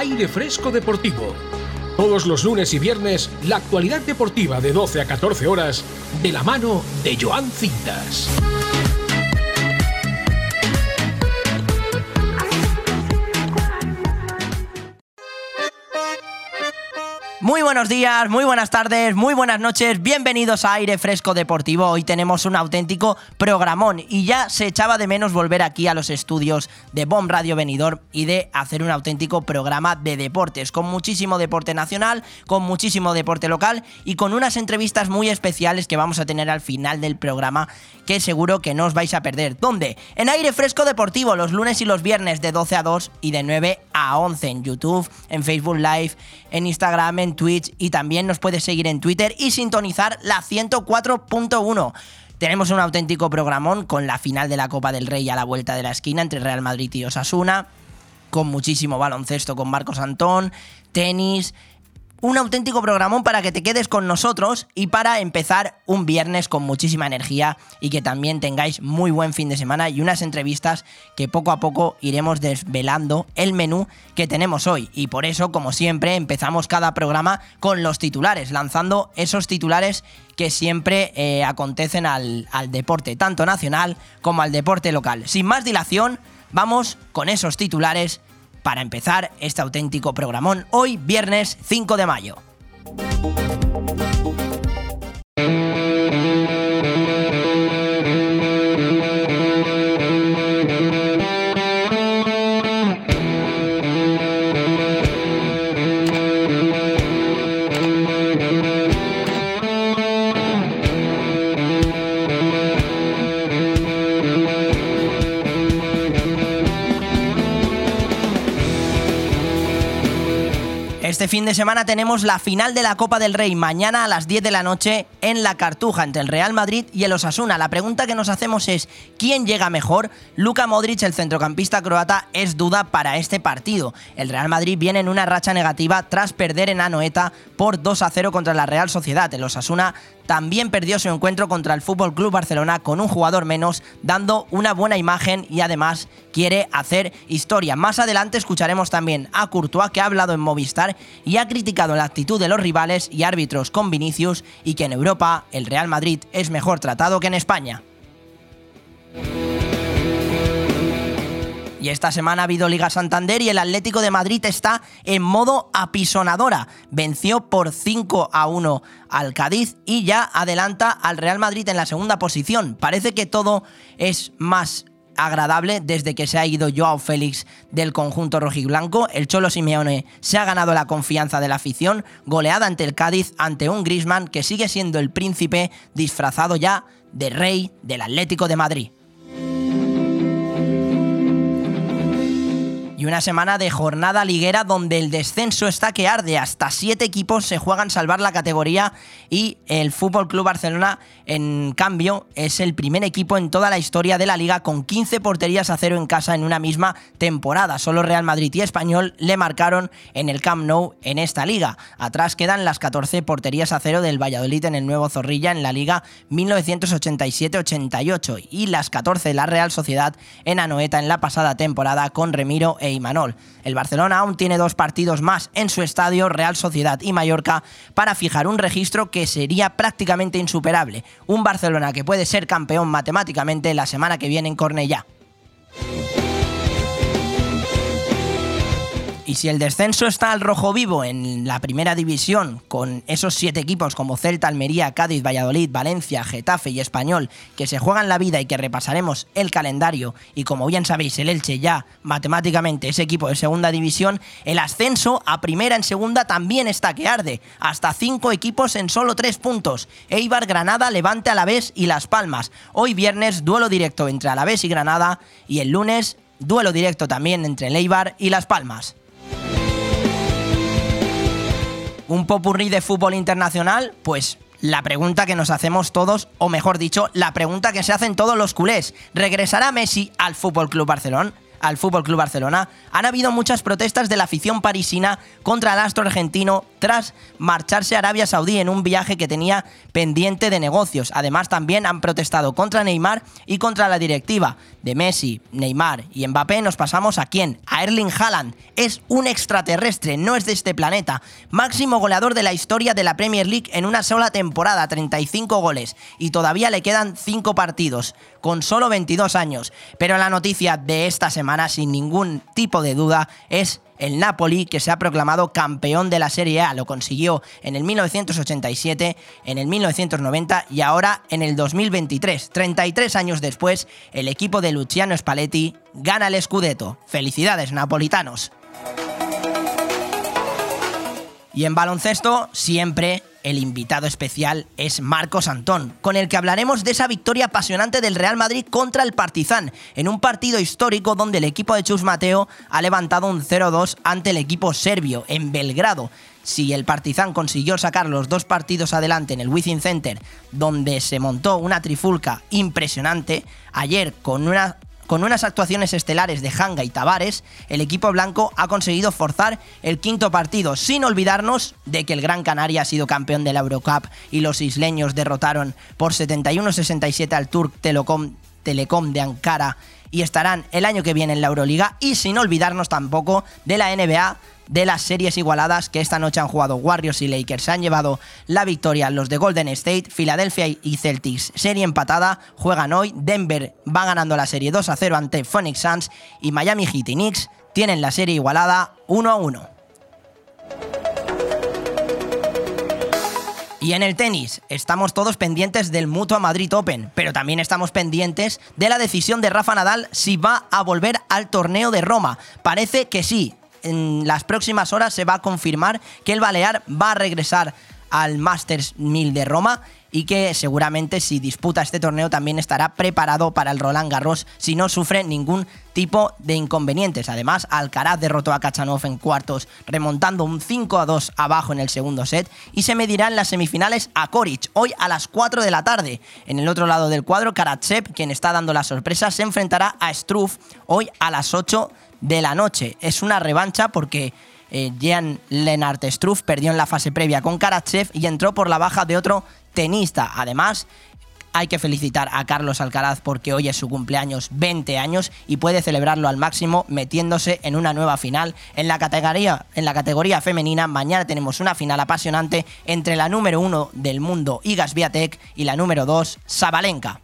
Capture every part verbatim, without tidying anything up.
Aire Fresco Deportivo. Todos los lunes y viernes, la actualidad deportiva de doce a catorce horas, de la mano de Joan Cintas. Muy buenos días, muy buenas tardes, muy buenas noches, bienvenidos a Aire Fresco Deportivo. Hoy tenemos un auténtico programón y ya se echaba de menos volver aquí a los estudios de Bom Radio Benidorm y de hacer un auténtico programa de deportes, con muchísimo deporte nacional, con muchísimo deporte local y con unas entrevistas muy especiales que vamos a tener al final del programa, que seguro que no os vais a perder. ¿Dónde? En Aire Fresco Deportivo, los lunes y los viernes de doce a dos y de nueve a once en YouTube, en Facebook Live, en Instagram, en en Twitch, y también nos puedes seguir en Twitter y sintonizar la ciento cuatro punto uno. Tenemos un auténtico programón con la final de la Copa del Rey a la vuelta de la esquina entre Real Madrid y Osasuna, con muchísimo baloncesto con Marcos Antón, tenis. Un auténtico programón para que te quedes con nosotros y para empezar un viernes con muchísima energía y que también tengáis muy buen fin de semana y unas entrevistas que poco a poco iremos desvelando el menú que tenemos hoy. Y por eso, como siempre, empezamos cada programa con los titulares, lanzando esos titulares que siempre eh, acontecen al, al deporte, tanto nacional como al deporte local. Sin más dilación, vamos con esos titulares para empezar este auténtico programón, hoy viernes cinco de mayo. Este fin de semana tenemos la final de la Copa del Rey, mañana a las diez de la noche en La Cartuja, entre el Real Madrid y el Osasuna. La pregunta que nos hacemos es, ¿quién llega mejor? Luka Modric, el centrocampista croata, es duda para este partido. El Real Madrid viene en una racha negativa tras perder en Anoeta por dos a cero contra la Real Sociedad. El Osasuna también perdió su encuentro contra el F C Barcelona con un jugador menos, dando una buena imagen y además quiere hacer historia. Más adelante escucharemos también a Courtois, que ha hablado en Movistar y ha criticado la actitud de los rivales y árbitros con Vinicius, y que en Europa el Real Madrid es mejor tratado que en España. Y esta semana ha habido Liga Santander y el Atlético de Madrid está en modo apisonadora. Venció por cinco a uno al Cádiz y ya adelanta al Real Madrid en la segunda posición. Parece que todo es más agradable desde que se ha ido Joao Félix del conjunto rojiblanco. El Cholo Simeone se ha ganado la confianza de la afición. Goleada ante el Cádiz, ante un Griezmann que sigue siendo el príncipe disfrazado ya de rey del Atlético de Madrid. Y una semana de jornada liguera donde el descenso está que arde. Hasta siete equipos se juegan salvar la categoría y el F C Barcelona, en cambio, es el primer equipo en toda la historia de la Liga con quince porterías a cero en casa en una misma temporada. Solo Real Madrid y Español le marcaron en el Camp Nou en esta Liga. Atrás quedan las catorce porterías a cero del Valladolid en el Nuevo Zorrilla en la Liga mil novecientos ochenta y siete ochenta y ocho y las catorce de la Real Sociedad en Anoeta en la pasada temporada con Remiro e y Manol. El Barcelona aún tiene dos partidos más en su estadio, Real Sociedad y Mallorca, para fijar un registro que sería prácticamente insuperable. Un Barcelona que puede ser campeón matemáticamente la semana que viene en Cornellá. Y si el descenso está al rojo vivo en la primera división, con esos siete equipos como Celta, Almería, Cádiz, Valladolid, Valencia, Getafe y Español, que se juegan la vida y que repasaremos el calendario, y como bien sabéis, el Elche ya matemáticamente es equipo de segunda división, el ascenso a primera en segunda también está que arde. Hasta cinco equipos en solo tres puntos. Eibar, Granada, Levante, Alavés y Las Palmas. Hoy viernes, duelo directo entre Alavés y Granada, y el lunes, duelo directo también entre el Eibar y Las Palmas. Un popurrí de fútbol internacional, pues la pregunta que nos hacemos todos, o mejor dicho, la pregunta que se hacen todos los culés. ¿Regresará Messi al F C Barcelona? al F C Barcelona. Han habido muchas protestas de la afición parisina contra el astro argentino tras marcharse a Arabia Saudí en un viaje que tenía pendiente de negocios. Además, también han protestado contra Neymar y contra la directiva. De Messi, Neymar y Mbappé nos pasamos a ¿quién? A Erling Haaland. Es un extraterrestre, no es de este planeta. Máximo goleador de la historia de la Premier League en una sola temporada, treinta y cinco goles, y todavía le quedan cinco partidos, con solo veintidós años. Pero la noticia de esta semana, sin ningún tipo de duda, es el Napoli, que se ha proclamado campeón de la Serie A. Lo consiguió en el mil novecientos ochenta y siete, en el mil novecientos noventa y ahora en el dos mil veintitrés. treinta y tres años después, el equipo de Luciano Spalletti gana el Scudetto. ¡Felicidades, napolitanos! Y en baloncesto, siempre el invitado especial es Marcos Antón, con el que hablaremos de esa victoria apasionante del Real Madrid contra el Partizan, en un partido histórico donde el equipo de Chus Mateo ha levantado un cero dos ante el equipo serbio en Belgrado. Si el Partizan consiguió sacar los dos partidos adelante en el WiZink Center, donde se montó una trifulca impresionante, ayer con una... Con unas actuaciones estelares de Hanga y Tavares, el equipo blanco ha conseguido forzar el quinto partido, sin olvidarnos de que el Gran Canaria ha sido campeón de la Eurocup y los isleños derrotaron por setenta y uno a sesenta y siete al Türk Telekom, Telekom de Ankara y estarán el año que viene en la Euroliga, y sin olvidarnos tampoco de la N B A, de las series igualadas que esta noche han jugado Warriors y Lakers. Se han llevado la victoria los de Golden State, Filadelfia y Celtics serie empatada, juegan hoy. Denver va ganando la serie dos a cero ante Phoenix Suns y Miami Heat y Knicks tienen la serie igualada uno a uno. Y en el tenis, estamos todos pendientes del Mutua Madrid Open, pero también estamos pendientes de la decisión de Rafa Nadal si va a volver al torneo de Roma. Parece que sí. En las próximas horas se va a confirmar que el balear va a regresar al Masters mil de Roma y que seguramente, si disputa este torneo, también estará preparado para el Roland Garros si no sufre ningún tipo de inconvenientes. Además, Alcaraz derrotó a Khachanov en cuartos, remontando un cinco a dos abajo en el segundo set, y se medirá en las semifinales a Koric, hoy a las cuatro de la tarde. En el otro lado del cuadro, Karatsev, quien está dando la sorpresa, se enfrentará a Struff hoy a las ocho de la noche. Es una revancha porque eh, Jan-Lennard Struff perdió en la fase previa con Karatsev y entró por la baja de otro tenista. Además, hay que felicitar a Carlos Alcaraz porque hoy es su cumpleaños, veinte años, y puede celebrarlo al máximo metiéndose en una nueva final. En la categoría, en la categoría femenina, mañana tenemos una final apasionante entre la número uno del mundo, Iga Swiatek, y la número dos, Sabalenka.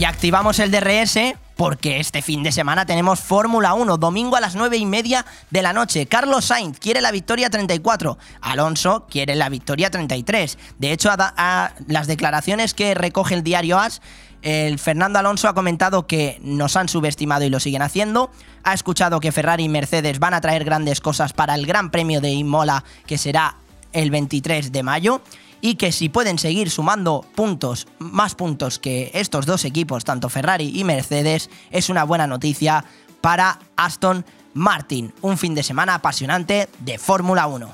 Y activamos el D R S porque este fin de semana tenemos Fórmula uno, domingo a las nueve y media de la noche. Carlos Sainz quiere la victoria treinta y cuatro, Alonso quiere la victoria treinta y tres. De hecho, a, a las declaraciones que recoge el diario AS, el Fernando Alonso ha comentado que nos han subestimado y lo siguen haciendo. Ha escuchado que Ferrari y Mercedes van a traer grandes cosas para el Gran Premio de Imola, que será el veintitrés de mayo. Y que si pueden seguir sumando puntos, más puntos que estos dos equipos, tanto Ferrari y Mercedes, es una buena noticia para Aston Martin. Un fin de semana apasionante de Fórmula uno.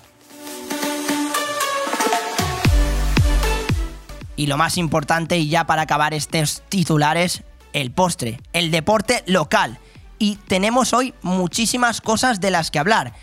Y lo más importante, y ya para acabar estos titulares, el postre, el deporte local. Y tenemos hoy muchísimas cosas de las que hablar.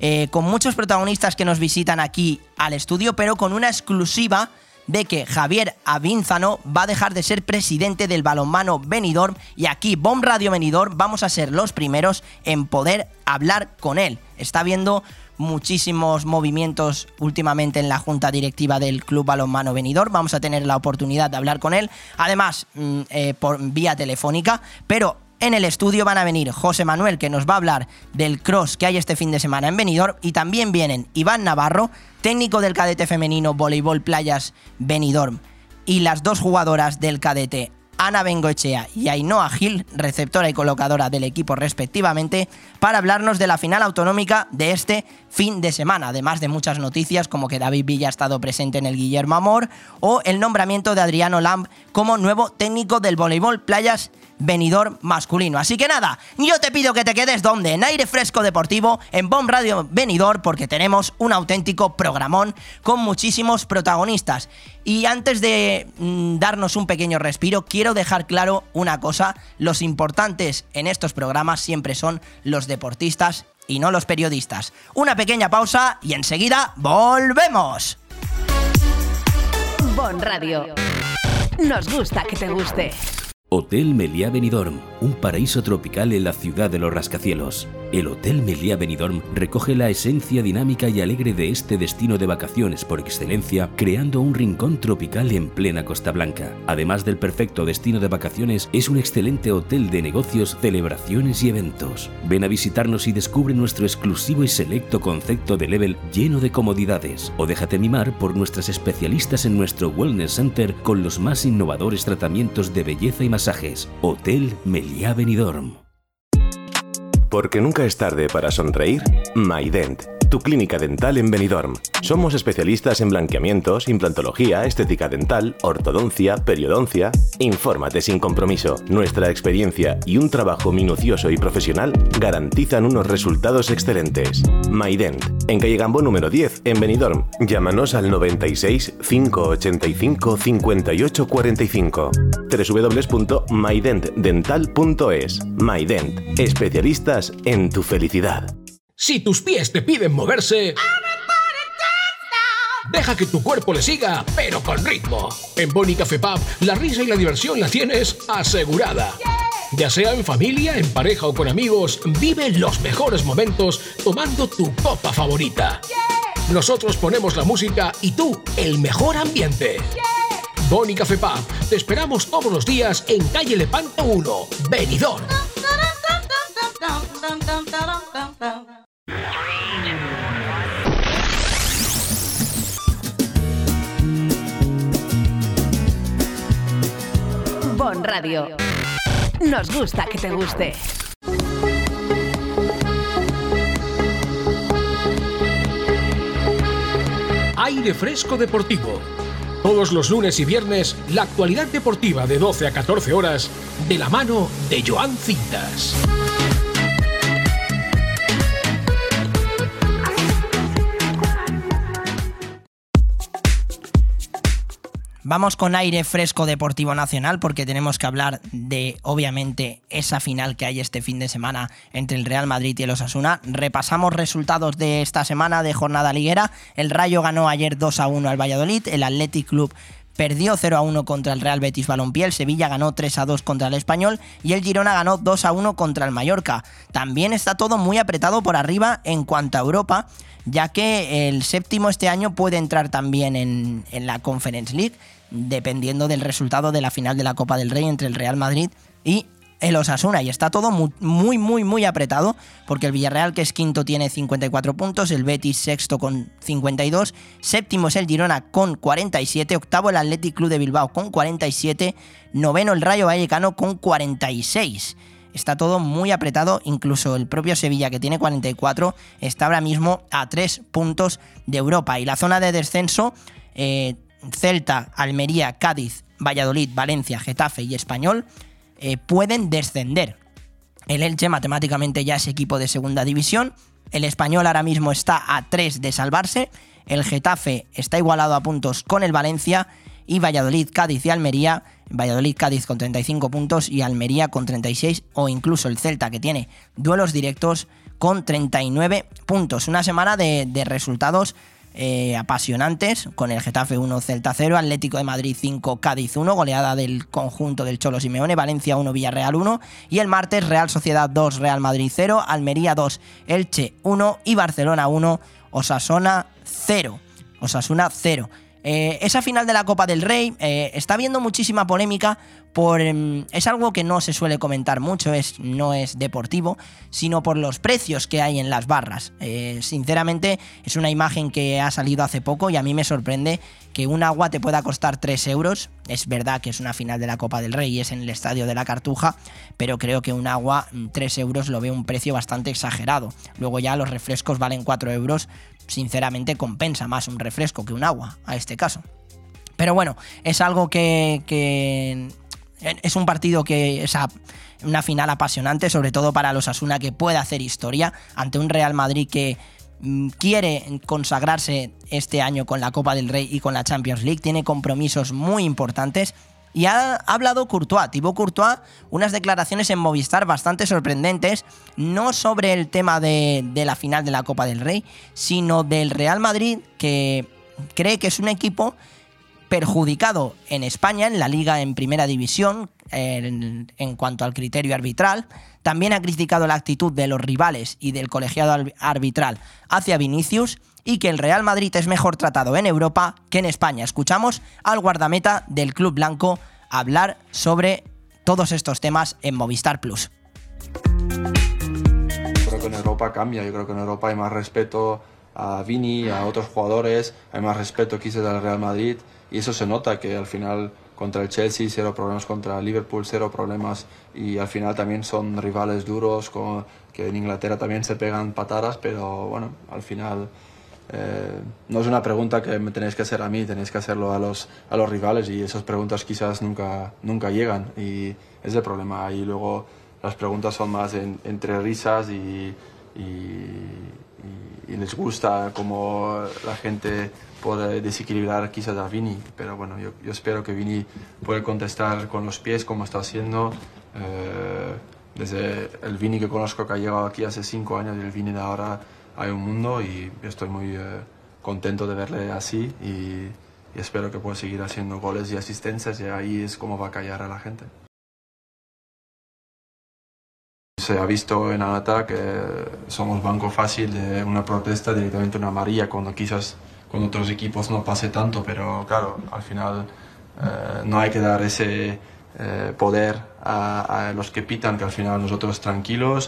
Eh, con muchos protagonistas que nos visitan aquí al estudio, pero con una exclusiva de que Javier Abínzano va a dejar de ser presidente del balonmano Benidorm, y aquí, Bom Radio Benidorm, vamos a ser los primeros en poder hablar con él. Está habiendo muchísimos movimientos últimamente en la junta directiva del Club Balonmano Benidorm. Vamos a tener la oportunidad de hablar con él, además mm, eh, por vía telefónica, pero en el estudio van a venir José Manuel, que nos va a hablar del cross que hay este fin de semana en Benidorm, y también vienen Iván Navarro, técnico del cadete femenino Voleibol Playas Benidorm, y las dos jugadoras del cadete, Ana Bengoechea y Ainhoa Gil, receptora y colocadora del equipo respectivamente, para hablarnos de la final autonómica de este fin de semana, además de muchas noticias como que David Villa ha estado presente en el Guillermo Amor o el nombramiento de Adriano Lamb como nuevo técnico del Voleibol Playas Benidorm. Benidorm masculino. Así que nada, yo te pido que te quedes donde, en Aire Fresco Deportivo, en Bom Radio Benidorm, porque tenemos un auténtico programón con muchísimos protagonistas. Y antes de mm, darnos un pequeño respiro, quiero dejar claro una cosa: los importantes en estos programas siempre son los deportistas y no los periodistas. Una pequeña pausa y enseguida volvemos. Bom Radio. Nos gusta que te guste. Hotel Meliá Benidorm, un paraíso tropical en la ciudad de los rascacielos. El Hotel Meliá Benidorm recoge la esencia dinámica y alegre de este destino de vacaciones por excelencia, creando un rincón tropical en plena Costa Blanca. Además del perfecto destino de vacaciones, es un excelente hotel de negocios, celebraciones y eventos. Ven a visitarnos y descubre nuestro exclusivo y selecto concepto de level lleno de comodidades. O déjate mimar por nuestras especialistas en nuestro Wellness Center con los más innovadores tratamientos de belleza y masajes. Hotel Meliá Benidorm. Porque nunca es tarde para sonreír, MyDent, tu clínica dental en Benidorm. Somos especialistas en blanqueamientos, implantología, estética dental, ortodoncia, periodoncia... Infórmate sin compromiso. Nuestra experiencia y un trabajo minucioso y profesional garantizan unos resultados excelentes. MyDent, en calle Gambó número diez, en Benidorm. Llámanos al noventa y seis, cinco ochenta y cinco, cincuenta y ocho cuarenta y cinco. doble u doble u doble u punto my dent dental punto es. MyDent, especialistas en tu felicidad. Si tus pies te piden moverse, deja que tu cuerpo le siga, pero con ritmo. En Boni Café Pub, la risa y la diversión la tienes asegurada. Ya sea en familia, en pareja o con amigos, vive los mejores momentos tomando tu copa favorita. Nosotros ponemos la música y tú, el mejor ambiente. Boni Café Pub, te esperamos todos los días en calle Lepanto uno, Benidorm. Bom Radio. Nos gusta que te guste. Aire Fresco Deportivo. Todos los lunes y viernes, la actualidad deportiva de doce a catorce horas, de la mano de Joan Cintas. Vamos con Aire Fresco Deportivo Nacional, porque tenemos que hablar de, obviamente, esa final que hay este fin de semana entre el Real Madrid y el Osasuna. Repasamos resultados de esta semana de jornada liguera. El Rayo ganó ayer dos a uno al Valladolid, el Athletic Club perdió cero a uno contra el Real Betis Balompié, el Sevilla ganó tres a dos contra el Español y el Girona ganó dos a uno contra el Mallorca. También está todo muy apretado por arriba en cuanto a Europa, ya que el séptimo este año puede entrar también en, en la Conference League, dependiendo del resultado de la final de la Copa del Rey entre el Real Madrid y el Osasuna. Y está todo muy, muy, muy apretado, porque el Villarreal, que es quinto, tiene cincuenta y cuatro puntos, el Betis sexto con cincuenta y dos, séptimo es el Girona con cuarenta y siete, octavo el Athletic Club de Bilbao con cuarenta y siete, noveno el Rayo Vallecano con cuarenta y seis. Está todo muy apretado, incluso el propio Sevilla, que tiene cuarenta y cuatro, está ahora mismo a tres puntos de Europa. Y la zona de descenso, eh, Celta, Almería, Cádiz, Valladolid, Valencia, Getafe y Español Eh, pueden descender. El Elche matemáticamente ya es equipo de segunda división, el Español ahora mismo está a tres de salvarse, el Getafe está igualado a puntos con el Valencia y Valladolid, Cádiz y Almería, Valladolid, Cádiz con treinta y cinco puntos y Almería con treinta y seis, o incluso el Celta, que tiene duelos directos, con treinta y nueve puntos. Una semana de, de resultados Eh, apasionantes, con el Getafe uno, Celta cero, Atlético de Madrid cinco, Cádiz uno, goleada del conjunto del Cholo Simeone, Valencia uno, Villarreal uno, y el martes Real Sociedad dos, Real Madrid cero, Almería dos, Elche uno y Barcelona uno, Osasuna cero. Osasuna cero. Eh, esa final de la Copa del Rey eh, está habiendo muchísima polémica por eh, es algo que no se suele comentar mucho, es, no es deportivo, sino por los precios que hay en las barras. Eh, sinceramente, es una imagen que ha salido hace poco y a mí me sorprende que un agua te pueda costar tres euros. Es verdad que es una final de la Copa del Rey y es en el estadio de la Cartuja, pero creo que un agua, tres euros, lo veo un precio bastante exagerado. Luego ya los refrescos valen cuatro euros. Sinceramente compensa más un refresco que un agua, a este caso. Pero bueno, es algo que, que Es un partido que es una final apasionante, sobre todo para los Osasuna, que puede hacer historia ante un Real Madrid que quiere consagrarse este año con la Copa del Rey y con la Champions League. Tiene compromisos muy importantes. Y ha hablado Courtois, Thibaut Courtois, unas declaraciones en Movistar bastante sorprendentes, no sobre el tema de, de la final de la Copa del Rey, sino del Real Madrid, que cree que es un equipo perjudicado en España, en la Liga en Primera División, en, en cuanto al criterio arbitral. También ha criticado la actitud de los rivales y del colegiado arbitral hacia Vinicius, y que el Real Madrid es mejor tratado en Europa que en España. Escuchamos al guardameta del Club Blanco hablar sobre todos estos temas en Movistar Plus. Yo creo que en Europa cambia, yo creo que en Europa hay más respeto a Vini, a otros jugadores, hay más respeto quizás del Real Madrid, y eso se nota, que al final contra el Chelsea cero problemas, contra el Liverpool cero problemas, y al final también son rivales duros, como que en Inglaterra también se pegan patadas, pero bueno, al final... Eh, no es una pregunta que me tenéis que hacer a mí, tenéis que hacerlo a los, a los rivales, y esas preguntas quizás nunca, nunca llegan, y es el problema. Y luego las preguntas son más en, entre risas y, y, y, y les gusta como la gente puede desequilibrar quizás a Vini, pero bueno, yo, yo espero que Vini pueda contestar con los pies como está haciendo. Eh, desde el Vini que conozco, que ha llegado aquí hace cinco años, y el Vini de ahora hay un mundo, y estoy muy eh, contento de verle así, y, y espero que pueda seguir haciendo goles y asistencias, y ahí es como va a callar a la gente. Se ha visto en Anata que somos banco fácil de una protesta, directamente una amarilla, cuando quizás con otros equipos no pase tanto, pero claro, al final eh, no hay que dar ese eh, poder a, a los que pitan, que al final nosotros tranquilos.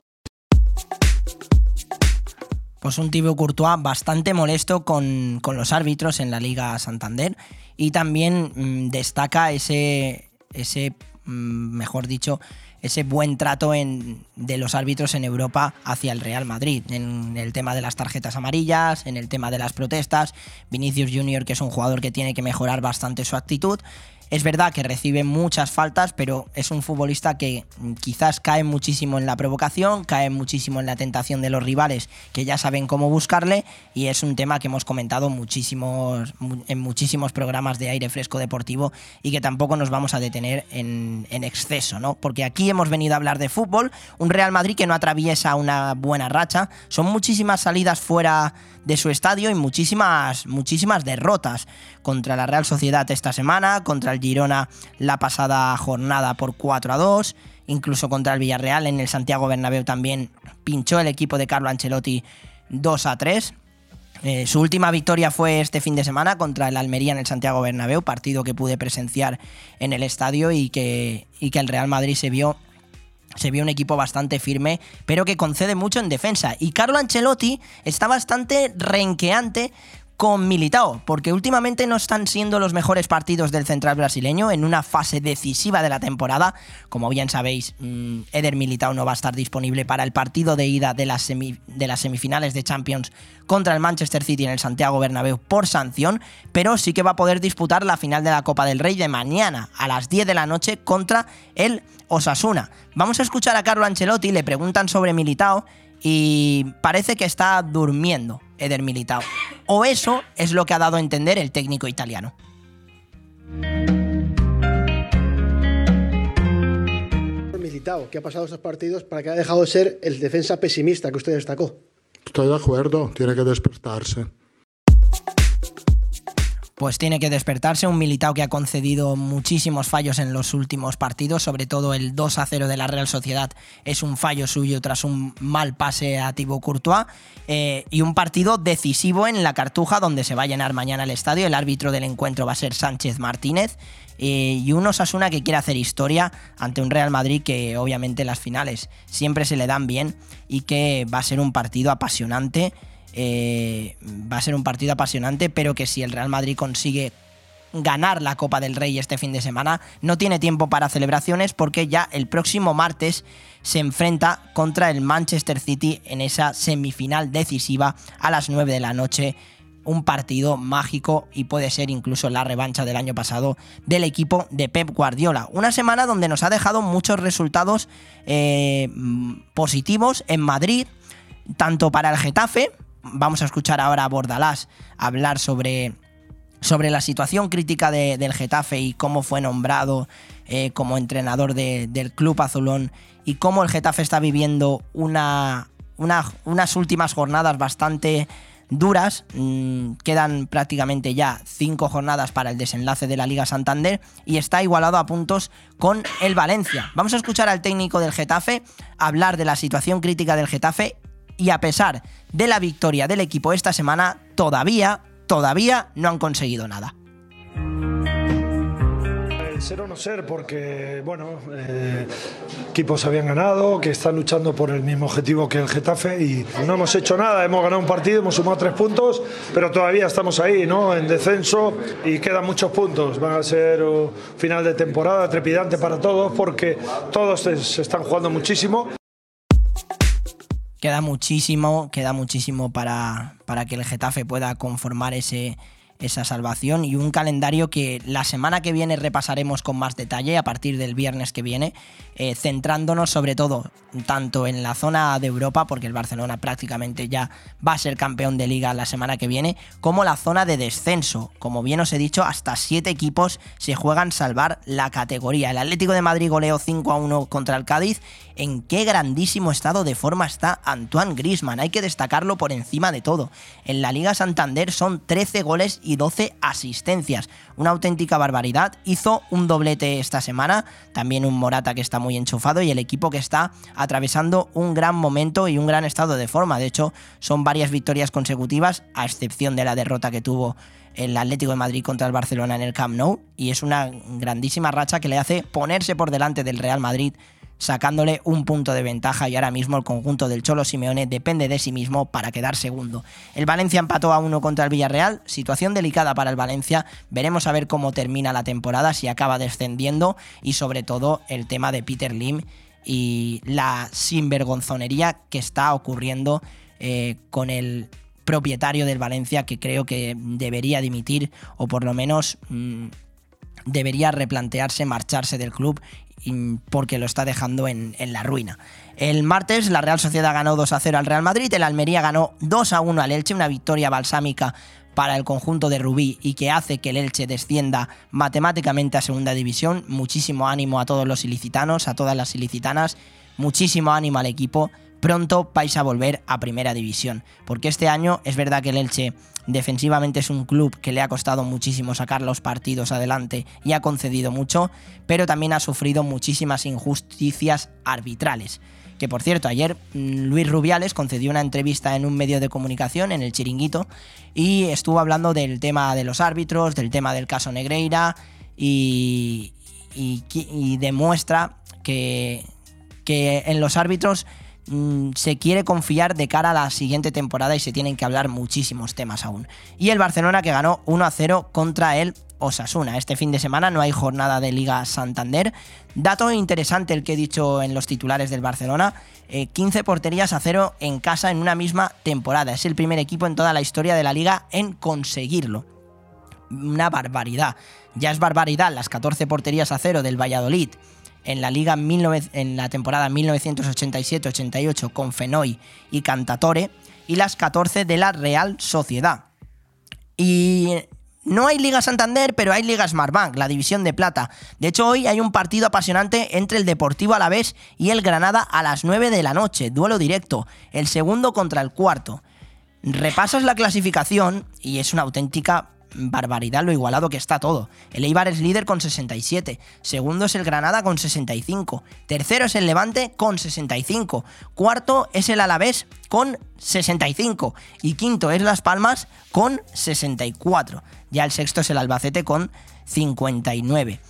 Pues un Thibaut Courtois bastante molesto con, con los árbitros en la Liga Santander, y también mmm, destaca ese, ese mmm, mejor dicho, ese buen trato en, de los árbitros en Europa hacia el Real Madrid, en el tema de las tarjetas amarillas, en el tema de las protestas. Vinicius Junior, que es un jugador que tiene que mejorar bastante su actitud. Es verdad que recibe muchas faltas, pero es un futbolista que quizás cae muchísimo en la provocación, cae muchísimo en la tentación de los rivales, que ya saben cómo buscarle, y es un tema que hemos comentado muchísimos, en muchísimos programas de Aire Fresco Deportivo, y que tampoco nos vamos a detener en, en exceso, ¿no? Porque aquí hemos venido a hablar de fútbol, un Real Madrid que no atraviesa una buena racha, son muchísimas salidas fuera de su estadio y muchísimas, muchísimas derrotas contra la Real Sociedad esta semana, contra el Girona la pasada jornada por cuatro a dos, incluso contra el Villarreal en el Santiago Bernabéu también pinchó el equipo de Carlo Ancelotti dos a tres. Eh, su última victoria fue este fin de semana contra el Almería en el Santiago Bernabéu, partido que pude presenciar en el estadio, y que, y que el Real Madrid se vio Se vio un equipo bastante firme, pero que concede mucho en defensa, y Carlo Ancelotti está bastante renqueante con Militao, porque últimamente no están siendo los mejores partidos del central brasileño en una fase decisiva de la temporada. Como bien sabéis, Eder Militao no va a estar disponible para el partido de ida de las, semi, de las semifinales de Champions contra el Manchester City en el Santiago Bernabéu por sanción, pero sí que va a poder disputar la final de la Copa del Rey de mañana a las diez de la noche contra el Osasuna. Vamos a escuchar a Carlo Ancelotti, le preguntan sobre Militao, y parece que está durmiendo Eder Militao. O eso es lo que ha dado a entender el técnico italiano. Militao, ¿qué ha pasado estos partidos para que haya dejado de ser el defensa pesimista que usted destacó? Estoy de acuerdo, tiene que despertarse. Pues tiene que despertarse, un Militao que ha concedido muchísimos fallos en los últimos partidos, sobre todo el dos a cero de la Real Sociedad es un fallo suyo tras un mal pase a Thibaut Courtois, eh, y un partido decisivo en la Cartuja, donde se va a llenar mañana el estadio. El árbitro del encuentro va a ser Sánchez Martínez, eh, y un Osasuna que quiere hacer historia ante un Real Madrid que obviamente las finales siempre se le dan bien, y que va a ser un partido apasionante. Eh, va a ser un partido apasionante, pero que si el Real Madrid consigue ganar la Copa del Rey este fin de semana, no tiene tiempo para celebraciones, porque ya el próximo martes se enfrenta contra el Manchester City en esa semifinal decisiva a las nueve de la noche un partido mágico y puede ser incluso la revancha del año pasado del equipo de Pep Guardiola. Una semana donde nos ha dejado muchos resultados eh, positivos en Madrid, tanto para el Getafe. Vamos a escuchar ahora a Bordalás hablar sobre, sobre la situación crítica de, del Getafe y cómo fue nombrado eh, como entrenador de, del club azulón, y cómo el Getafe está viviendo una, una, unas últimas jornadas bastante duras. Quedan prácticamente ya cinco jornadas para el desenlace de la Liga Santander y está igualado a puntos con el Valencia. Vamos a escuchar al técnico del Getafe hablar de la situación crítica del Getafe, y a pesar de la victoria del equipo esta semana, todavía, todavía no han conseguido nada. Ser o no ser, porque bueno, eh, equipos habían ganado, que están luchando por el mismo objetivo que el Getafe, y no hemos hecho nada. Hemos ganado un partido, hemos sumado tres puntos, pero todavía estamos ahí, ¿no?, en descenso, y quedan muchos puntos. Van a ser un final de temporada trepidante para todos, porque todos se están jugando muchísimo. Queda muchísimo, queda muchísimo para, para que el Getafe pueda conformar ese, esa salvación, y un calendario que la semana que viene repasaremos con más detalle a partir del viernes que viene, eh, centrándonos sobre todo tanto en la zona de Europa, porque el Barcelona prácticamente ya va a ser campeón de Liga la semana que viene, como la zona de descenso. Como bien os he dicho, hasta siete equipos se juegan salvar la categoría. El Atlético de Madrid goleó cinco a uno contra el Cádiz. En qué grandísimo estado de forma está Antoine Griezmann, hay que destacarlo por encima de todo. En la Liga Santander son trece goles y doce asistencias, una auténtica barbaridad. Hizo un doblete esta semana, también un Morata que está muy enchufado, y el equipo que está atravesando un gran momento y un gran estado de forma. De hecho, son varias victorias consecutivas, a excepción de la derrota que tuvo el Atlético de Madrid contra el Barcelona en el Camp Nou, y es una grandísima racha que le hace ponerse por delante del Real Madrid, sacándole un punto de ventaja, y ahora mismo el conjunto del Cholo Simeone depende de sí mismo para quedar segundo. El Valencia empató a uno contra el Villarreal, situación delicada para el Valencia. Veremos a ver cómo termina la temporada, si acaba descendiendo, y sobre todo el tema de Peter Lim y la sinvergonzonería que está ocurriendo eh, con el propietario del Valencia, que creo que debería dimitir, o por lo menos mmm, debería replantearse marcharse del club, porque lo está dejando en, en la ruina. El martes la Real Sociedad ganó dos a cero al Real Madrid, el Almería ganó dos a uno al Elche, una victoria balsámica para el conjunto de Rubí y que hace que el Elche descienda matemáticamente a segunda división. Muchísimo ánimo a todos los ilicitanos, a todas las ilicitanas, muchísimo ánimo al equipo. Pronto vais a volver a primera división, porque este año es verdad que el Elche defensivamente es un club que le ha costado muchísimo sacar los partidos adelante y ha concedido mucho, pero también ha sufrido muchísimas injusticias arbitrales. Que por cierto, ayer Luis Rubiales concedió una entrevista en un medio de comunicación, en El Chiringuito, y estuvo hablando del tema de los árbitros, del tema del caso Negreira, y, y, y demuestra que, que en los árbitros se quiere confiar de cara a la siguiente temporada y se tienen que hablar muchísimos temas aún. Y el Barcelona que ganó uno a cero contra el Osasuna. Este fin de semana no hay jornada de Liga Santander. Dato interesante el que he dicho en los titulares del Barcelona, eh, quince porterías a cero en casa en una misma temporada. Es el primer equipo en toda la historia de la Liga en conseguirlo. Una barbaridad. Ya es barbaridad las catorce porterías a cero del Valladolid en la Liga en la temporada mil novecientos ochenta y siete ochenta y ocho con Fenoy y Cantatore, y las catorce de la Real Sociedad. Y no hay Liga Santander, pero hay Liga Smartbank, la división de plata. De hecho, hoy hay un partido apasionante entre el Deportivo Alavés y el Granada a las nueve de la noche, duelo directo, el segundo contra el cuarto. Repasas la clasificación y es una auténtica barbaridad lo igualado que está todo. El Eibar es líder con sesenta y siete, segundo es el Granada con sesenta y cinco, tercero es el Levante con sesenta y cinco, cuarto es el Alavés con sesenta y cinco y quinto es Las Palmas con sesenta y cuatro. Ya el sexto es el Albacete con cincuenta y nueve.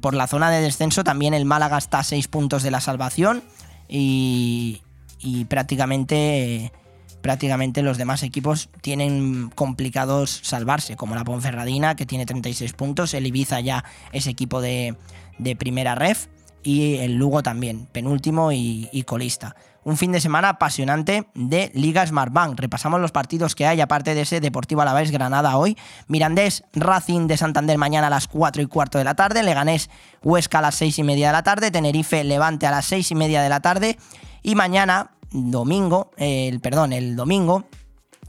Por la zona de descenso también el Málaga está a seis puntos de la salvación y, y prácticamente... Prácticamente los demás equipos tienen complicados salvarse, como la Ponferradina, que tiene treinta y seis puntos, el Ibiza ya es equipo de, de primera ref, y el Lugo también, penúltimo y, y colista. un fin de semana apasionante de Liga Smartbank. Repasamos los partidos que hay, aparte de ese Deportivo Alavés Granada hoy. Mirandés Racing de Santander mañana a las cuatro y cuarto de la tarde. Leganés Huesca a las seis y media de la tarde. Tenerife Levante a las seis y media de la tarde. Y mañana, domingo, eh, perdón, el domingo,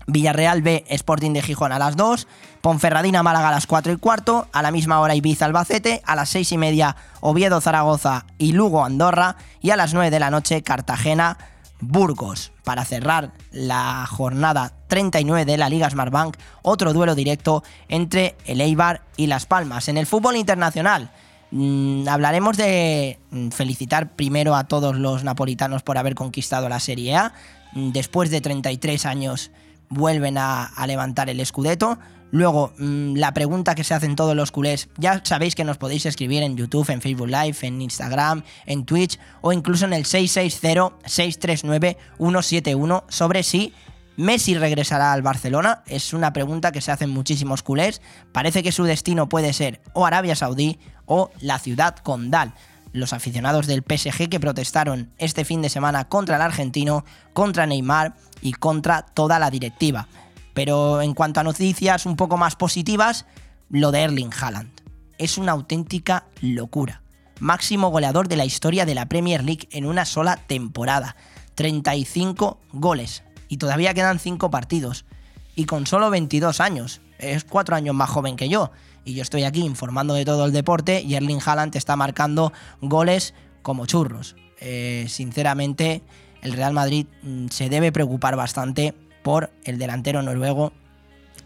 Villarreal B Sporting de Gijón a las dos, Ponferradina Málaga a las cuatro y cuarto, a la misma hora Ibiza Albacete, a las seis y media Oviedo Zaragoza y Lugo Andorra, y a las nueve de la noche Cartagena Burgos. Para cerrar la jornada treinta y nueve de la Liga Smartbank, otro duelo directo entre el Eibar y Las Palmas. En el fútbol internacional, mmm, hablaremos de felicitar primero a todos los napolitanos por haber conquistado la Serie A. Después de treinta y tres años vuelven a, a levantar el Scudetto. Luego, mmm, la pregunta que se hacen todos los culés, ya sabéis que nos podéis escribir en YouTube, en Facebook Live, en Instagram, en Twitch o incluso en el seis seis cero, seis tres nueve, uno siete uno sobre si Messi regresará al Barcelona. Es una pregunta que se hacen muchísimos culés. Parece que su destino puede ser o Arabia Saudí o la ciudad condal. Los aficionados del P S G que protestaron este fin de semana contra el argentino, contra Neymar y contra toda la directiva. Pero en cuanto a noticias un poco más positivas, lo de Erling Haaland es una auténtica locura. Máximo goleador de la historia de la Premier League en una sola temporada. treinta y cinco goles y todavía quedan cinco partidos. Y con solo veintidós años, es cuatro años más joven que yo. Y yo estoy aquí informando de todo el deporte y Erling Haaland está marcando goles como churros. Eh, sinceramente, el Real Madrid se debe preocupar bastante por el delantero noruego,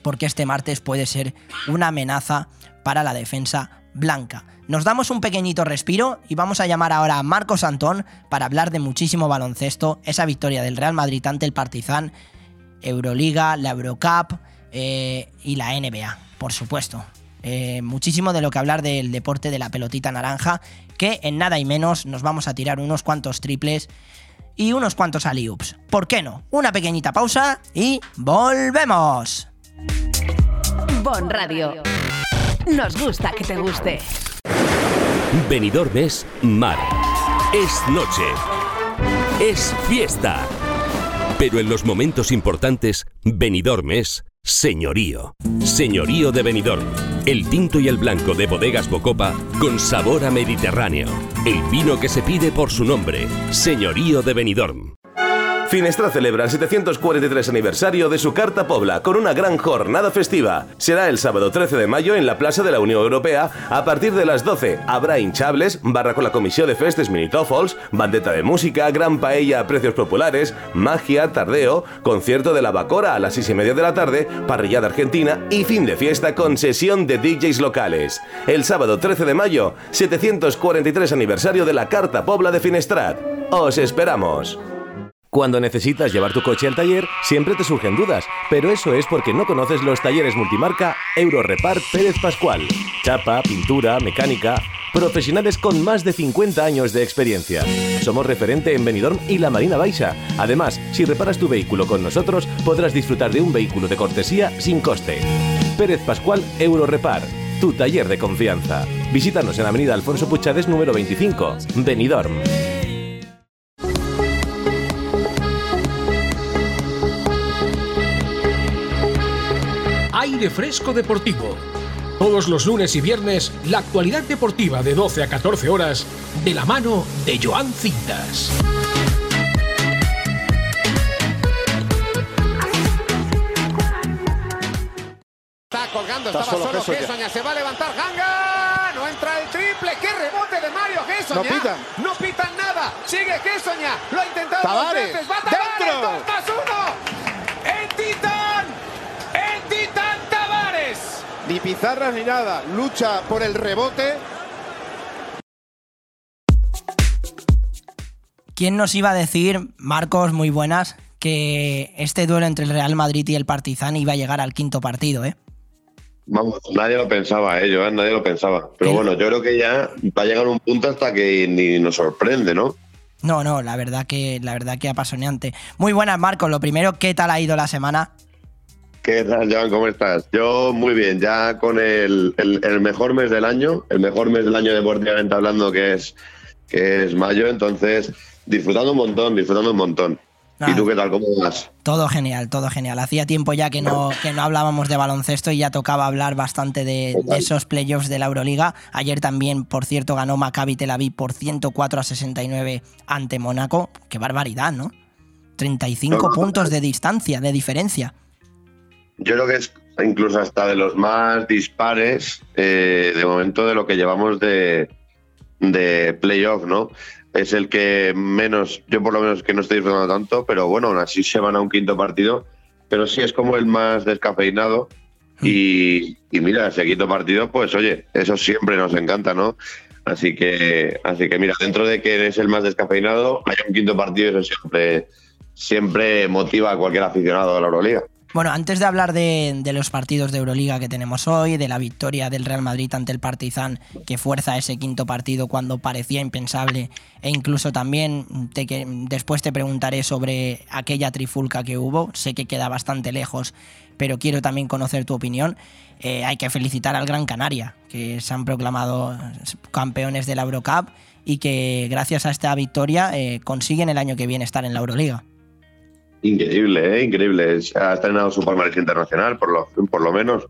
porque este martes puede ser una amenaza para la defensa blanca. Nos damos un pequeñito respiro y vamos a llamar ahora a Marcos Antón para hablar de muchísimo baloncesto, esa victoria del Real Madrid ante el Partizan, Euroliga, la Eurocup eh, y la N B A, por supuesto. Eh, muchísimo de lo que hablar del deporte de la pelotita naranja, que en nada y menos nos vamos a tirar unos cuantos triples y unos cuantos alley-oops. ¿Por qué no? Una pequeñita pausa y volvemos. Bon Radio. Nos gusta que te guste. Benidorm es mar, es noche, es fiesta. Pero en los momentos importantes, Benidorm es señorío. Señorío de Benidorm. El tinto y el blanco de Bodegas Bocopa con sabor a mediterráneo. El vino que se pide por su nombre. Señorío de Benidorm. Finestra celebra el setecientos cuarenta y tres aniversario de su Carta Pobla con una gran jornada festiva. Será el sábado trece de mayo en la Plaza de la Unión Europea a partir de las doce. Habrá hinchables, barra con la comisión de festes minitófols, bandeta de música, gran paella a precios populares, magia, tardeo, concierto de la Bacora a las seis y media de la tarde, parrillada argentina y fin de fiesta con sesión de D Js locales. El sábado trece de mayo, setecientos cuarenta y tres aniversario de la Carta Pobla de Finestrat. ¡Os esperamos! Cuando necesitas llevar tu coche al taller, siempre te surgen dudas, pero eso es porque no conoces los talleres multimarca Eurorepar Pérez Pascual. Chapa, pintura, mecánica... Profesionales con más de cincuenta años de experiencia. Somos referente en Benidorm y la Marina Baixa. Además, si reparas tu vehículo con nosotros, podrás disfrutar de un vehículo de cortesía sin coste. Pérez Pascual Eurorepar, tu taller de confianza. Visítanos en Avenida Alfonso Puchades, número veinticinco, Benidorm. Aire Fresco Deportivo. Todos los lunes y viernes, la actualidad deportiva de doce a catorce horas, de la mano de Joan Cintas. Está colgando, estaba solo Gessoña, se va a levantar Ganga, no entra el triple, qué rebote de Mario Gessoña. No pitan. No pitan nada, sigue Gessoña, lo ha intentado Tavares, dos veces, va Tavares, dentro. dos más uno, el Titán, el Titán Tavares. Ni pizarras ni nada, lucha por el rebote. ¿Quién nos iba a decir, Marcos, muy buenas, que este duelo entre el Real Madrid y el Partizan iba a llegar al quinto partido, eh? Vamos, nadie lo pensaba, eh, Joan, nadie lo pensaba. Pero ¿qué? Bueno, yo creo que ya va a llegar un punto hasta que ni nos sorprende, ¿no? No, no, la verdad que, la verdad que apasionante. Muy buenas, Marcos. Lo primero, ¿qué tal ha ido la semana? ¿Qué tal, Joan? ¿Cómo estás? Yo muy bien, ya con el, el, el mejor mes del año, el mejor mes del año deportivamente hablando, que es, que es mayo. Entonces, Disfrutando un montón, disfrutando un montón. Ah, ¿y tú qué tal? ¿Cómo vas? Todo genial, todo genial. Hacía tiempo ya que no, que no hablábamos de baloncesto y ya tocaba hablar bastante de, de esos playoffs de la Euroliga. Ayer también, por cierto, ganó Maccabi Tel Aviv por ciento cuatro a sesenta y nueve ante Mónaco. ¡Qué barbaridad!, ¿no? treinta y cinco no, no, puntos de distancia, de diferencia. Yo creo que es incluso hasta de los más dispares eh, de momento de lo que llevamos de, de playoff, ¿no? Es el que menos, yo por lo menos que no estoy disfrutando tanto, pero bueno, aún así se van a un quinto partido, pero sí es como el más descafeinado y, y mira, ese quinto partido, pues oye, eso siempre nos encanta, ¿no? Así que, así que mira, dentro de que es el más descafeinado, hay un quinto partido y eso siempre, siempre motiva a cualquier aficionado de la Euroliga. Bueno, antes de hablar de, de los partidos de Euroliga que tenemos hoy, de la victoria del Real Madrid ante el Partizan, que fuerza ese quinto partido cuando parecía impensable, e incluso también te, que, después te preguntaré sobre aquella trifulca que hubo, sé que queda bastante lejos, pero quiero también conocer tu opinión. Eh, hay que felicitar al Gran Canaria, que se han proclamado campeones de la Eurocup y que gracias a esta victoria eh, consiguen el año que viene estar en la Euroliga. Increíble, ¿eh? Increíble. Ha estrenado su palmarés internacional, por lo, por lo menos,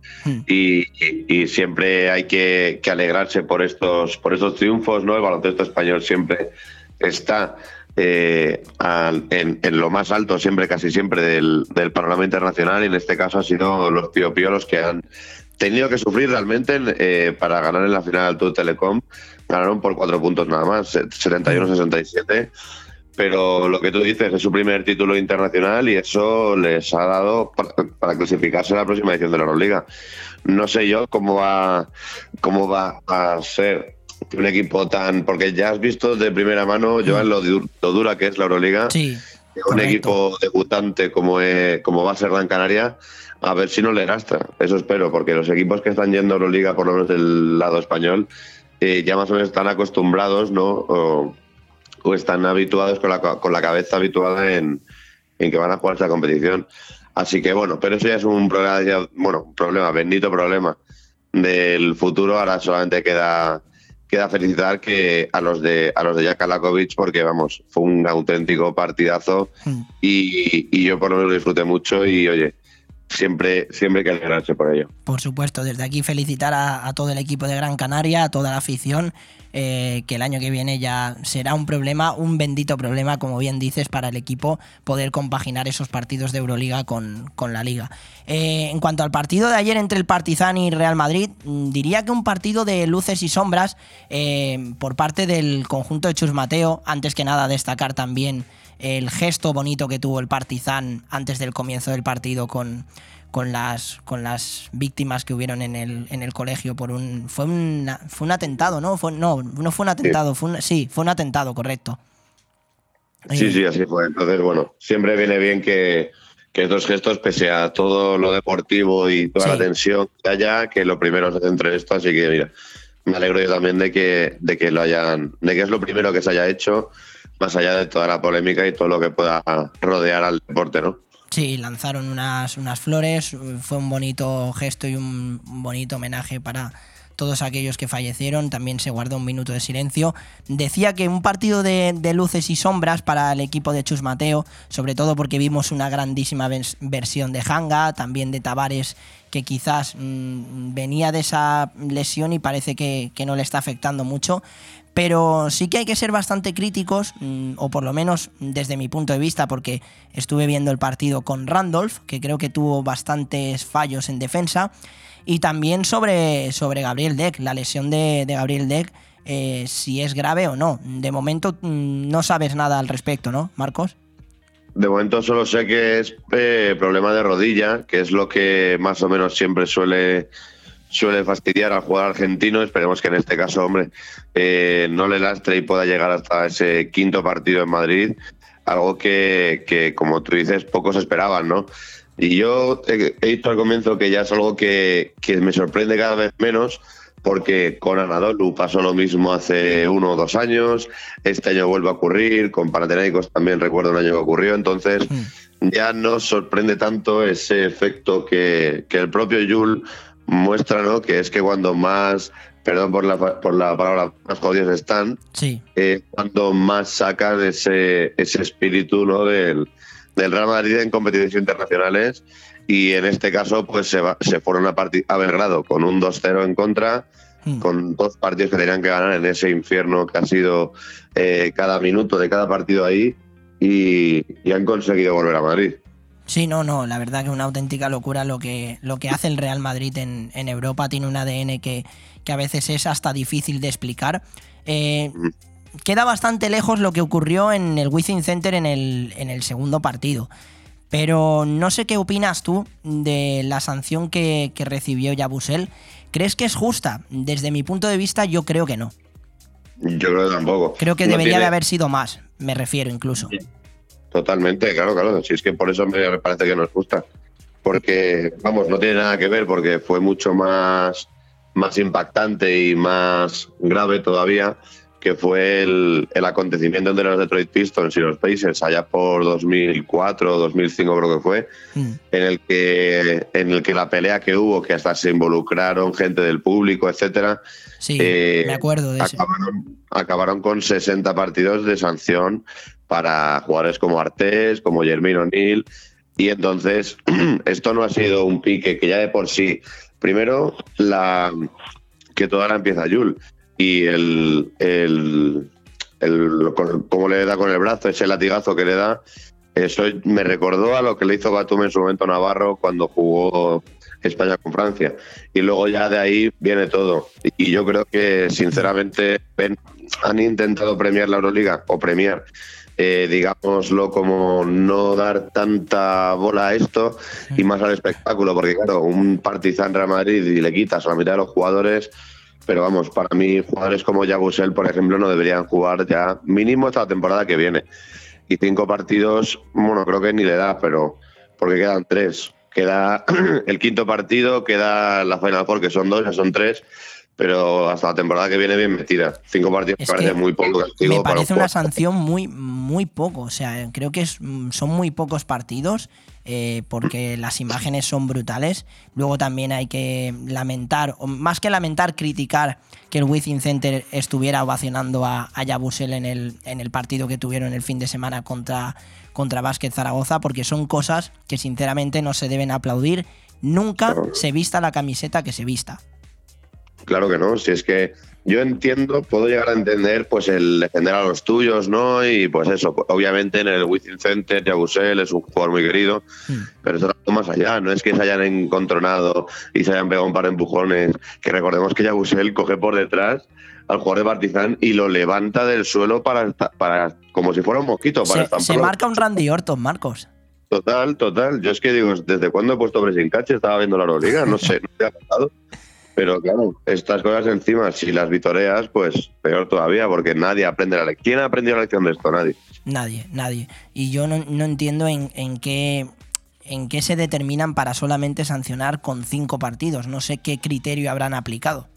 y, y, y siempre hay que, que alegrarse por estos, por estos triunfos, ¿no? El baloncesto español siempre está eh, al, en, en lo más alto, siempre, casi siempre, del, del panorama internacional, y en este caso han sido los piopíos los que han tenido que sufrir realmente eh, para ganar en la final al Tour Telecom. Ganaron por cuatro puntos nada más, setenta y uno a sesenta y siete. Pero lo que tú dices, es su primer título internacional y eso les ha dado para, para clasificarse a la próxima edición de la Euroliga. No sé yo cómo va, cómo va a ser un equipo tan... Porque ya has visto de primera mano, Joan, lo, lo dura que es la Euroliga. Sí, un correcto. Equipo debutante como, es, como va a ser Gran Canaria, a ver si no le gasta. Eso espero, porque los equipos que están yendo a Euroliga, por lo menos del lado español, eh, ya más o menos están acostumbrados, ¿no? O, o están habituados con la, con la cabeza habituada en, en que van a jugar esta competición. Así que bueno, pero eso ya es un problema, ya, bueno, un problema, bendito problema del futuro. Ahora solamente queda, queda felicitar que a los de a los de Jack Alakovic, porque vamos, fue un auténtico partidazo y, y yo por lo menos lo disfruté mucho y oye, Siempre, siempre hay que alegrarse por ello. Por supuesto, desde aquí felicitar a, a todo el equipo de Gran Canaria, a toda la afición, eh, que el año que viene ya será un problema, un bendito problema, como bien dices, para el equipo poder compaginar esos partidos de Euroliga con, con la Liga. Eh, en cuanto al partido de ayer entre el Partizan y Real Madrid, diría que un partido de luces y sombras eh, por parte del conjunto de Chus Mateo. Antes que nada, destacar también el gesto bonito que tuvo el Partizan antes del comienzo del partido con, con, las, con las víctimas que hubieron en el, en el colegio por un fue un fue un atentado, ¿no? Fue, no, no fue un atentado, fue un, sí, fue un atentado, correcto. Sí, sí, así fue. Entonces, bueno, siempre viene bien que, que estos gestos, pese a todo lo deportivo y toda sí. la tensión que haya, que lo primero se centre en esto, así que mira, me alegro yo también de que, de que lo hayan, de que es lo primero que se haya hecho, más allá de toda la polémica y todo lo que pueda rodear al deporte, ¿no? Sí, lanzaron unas, unas flores, fue un bonito gesto y un bonito homenaje para todos aquellos que fallecieron, también se guardó un minuto de silencio. Decía que un partido de, de luces y sombras para el equipo de Chus Mateo, sobre todo porque vimos una grandísima vers- versión de Hanga, también de Tavares, que quizás mmm, venía de esa lesión y parece que, que no le está afectando mucho. Pero sí que hay que ser bastante críticos, o por lo menos desde mi punto de vista, porque estuve viendo el partido con Randolph, que creo que tuvo bastantes fallos en defensa, y también sobre, sobre Gabriel Deck, la lesión de, de Gabriel Deck, eh, si es grave o no. De momento no sabes nada al respecto, ¿no, Marcos? De momento solo sé que es eh, problema de rodilla, que es lo que más o menos siempre suele... suele fastidiar al jugador argentino. Esperemos que en este caso, hombre, eh, no le lastre y pueda llegar hasta ese quinto partido en Madrid, algo que, que como tú dices, pocos esperaban, ¿no? Y yo he, he dicho al comienzo que ya es algo que, que me sorprende cada vez menos, porque con Anadolu pasó lo mismo hace uno o dos años, este año vuelve a ocurrir, con Panathinaikos también recuerdo un año que ocurrió, entonces ya no sorprende tanto ese efecto que, que el propio Jul muestra, ¿no? Que es que cuando más perdón por la, por la palabra, más jodidos están, sí. eh, cuando más sacan ese, ese espíritu, ¿no?, del, del Real Madrid en competiciones internacionales, y en este caso pues se, va, se fueron a, a Belgrado con un dos cero en contra, mm. con dos partidos que tenían que ganar en ese infierno que ha sido eh, cada minuto de cada partido ahí, y, y han conseguido volver a Madrid. Sí, no, no, la verdad que una auténtica locura lo que, lo que hace el Real Madrid en, en Europa. Tiene un A D N que, que a veces es hasta difícil de explicar. Eh, queda bastante lejos lo que ocurrió en el WiZink Center en el, en el segundo partido. Pero no sé qué opinas tú de la sanción que, que recibió Yabusel. ¿Crees que es justa? Desde mi punto de vista, yo creo que no. Yo creo que tampoco. Creo que no debería tiene... de haber sido más, me refiero incluso. Totalmente, claro, claro. Si es que por eso me parece que nos gusta. Porque, vamos, no tiene nada que ver, porque fue mucho más, más impactante y más grave todavía, que fue el, el acontecimiento entre los Detroit Pistons y los Pacers allá por dos mil cuatro o dos mil cinco, creo que fue, mm. en el que, en el que la pelea que hubo, que hasta se involucraron gente del público, etcétera. Sí, eh, me acuerdo de acabaron, eso. Acabaron con sesenta partidos de sanción para jugadores como Artés, como Jermaine O'Neal, y entonces esto no ha sido un pique que ya de por sí, primero la que toda la empieza Jul, y el, el, el cómo le da con el brazo, ese latigazo que le da, eso me recordó a lo que le hizo Batum en su momento a Navarro cuando jugó España con Francia, y luego ya de ahí viene todo, y yo creo que sinceramente han intentado premiar la Euroliga o premiar Eh, digámoslo, como no dar tanta bola a esto y más al espectáculo, porque claro, un Partizan Real Madrid y le quitas a la mitad de los jugadores, pero vamos, para mí jugadores como Yabusel, por ejemplo, no deberían jugar ya mínimo esta temporada que viene, y cinco partidos, bueno, creo que ni le da, pero porque quedan tres, queda el quinto partido, queda la Final Four, que son dos, ya son tres, pero hasta la temporada que viene bien metida. Cinco partidos me parece muy poco castigo. Me parece una sanción muy, muy poco. O sea, creo que es, son muy pocos partidos eh, porque las imágenes son brutales. Luego también hay que lamentar, o más que lamentar, criticar que el WiZink Center estuviera ovacionando a, a Yabusel en el, en el partido que tuvieron el fin de semana contra, contra Basket Zaragoza, porque son cosas que sinceramente no se deben aplaudir. Nunca se vista la camiseta que se vista. Claro que no, si es que yo entiendo, puedo llegar a entender pues el defender a los tuyos, ¿no? Y pues eso, obviamente en el WiZink Center Yabusel es un jugador muy querido, mm. pero eso va más allá, no es que se hayan encontronado y se hayan pegado un par de empujones, que recordemos que Yabusel coge por detrás al jugador de Partizan y lo levanta del suelo para, para como si fuera un mosquito. Para se, se marca un Randy Orton, Marcos. Total, total, yo es que digo, ¿desde cuándo he puesto pressing catch? Estaba viendo la Euroliga, no sé, no te ha pasado. Pero claro, estas cosas encima, si las vitoreas, pues peor todavía, porque nadie aprende la lección. ¿Quién ha aprendido la lección de esto? Nadie. Nadie, nadie. Y yo no, no entiendo en, en qué en qué se determinan para solamente sancionar con cinco partidos. No sé qué criterio habrán aplicado.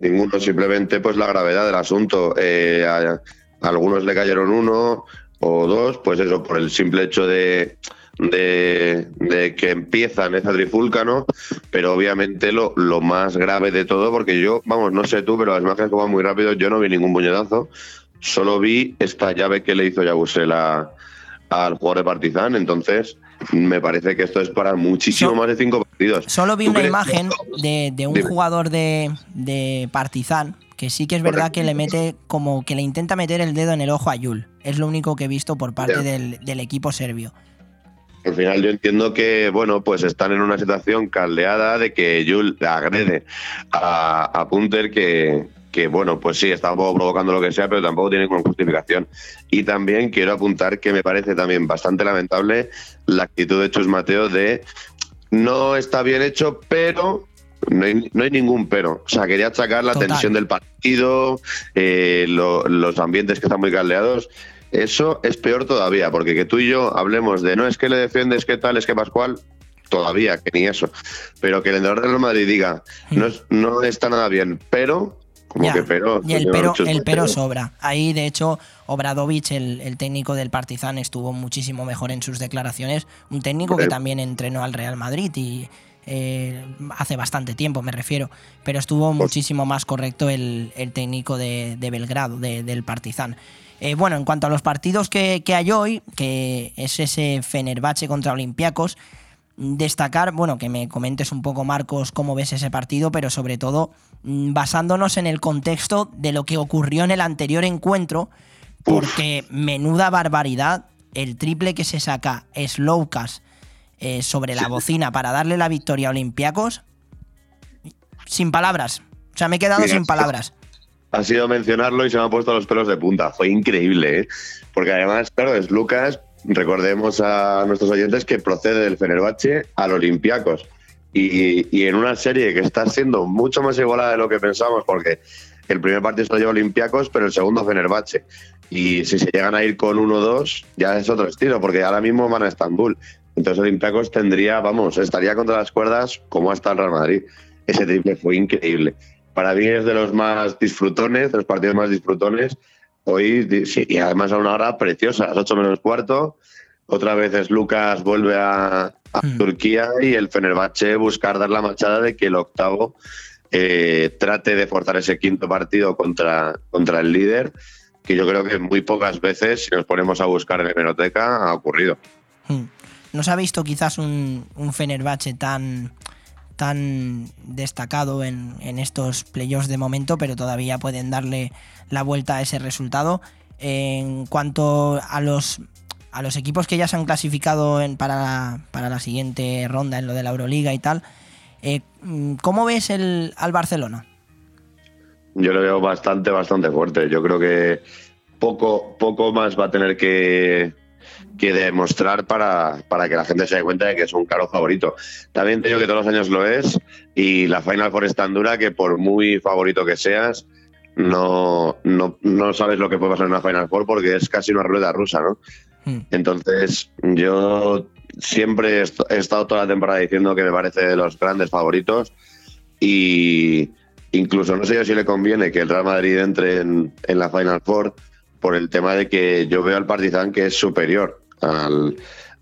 Ninguno, simplemente pues la gravedad del asunto. Eh, a, a algunos le cayeron uno o dos, pues eso, por el simple hecho de... De, de que empiezan esa trifulca, ¿no? Pero obviamente lo, lo más grave de todo, porque yo, vamos, no sé tú, pero las imágenes que van muy rápido, yo no vi ningún puñetazo, solo vi esta llave que le hizo Yabusel a, al jugador de Partizan. Entonces me parece que esto es para muchísimo so, más de cinco partidos. Solo vi una imagen de, de un Dime. jugador de, de Partizan, que sí que es verdad que le mete, como que le intenta meter el dedo en el ojo a Jul. Es lo único que he visto por parte yeah. del, del equipo serbio. Al final yo entiendo que, bueno, pues están en una situación caldeada de que Jul agrede a, a Punter, que, que, bueno, pues sí, está un poco provocando lo que sea, pero tampoco tiene como justificación. Y también quiero apuntar que me parece también bastante lamentable la actitud de Chus Mateo de no está bien hecho, pero... No hay, no hay ningún pero. O sea, quería achacar la Total. tensión del partido, eh, lo, los ambientes que están muy caldeados. Eso es peor todavía, porque que tú y yo hablemos de no es que le defiendes, que tal, es que Pascual, todavía, que ni eso. Pero que el entrenador del Real Madrid diga, no, es, no está nada bien, pero... Como ya, que pero, y el pero, el pero sobra. Ahí, de hecho, Obradović, el, el técnico del Partizan, estuvo muchísimo mejor en sus declaraciones. Un técnico que también entrenó al Real Madrid y... eh, hace bastante tiempo, me refiero, pero estuvo muchísimo más correcto el, el técnico de, de Belgrado, de, del Partizan. Eh, bueno, en cuanto a los partidos que, que hay hoy, que es ese Fenerbahce contra Olympiacos, destacar, bueno, que me comentes un poco, Marcos, cómo ves ese partido, pero sobre todo basándonos en el contexto de lo que ocurrió en el anterior encuentro, porque Uf. menuda barbaridad el triple que se saca Slowkas eh, sobre la bocina para darle la victoria a Olympiacos. Sin palabras, o sea, me he quedado Mira, sin palabras. Ha sido mencionarlo y se me han puesto los pelos de punta, fue increíble, ¿eh? Porque además, claro, Slowkas, recordemos a nuestros oyentes que procede del Fenerbahce al Olympiacos y, y en una serie que está siendo mucho más igualada de lo que pensamos, porque el primer partido se lo lleva Olympiacos, pero el segundo Fenerbahce, y si se llegan a ir con uno dos ya es otro estilo, porque ahora mismo van a Estambul, entonces Olympiacos tendría, vamos, estaría contra las cuerdas como hasta el Real Madrid. Ese triple fue increíble, para mí es de los más disfrutones, de los partidos más disfrutones. Hoy, sí, y además a una hora preciosa, a las ocho menos cuarto. Otra vez es Lucas, vuelve a, a mm. Turquía, y el Fenerbahce buscar dar la machada de que el octavo eh, trate de forzar ese quinto partido contra, contra el líder, que yo creo que muy pocas veces, si nos ponemos a buscar en la hemeroteca, ha ocurrido. Mm. No se ha visto quizás un, un Fenerbahce tan, tan destacado en, en estos playoffs de momento, pero todavía pueden darle la vuelta a ese resultado. En cuanto a los, a los equipos que ya se han clasificado en, para, para la siguiente ronda en lo de la Euroliga y tal, eh, ¿cómo ves el, al Barcelona? Yo lo veo bastante, bastante fuerte. Yo creo que poco, poco más va a tener que... que demostrar para, para que la gente se dé cuenta de que es un claro favorito. También te digo que todos los años lo es, y la Final Four es tan dura que por muy favorito que seas, no, no, no sabes lo que puede pasar en una Final Four, porque es casi una rueda rusa, ¿no? Mm. Entonces, yo siempre he estado toda la temporada diciendo que me parece de los grandes favoritos, y incluso no sé yo si le conviene que el Real Madrid entre en, en la Final Four, por el tema de que yo veo al Partizan que es superior al,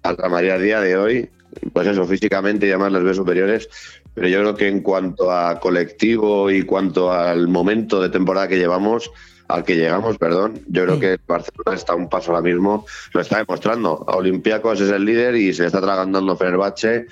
al Real Madrid a día de hoy, pues eso, físicamente y además les veo superiores, pero yo creo que en cuanto a colectivo y cuanto al momento de temporada que llevamos, al que llegamos, perdón, yo creo sí. que Barcelona está a un paso ahora mismo, lo está demostrando. Olympiacos es el líder y se le está tragando Fenerbahce,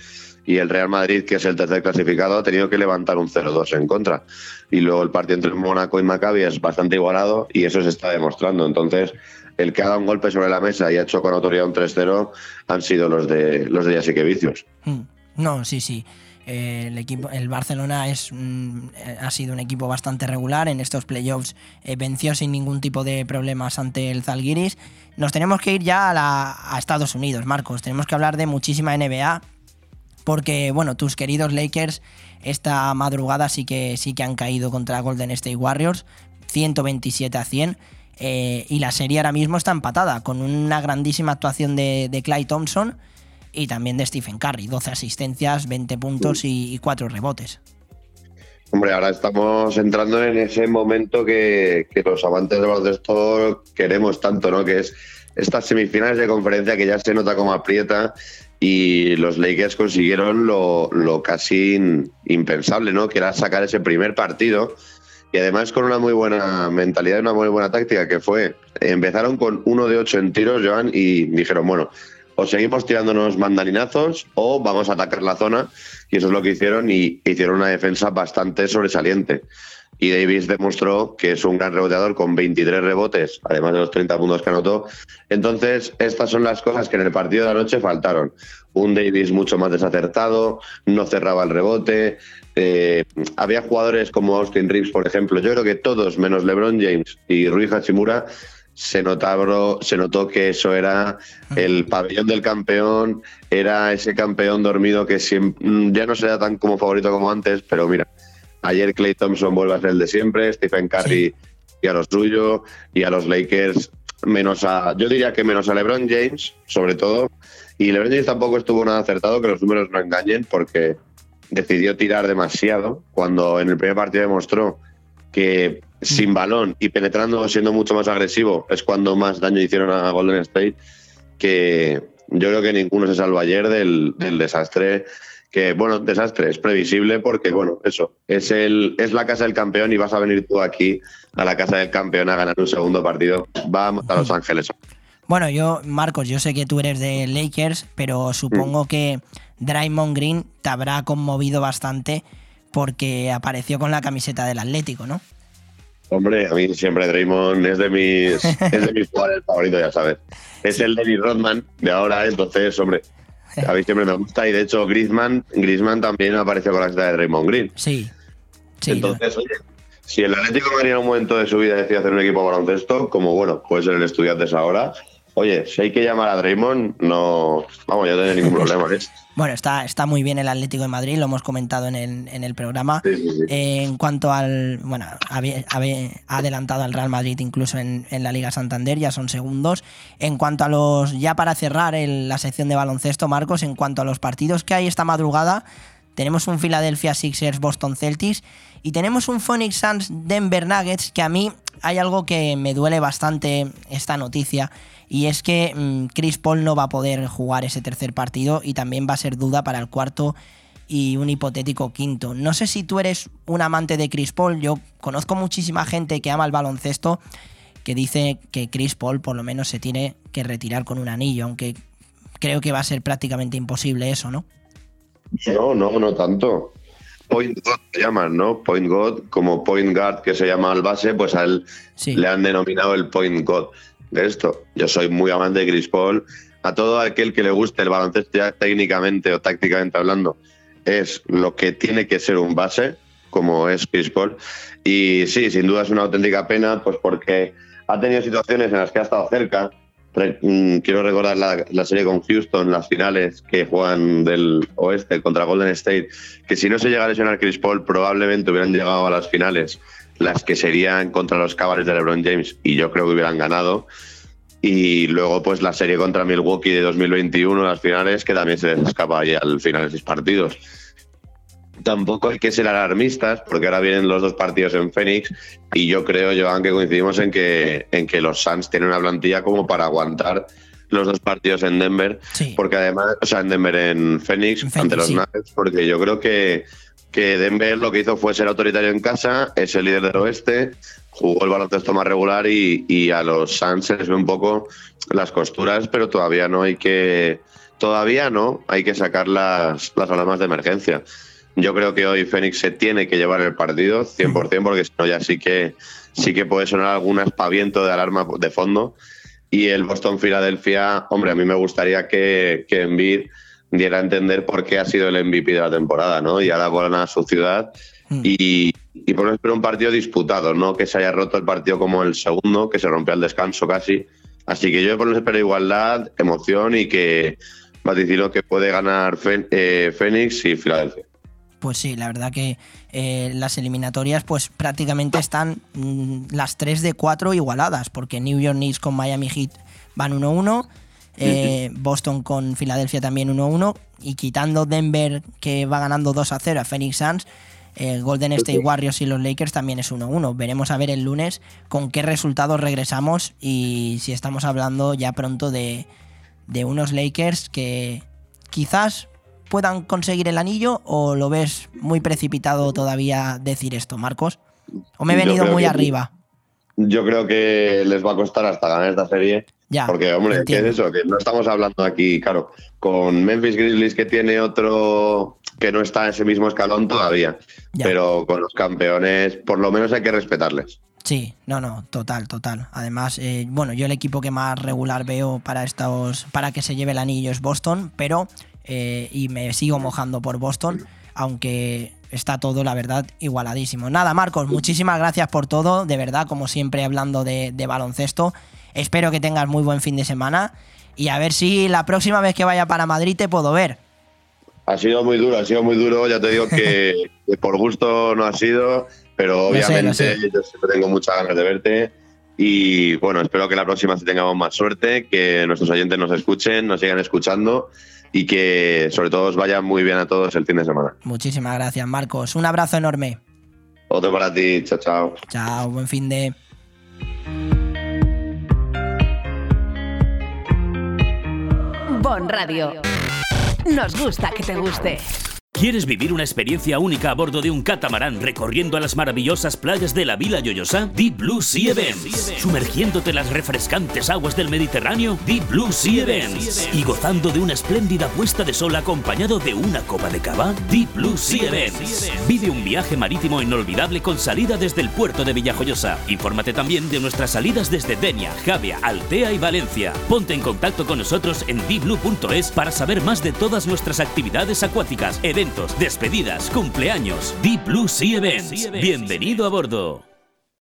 y el Real Madrid, que es el tercer clasificado, ha tenido que levantar un cero dos en contra. Y luego el partido entre Mónaco y Maccabi es bastante igualado, y eso se está demostrando. Entonces, el que ha dado un golpe sobre la mesa y ha hecho con autoridad un tres cero han sido los de los de Jasikevicius. No, sí, sí. Eh, el equipo, el Barcelona es mm, ha sido un equipo bastante regular en estos playoffs, eh, venció sin ningún tipo de problemas ante el Zalgiris. Nos tenemos que ir ya a, la, a Estados Unidos, Marcos. Tenemos que hablar de muchísima N B A, porque bueno, tus queridos Lakers esta madrugada sí que, sí que han caído contra Golden State Warriors ciento veintisiete a cien, eh, y la serie ahora mismo está empatada, con una grandísima actuación de, de Klay Thompson y también de Stephen Curry, doce asistencias, veinte puntos y, y cuatro rebotes. Hombre, ahora estamos entrando en ese momento que, que los amantes de baloncesto queremos tanto, ¿no? Que es estas semifinales de conferencia que ya se nota como aprieta, y los Lakers consiguieron lo, lo casi in, impensable, ¿no? Que era sacar ese primer partido, y además con una muy buena mentalidad y una muy buena táctica, que fue, empezaron con uno de ocho en tiros, Joan, y dijeron, bueno, o seguimos tirándonos mandalinazos o vamos a atacar la zona, y eso es lo que hicieron, y hicieron una defensa bastante sobresaliente. Y Davis demostró que es un gran reboteador con veintitrés rebotes, además de los treinta puntos que anotó. Entonces, estas son las cosas que en el partido de anoche faltaron. Un Davis mucho más desacertado, no cerraba el rebote. Eh, había jugadores como Austin Reeves, por ejemplo. Yo creo que todos, menos LeBron James y Rui Hachimura, se notó, se notó que eso era el pabellón del campeón, era ese campeón dormido que siempre, ya no se da tan como favorito como antes, pero mira, ayer Klay Thompson vuelve a ser el de siempre, Stephen Curry sí. y a lo suyo, y a los Lakers, menos a, yo diría que menos a LeBron James, sobre todo, y LeBron James tampoco estuvo nada acertado, que los números no engañen, porque decidió tirar demasiado, cuando en el primer partido demostró que sin balón y penetrando, siendo mucho más agresivo, es cuando más daño hicieron a Golden State, que yo creo que ninguno se salvó ayer del, del desastre que, bueno, desastre, es previsible porque, bueno, eso, es el es la casa del campeón y vas a venir tú aquí a la casa del campeón a ganar un segundo partido. Vamos a Los Ángeles. Bueno, yo, Marcos, yo sé que tú eres de Lakers, pero supongo mm. que Draymond Green te habrá conmovido bastante porque apareció con la camiseta del Atlético, ¿no? Hombre, a mí siempre Draymond es de mis, es de mis jugadores favoritos, ya sabes. Es el Dennis Rodman de ahora, entonces, hombre, a mí siempre me gusta. Y de hecho, Griezmann, Griezmann también apareció con la camiseta de Draymond Green. Sí. sí entonces, oye, si el Atlético de Madrid en un momento de su vida decide hacer un equipo baloncesto, como bueno, puede ser el Estudiantes ahora, oye, si hay que llamar a Draymond, no, vamos, yo no tengo ningún problema, ¿eh? Bueno, está, está muy bien el Atlético de Madrid, lo hemos comentado en el, en el programa. Sí, sí, sí. Eh, en cuanto al, bueno, ha adelantado al Real Madrid incluso en, en la Liga Santander, ya son segundos. En cuanto a los, ya para cerrar el, la sección de baloncesto, Marcos, en cuanto a los partidos que hay esta madrugada, tenemos un Philadelphia Sixers Boston Celtics y tenemos un Phoenix Suns Denver Nuggets, que a mí hay algo que me duele bastante esta noticia, y es que Chris Paul no va a poder jugar ese tercer partido y también va a ser duda para el cuarto y un hipotético quinto. No sé si tú eres un amante de Chris Paul. Yo conozco muchísima gente que ama el baloncesto que dice que Chris Paul por lo menos se tiene que retirar con un anillo, aunque creo que va a ser prácticamente imposible eso, ¿no? No, no, no tanto. Point God se llaman, ¿no? Point God, como Point Guard que se llama al base, pues a él sí. le han denominado el Point God de esto. Yo soy muy amante de Chris Paul. A todo aquel que le guste el baloncesto, ya técnicamente o tácticamente hablando, es lo que tiene que ser un base, como es Chris Paul. Y sí, sin duda es una auténtica pena, pues porque ha tenido situaciones en las que ha estado cerca. Quiero recordar la, la serie con Houston, las finales que juegan del oeste contra Golden State, que si no se llega a lesionar Chris Paul probablemente hubieran llegado a las finales, las que serían contra los Cavaliers de LeBron James, y yo creo que hubieran ganado. Y luego pues la serie contra Milwaukee de dos mil veintiuno, las finales, que también se les escapa ahí al final de seis partidos. Tampoco hay que ser alarmistas, porque ahora vienen los dos partidos en Phoenix y yo creo, Joan, que coincidimos en que, en que los Suns tienen una plantilla como para aguantar los dos partidos en Denver, sí. porque además, o sea, en Denver, en Phoenix, en Phoenix ante los sí. Nuggets, porque yo creo que, que Denver lo que hizo fue ser autoritario en casa, es el líder del oeste, jugó el baloncesto más regular y, y a los Suns se les ve un poco las costuras, pero todavía no hay que, todavía no hay que sacar las, las alarmas de emergencia. Yo creo que hoy Phoenix se tiene que llevar el partido cien por ciento, porque si no ya sí que, sí que puede sonar algún aspaviento de alarma de fondo. Y el Boston-Filadelfia, hombre, a mí me gustaría que, que Embiid diera a entender por qué ha sido el M V P de la temporada, ¿no? Y ahora vuelan a su ciudad y, y por eso espero un partido disputado, no que se haya roto el partido como el segundo, que se rompió al descanso casi. Así que yo por eso espero igualdad, emoción y que vaticino que puede ganar Phoenix y Filadelfia. Pues sí, la verdad que eh, las eliminatorias pues prácticamente están mm, las tres de cuatro igualadas, porque New York Knicks con Miami Heat van uno uno, eh, uh-huh. Boston con Filadelfia también uno uno, y quitando Denver, que va ganando dos a cero a Phoenix Suns, eh, Golden State Warriors y los Lakers también es uno uno. Veremos a ver el lunes con qué resultados regresamos y si estamos hablando ya pronto de, de unos Lakers que quizás puedan conseguir el anillo, o lo ves muy precipitado todavía decir esto, Marcos, o me he venido muy que, arriba. Yo creo que les va a costar hasta ganar esta serie, ya, porque hombre, ¿qué es eso? Que no estamos hablando aquí, claro, con Memphis Grizzlies, que tiene otro que no está en ese mismo escalón todavía, ya. pero con los campeones por lo menos hay que respetarles. Sí, no, no, total, total. Además, eh, bueno, yo el equipo que más regular veo para estos, para que se lleve el anillo es Boston, pero eh, y me sigo mojando por Boston, aunque está todo, la verdad, igualadísimo. Nada, Marcos, muchísimas gracias por todo, de verdad, como siempre hablando de, de baloncesto. Espero que tengas muy buen fin de semana y a ver si la próxima vez que vaya para Madrid te puedo ver. Ha sido muy duro, ha sido muy duro, ya te digo que por gusto no ha sido, pero obviamente no sé, no sé. yo siempre tengo muchas ganas de verte y bueno, espero que la próxima sí tengamos más suerte, que nuestros oyentes nos escuchen, nos sigan escuchando y que sobre todo os vaya muy bien a todos el fin de semana. Muchísimas gracias, Marcos, un abrazo enorme. Otro para ti, chao, chao. Chao, buen fin de... Bon Radio. Nos gusta que te guste. ¿Quieres vivir una experiencia única a bordo de un catamarán recorriendo a las maravillosas playas de la Vila Yoyosa? Deep Blue Sea Events. ¿Sumergiéndote en las refrescantes aguas del Mediterráneo? Deep Blue Sea Events. ¿Y gozando de una espléndida puesta de sol acompañado de una copa de cava? Deep Blue Sea Events. Vive un viaje marítimo inolvidable con salida desde el puerto de Villajoyosa. Infórmate también de nuestras salidas desde Denia, Javea, Altea y Valencia. Ponte en contacto con nosotros en deep blue punto es para saber más de todas nuestras actividades acuáticas, eventos, despedidas, cumpleaños. Deep Blue Sea Events. Bienvenido a bordo.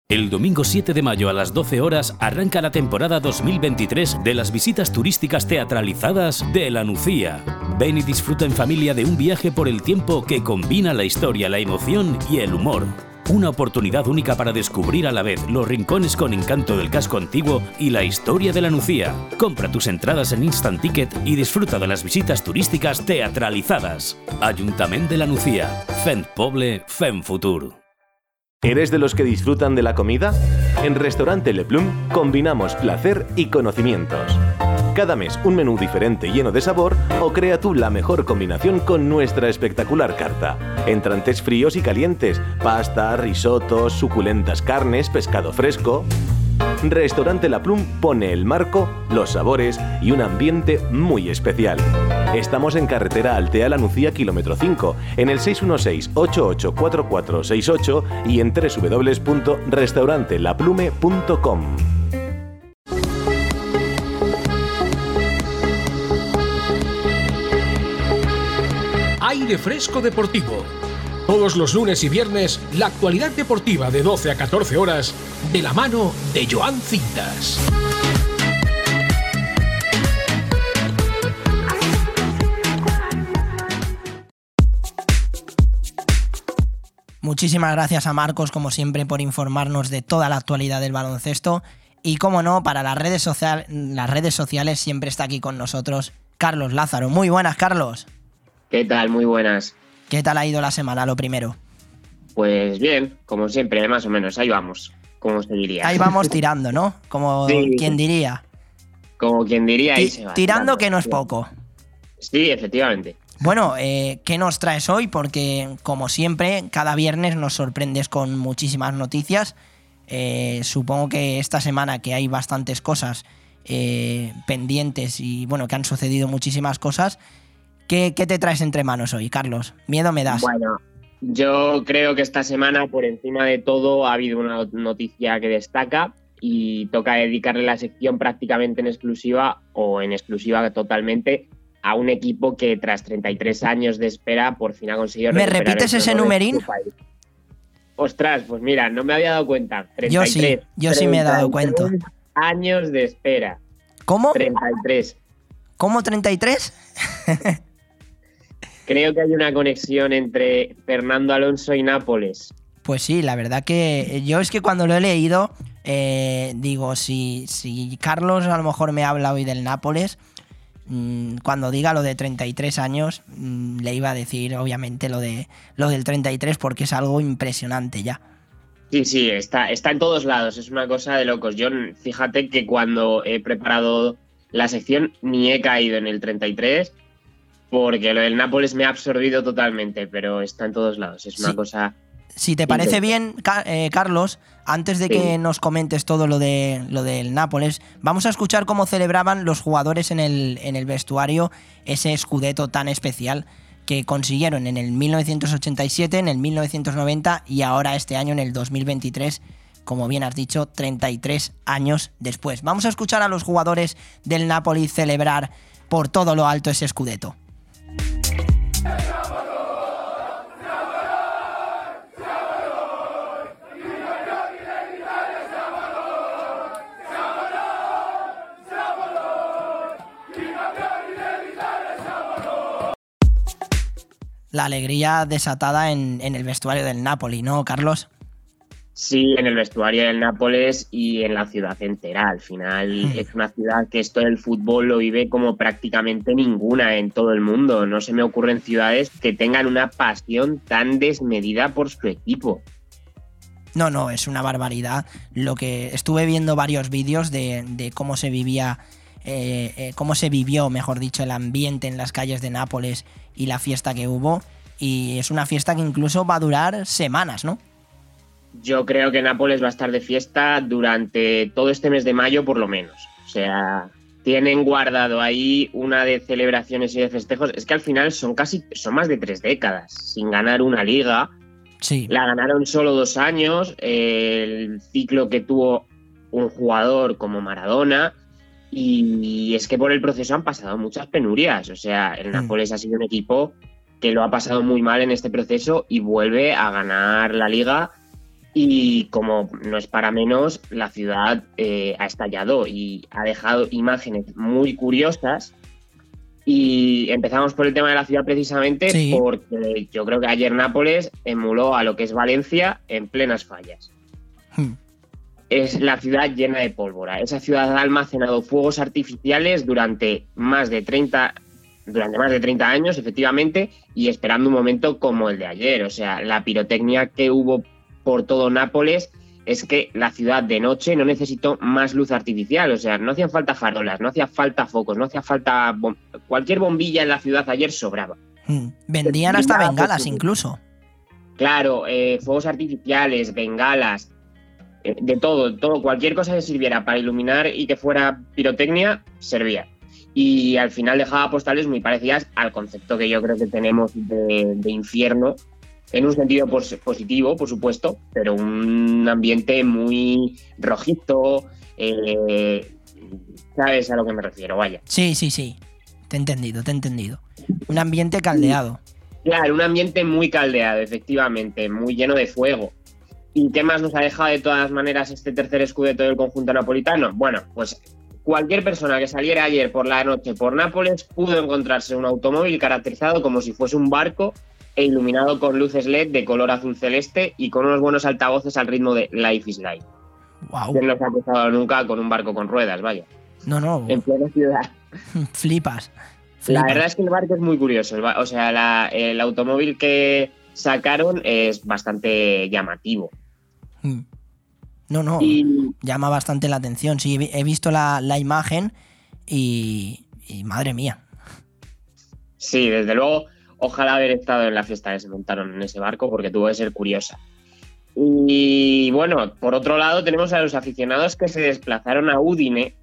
El domingo siete de mayo a las doce horas arranca la temporada dos mil veintitrés de las visitas turísticas teatralizadas de La Nucía. Ven y disfruta en familia de un viaje por el tiempo que combina la historia, la emoción y el humor. Una oportunidad única para descubrir a la vez los rincones con encanto del casco antiguo y la historia de La Nucía. Compra tus entradas en Instant Ticket y disfruta de las visitas turísticas teatralizadas. Ayuntamiento de La Nucía. Fent Poble, Fent Futur. ¿Eres de los que disfrutan de la comida? En Restaurante Le Plum combinamos placer y conocimientos. Cada mes un menú diferente lleno de sabor o crea tú la mejor combinación con nuestra espectacular carta. Entrantes fríos y calientes, pasta, risotos, suculentas carnes, pescado fresco... Restaurante La Plum pone el marco, los sabores y un ambiente muy especial. Estamos en carretera Altea La Nucía, kilómetro cinco, en el seis uno seis, ocho ocho cuatro cuatro seis ocho y en doble u doble u doble u punto restaurante la plume punto com. Aire Fresco Deportivo. Todos los lunes y viernes, la actualidad deportiva de doce a catorce horas, de la mano de Joan Cintas. Muchísimas gracias a Marcos, como siempre, por informarnos de toda la actualidad del baloncesto. Y como no, para las redes, social, las redes sociales siempre está aquí con nosotros Carlos Lázaro. Muy buenas, Carlos. ¿Qué tal? Muy buenas. ¿Qué tal ha ido la semana, lo primero? Pues bien, como siempre, más o menos, ahí vamos, como se diría. Ahí vamos tirando, ¿no? Como sí, quien diría. Como quien diría, ahí T- se va. Tirando, tirando que no es poco. Sí, efectivamente. Bueno, eh, ¿qué nos traes hoy? Porque, como siempre, cada viernes nos sorprendes con muchísimas noticias. Eh, supongo que esta semana que hay bastantes cosas eh, pendientes y, bueno, que han sucedido muchísimas cosas... ¿Qué, ¿Qué te traes entre manos hoy, Carlos? Miedo me das. Bueno, yo creo que esta semana, por encima de todo, ha habido una noticia que destaca y toca dedicarle la sección prácticamente en exclusiva o en exclusiva totalmente a un equipo que tras treinta y tres años de espera por fin ha conseguido... ¿Me repites ese numerín? Ostras, pues mira, no me había dado cuenta. treinta y tres, yo sí, yo sí me he dado cuenta. Años de espera. ¿Cómo? treinta y tres. ¿Cómo treinta y tres? Creo que hay una conexión entre Fernando Alonso y Nápoles. Pues sí, la verdad que yo es que cuando lo he leído, eh, digo, si, si Carlos a lo mejor me habla hoy del Nápoles, mmm, cuando diga lo de treinta y tres años, mmm, le iba a decir obviamente lo, de, lo del treinta y tres porque es algo impresionante ya. Sí, sí, está, está en todos lados, es una cosa de locos. Yo, fíjate que cuando he preparado la sección ni he caído en el treinta y tres... porque lo del Nápoles me ha absorbido totalmente, pero está en todos lados, es una sí. cosa... Si te parece bien, eh, Carlos, antes de sí. que nos comentes todo lo, de, lo del Nápoles, vamos a escuchar cómo celebraban los jugadores en el, en el vestuario ese scudetto tan especial que consiguieron en el mil novecientos ochenta y siete, en el mil novecientos noventa y ahora este año, en el dos mil veintitrés, como bien has dicho, treinta y tres años después. Vamos a escuchar a los jugadores del Napoli celebrar por todo lo alto ese scudetto. La alegría desatada en, en el vestuario del Napoli, ¿no, Carlos? Sí, en el vestuario del Nápoles y en la ciudad entera. Al final es una ciudad que esto del fútbol lo vive como prácticamente ninguna en todo el mundo. No se me ocurren ciudades que tengan una pasión tan desmedida por su equipo. No, no, es una barbaridad. Lo que estuve viendo varios vídeos de, de cómo se vivía, eh, eh, cómo se vivió, mejor dicho, el ambiente en las calles de Nápoles y la fiesta que hubo. y es una fiesta que incluso va a durar semanas, ¿no? Yo creo que Nápoles va a estar de fiesta durante todo este mes de mayo, por lo menos. O sea, tienen guardado ahí una de celebraciones y de festejos. Es que al final son casi son más de tres décadas sin ganar una liga. Sí. La ganaron solo dos años, el ciclo que tuvo un jugador como Maradona, y es que por el proceso han pasado muchas penurias. O sea, el Nápoles mm. ha sido un equipo que lo ha pasado muy mal en este proceso y vuelve a ganar la liga. Y como no es para menos, la ciudad eh, ha estallado y ha dejado imágenes muy curiosas. Y empezamos por el tema de la ciudad precisamente, sí. porque yo creo que ayer Nápoles emuló a lo que es Valencia en plenas fallas. Hmm. Es la ciudad llena de pólvora. Esa ciudad ha almacenado fuegos artificiales durante más de treinta, durante más de treinta años, efectivamente, y esperando un momento como el de ayer. O sea, la pirotecnia que hubo por todo Nápoles es que la ciudad de noche no necesitó más luz artificial. O sea, no hacían falta farolas, no hacía falta focos, no hacía falta... Bom- cualquier bombilla en la ciudad ayer sobraba. Mm. Vendían hasta bengalas incluso. Claro, eh, fuegos artificiales, bengalas, eh, de todo, todo. Cualquier cosa que sirviera para iluminar y que fuera pirotecnia, servía. Y al final dejaba postales muy parecidas al concepto que yo creo que tenemos de, de infierno, en un sentido positivo, por supuesto, pero un ambiente muy rojizo, eh, ¿sabes a lo que me refiero? Vaya. Sí, sí, sí, te he entendido, te he entendido. Un ambiente caldeado. Claro, un ambiente muy caldeado, efectivamente, muy lleno de fuego. ¿Y qué más nos ha dejado de todas maneras este tercer scudetto del conjunto napolitano? Bueno, pues cualquier persona que saliera ayer por la noche por Nápoles pudo encontrarse un automóvil caracterizado como si fuese un barco e iluminado con luces L E D de color azul celeste y con unos buenos altavoces al ritmo de Life is Life. Wow. ¿Quién no se ha cruzado nunca con un barco con ruedas, vaya? No, no. En plena ciudad. Flipas. Flipas. La verdad es que el barco es muy curioso. O sea, la, el automóvil que sacaron es bastante llamativo. No, no. Y... llama bastante la atención. Sí, he visto la, la imagen y, y madre mía. Sí, desde luego... Ojalá haber estado en la fiesta que se montaron en ese barco, porque tuvo que ser curiosa. Y bueno, por otro lado tenemos a los aficionados que se desplazaron a Udine,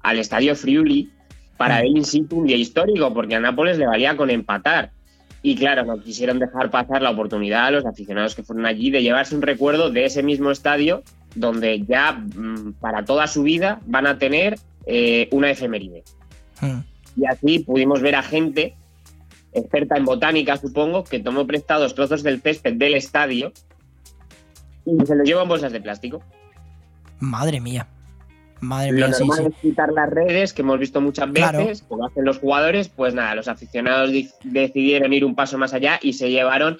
al estadio Friuli, para ver in situ un día histórico, porque a Nápoles le valía con empatar. Y claro, no quisieron dejar pasar la oportunidad a los aficionados que fueron allí de llevarse un recuerdo de ese mismo estadio, donde ya para toda su vida van a tener eh, una efeméride. Mm. Y así pudimos ver a gente experta en botánica, supongo, que tomó prestados trozos del césped del estadio y se los llevó en bolsas de plástico. Madre mía. Madre mía. Lo normal sí, sí. es quitar las redes, que hemos visto muchas veces, claro. como hacen los jugadores, pues nada, los aficionados decidieron ir un paso más allá y se llevaron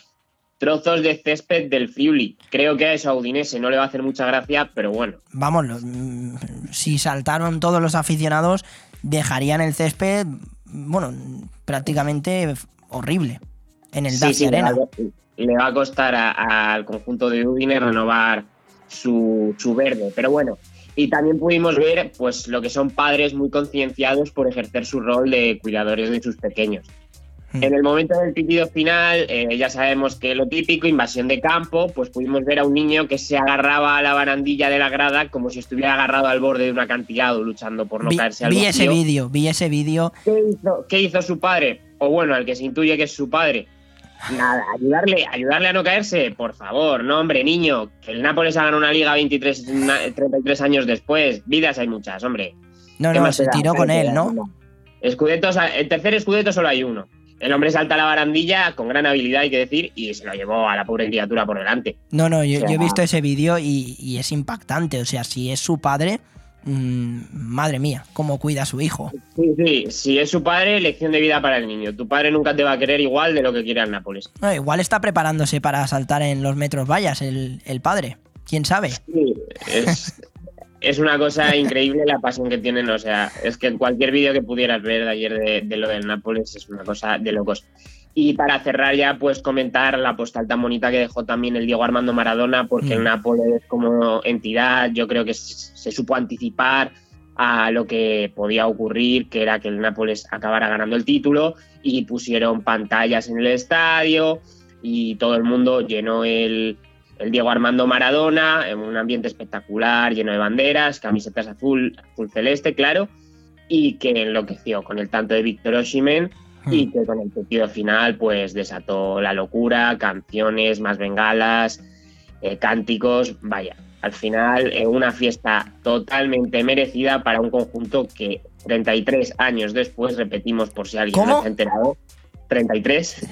trozos de césped del Friuli. Creo que a eso a Udinese no le va a hacer mucha gracia, pero bueno. Vamos, los, si saltaron todos los aficionados, dejarían el césped... Bueno, prácticamente horrible en el Dacia Arena. Sí, sí, le va a costar al conjunto de Udine renovar su, su verde, pero bueno. Y también pudimos ver pues, lo que son padres muy concienciados por ejercer su rol de cuidadores de sus pequeños. Mm. En el momento del pitido final, eh, ya sabemos que lo típico, invasión de campo, pues pudimos ver a un niño que se agarraba a la barandilla de la grada como si estuviera agarrado al borde de un acantilado luchando por no vi, caerse al vi vacío. Ese vídeo, vi ese vídeo. ¿Qué hizo, ¿Qué hizo su padre? O bueno, al que se intuye que es su padre. Nada, ayudarle, ayudarle a no caerse, por favor. No, hombre, niño, que el Nápoles haga una liga veintitrés, treinta y tres años después. Vidas hay muchas, hombre. No, no, se tiró con él, ¿no? Escudetos, el tercer escudeto solo hay uno. El hombre salta a la barandilla con gran habilidad, hay que decir, y se lo llevó a la pobre criatura por delante. No, no, yo, o sea, yo he visto ese vídeo y, y es impactante. O sea, si es su padre, mmm, madre mía, cómo cuida a su hijo. Sí, sí, si es su padre, lección de vida para el niño. Tu padre nunca te va a querer igual de lo que quiere el Nápoles. No, igual está preparándose para saltar en los metros vallas el, el padre, quién sabe. Sí, es... Es una cosa increíble la pasión que tienen, o sea, es que cualquier vídeo que pudieras ver de ayer de, de lo del Nápoles es una cosa de locos. Y para cerrar ya, pues comentar la postal tan bonita que dejó también el Diego Armando Maradona, porque mm. el Nápoles como entidad yo creo que se, se supo anticipar a lo que podía ocurrir, que era que el Nápoles acabara ganando el título, y pusieron pantallas en el estadio y todo el mundo llenó el, el Diego Armando Maradona en un ambiente espectacular, lleno de banderas, camisetas azul, azul celeste, claro, y que enloqueció con el tanto de Víctor Osimhen y que con el partido final pues desató la locura, canciones, más bengalas, eh, cánticos, vaya. Al final, eh, una fiesta totalmente merecida para un conjunto que treinta y tres años después, repetimos por si alguien ¿Cómo? no se ha enterado, treinta y tres,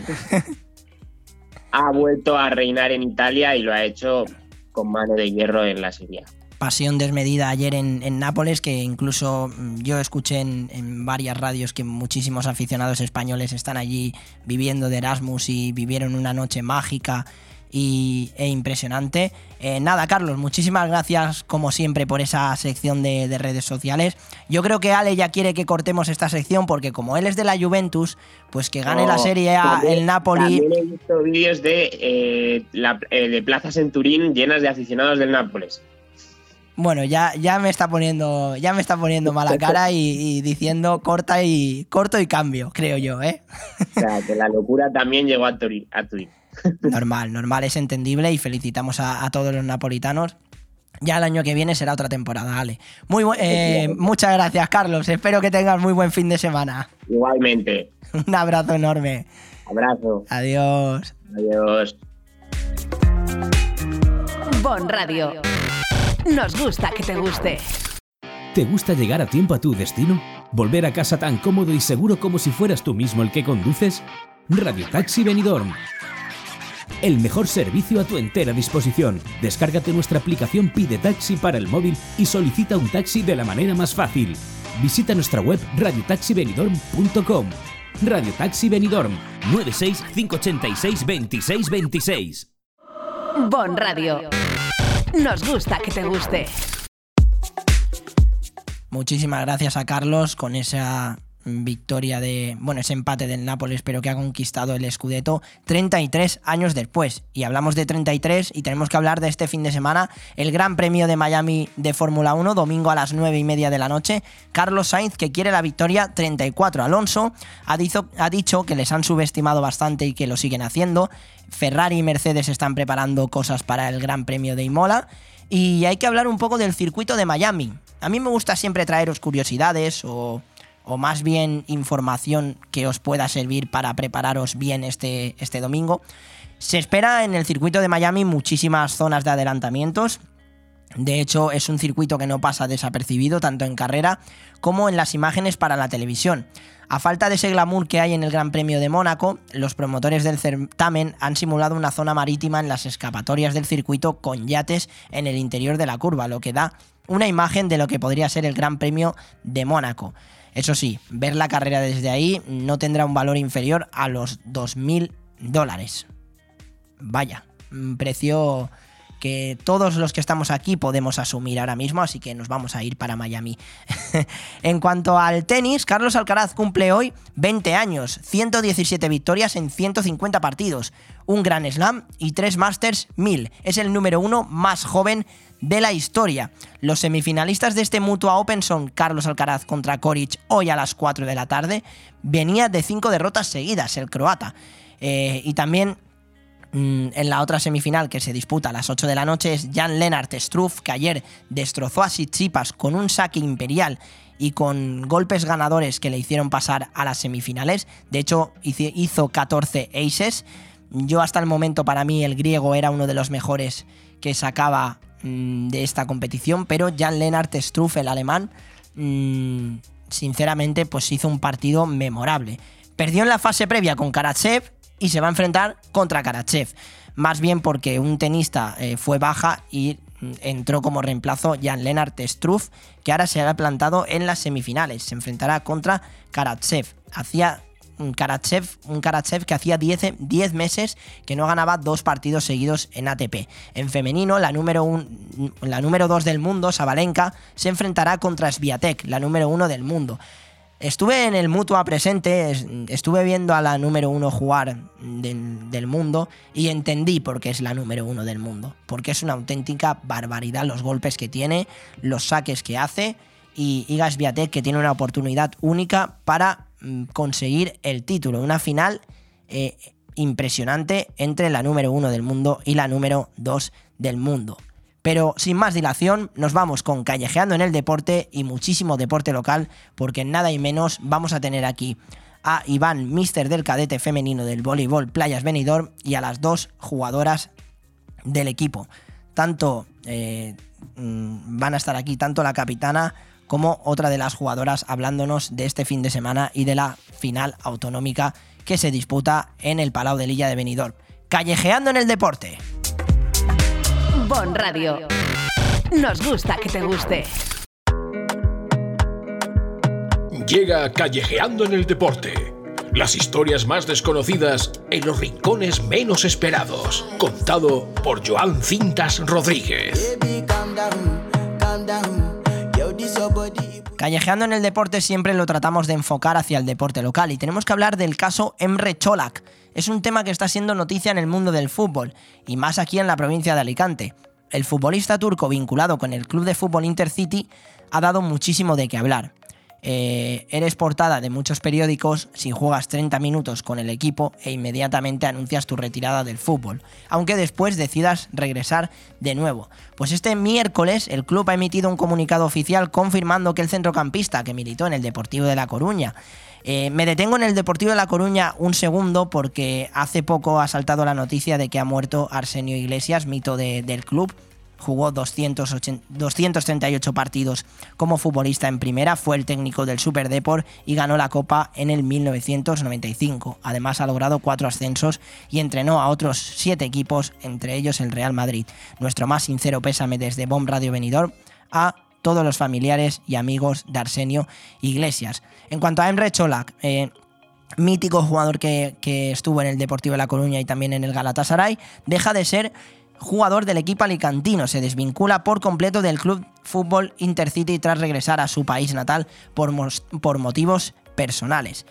ha vuelto a reinar en Italia y lo ha hecho con mano de hierro en la Serie A. Pasión desmedida ayer en, en Nápoles, que incluso yo escuché en, en varias radios que muchísimos aficionados españoles están allí viviendo de Erasmus y vivieron una noche mágica y, e impresionante. Eh, nada, Carlos, muchísimas gracias como siempre por esa sección de, de redes sociales. Yo creo que Ale ya quiere que cortemos esta sección porque como él es de la Juventus, pues que gane oh, la Serie A, también, el Napoli. También he visto vídeos de, eh, la, eh, de plazas en Turín llenas de aficionados del Nápoles. Bueno, ya, ya me está poniendo, ya me está poniendo mala cara y, y diciendo corta y corto y cambio, creo yo, ¿eh? O sea, que la locura también llegó a Turín. A Turín. Normal, normal, es entendible y felicitamos a, a todos los napolitanos. Ya el año que viene será otra temporada, Ale. Muy bu- eh, muchas gracias, Carlos. Espero que tengas muy buen fin de semana. Igualmente. Un abrazo enorme. Abrazo. Adiós. Adiós. Bon Radio. Nos gusta que te guste. ¿Te gusta llegar a tiempo a tu destino? ¿Volver a casa tan cómodo y seguro como si fueras tú mismo el que conduces? Radio Taxi Benidorm. El mejor servicio a tu entera disposición. Descárgate nuestra aplicación Pide Taxi para el móvil y solicita un taxi de la manera más fácil. Visita nuestra web radio taxi benidorm punto com. Radio Taxi Benidorm, nueve seis cinco ocho seis dos seis dos seis. Bon Radio. Nos gusta que te guste. Muchísimas gracias a Carlos con esa victoria de... Bueno, ese empate del Nápoles, pero que ha conquistado el Scudetto treinta y tres años después. Y hablamos de treinta y tres y tenemos que hablar de este fin de semana, el Gran Premio de Miami de Fórmula uno, domingo a las nueve y media de la noche. Carlos Sainz, que quiere la victoria treinta y cuatro. Alonso ha dicho, ha dicho que les han subestimado bastante y que lo siguen haciendo. Ferrari y Mercedes están preparando cosas para el Gran Premio de Imola. Y hay que hablar un poco del circuito de Miami. A mí me gusta siempre traeros curiosidades o, o más bien información que os pueda servir para prepararos bien este, este domingo. Se espera en el circuito de Miami muchísimas zonas de adelantamientos. De hecho, es un circuito que no pasa desapercibido tanto en carrera como en las imágenes para la televisión. A falta de ese glamour que hay en el Gran Premio de Mónaco, los promotores del certamen han simulado una zona marítima en las escapatorias del circuito con yates en el interior de la curva, lo que da una imagen de lo que podría ser el Gran Premio de Mónaco. Eso sí, ver la carrera desde ahí no tendrá un valor inferior a los dos mil dólares. Vaya, un precio que todos los que estamos aquí podemos asumir ahora mismo, así que nos vamos a ir para Miami. En cuanto al tenis, Carlos Alcaraz cumple hoy veinte años, ciento diecisiete victorias en ciento cincuenta partidos, un Grand Slam y tres Masters mil. Es el número uno más joven de la historia. Los semifinalistas de este Mutua Open son Carlos Alcaraz contra Coric hoy a las cuatro de la tarde. Venía de cinco derrotas seguidas el croata. Eh, y también... En la otra semifinal, que se disputa a las ocho de la noche, es Jan-Lennard Struff, que ayer destrozó a Tsitsipas con un saque imperial y con golpes ganadores que le hicieron pasar a las semifinales. De hecho, hizo catorce aces. Yo hasta el momento, para mí, el griego era uno de los mejores que sacaba mmm, de esta competición, pero Jan-Lennard Struff, el alemán, mmm, sinceramente, pues hizo un partido memorable. Perdió en la fase previa con Karatsev y se va a enfrentar contra Karatsev, más bien porque un tenista eh, fue baja y entró como reemplazo Jan-Lennard Struff, que ahora se ha plantado en las semifinales. Se enfrentará contra Karatsev. Hacía un Karatsev, un Karatsev que hacía diez meses que no ganaba dos partidos seguidos en A T P. En femenino, la número dos del mundo, Sabalenka, se enfrentará contra Swiatek, la número uno del mundo. Estuve en el Mutua presente, estuve viendo a la número uno jugar del, del mundo y entendí por qué es la número uno del mundo. Porque es una auténtica barbaridad los golpes que tiene, los saques que hace y Igas Biatek, que tiene una oportunidad única para conseguir el título. Una final eh, impresionante entre la número uno del mundo y la número dos del mundo. Pero sin más dilación, nos vamos con Callejeando en el Deporte y muchísimo deporte local, porque en nada y menos vamos a tener aquí a Iván, míster del cadete femenino del voleibol Playas Benidorm, y a las dos jugadoras del equipo. Tanto eh, van a estar aquí tanto la capitana como otra de las jugadoras hablándonos de este fin de semana y de la final autonómica que se disputa en el Palau de Lilla de Benidorm. Callejeando en el Deporte. Bon Radio. Nos gusta que te guste. Llega Callejeando en el Deporte. Las historias más desconocidas en los rincones menos esperados. Contado por Joan Cintas Rodríguez. Callejeando en el Deporte siempre lo tratamos de enfocar hacia el deporte local y tenemos que hablar del caso Emre Çolak. Es un tema que está siendo noticia en el mundo del fútbol y más aquí en la provincia de Alicante. El futbolista turco vinculado con el club de fútbol Intercity ha dado muchísimo de qué hablar. Eh, eres portada de muchos periódicos si juegas treinta minutos con el equipo e inmediatamente anuncias tu retirada del fútbol, aunque después decidas regresar de nuevo. Pues este miércoles el club ha emitido un comunicado oficial confirmando que el centrocampista que militó en el Deportivo de La Coruña... Eh, me detengo en el Deportivo de La Coruña un segundo porque hace poco ha saltado la noticia de que ha muerto Arsenio Iglesias, mito de, del club. Jugó doscientos treinta y ocho partidos como futbolista en primera, fue el técnico del Superdepor y ganó la Copa en el mil novecientos noventa y cinco. Además ha logrado cuatro ascensos y entrenó a otros siete equipos, entre ellos el Real Madrid. Nuestro más sincero pésame desde Bom Radio Benidorm a todos los familiares y amigos de Arsenio Iglesias. En cuanto a Emre Çolak, eh, mítico jugador que, que estuvo en el Deportivo de La Coruña y también en el Galatasaray, deja de ser jugador del equipo alicantino, se desvincula por completo del club fútbol Intercity tras regresar a su país natal por, mos- por motivos personales.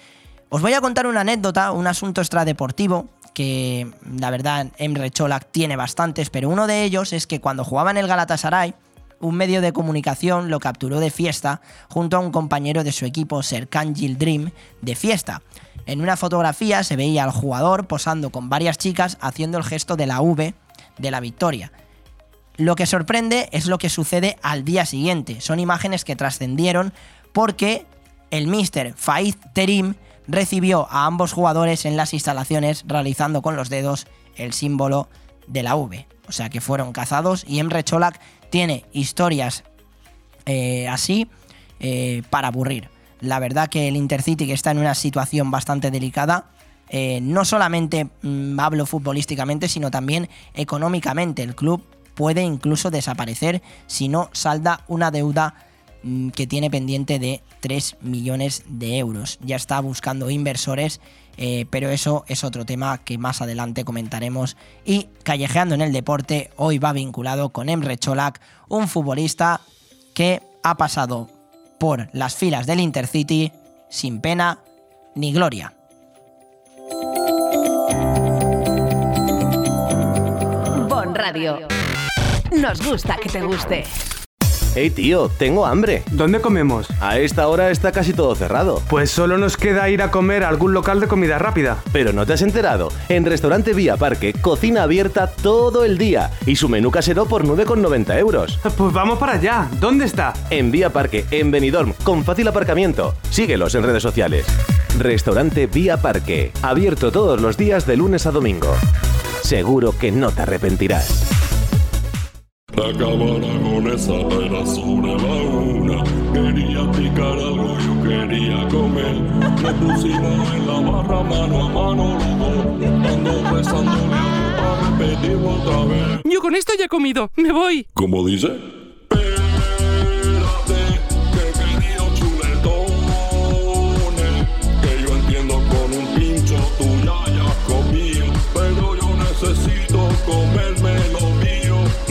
Os voy a contar una anécdota, un asunto extradeportivo que la verdad Emre Çolak tiene bastantes, pero uno de ellos es que cuando jugaba en el Galatasaray, un medio de comunicación lo capturó de fiesta junto a un compañero de su equipo, Serkan Yildirim, de fiesta. En una fotografía se veía al jugador posando con varias chicas haciendo el gesto de la V de la victoria. Lo que sorprende es lo que sucede al día siguiente. Son imágenes que trascendieron porque el míster Faiz Terim recibió a ambos jugadores en las instalaciones realizando con los dedos el símbolo de la V. O sea que fueron cazados y Emre Çolak tiene historias eh, así eh, para aburrir. La verdad que el Intercity, que está en una situación bastante delicada, Eh, no solamente mmm, hablo futbolísticamente, sino también económicamente. El club puede incluso desaparecer si no salda una deuda mmm, que tiene pendiente de tres millones de euros. Ya está buscando inversores, eh, pero eso es otro tema que más adelante comentaremos. Y Callejeando en el Deporte hoy va vinculado con Emre Çolak, un futbolista que ha pasado por las filas del Intercity sin pena ni gloria. Bon Radio. Nos gusta que te guste. Hey tío, tengo hambre. ¿Dónde comemos? A esta hora está casi todo cerrado. Pues solo nos queda ir a comer a algún local de comida rápida. Pero no te has enterado. En Restaurante Vía Parque, cocina abierta todo el día y su menú casero por nueve con noventa euros. Pues vamos para allá. ¿Dónde está? En Vía Parque, en Benidorm, con fácil aparcamiento. Síguelos en redes sociales. Restaurante Vía Parque, abierto todos los días de lunes a domingo. Seguro que no te arrepentirás. Acabará con esa pena sobre la una. Quería picar algo, yo quería comer. Me pusimos en la barra mano a mano, loco. Ando besándole a repetir otra vez. Yo con esto ya he comido, me voy. ¿Cómo dice? Espérate, que he pedido chuletones. Que yo entiendo con un pincho tú ya hayas comido. Pero yo necesito comérmelo.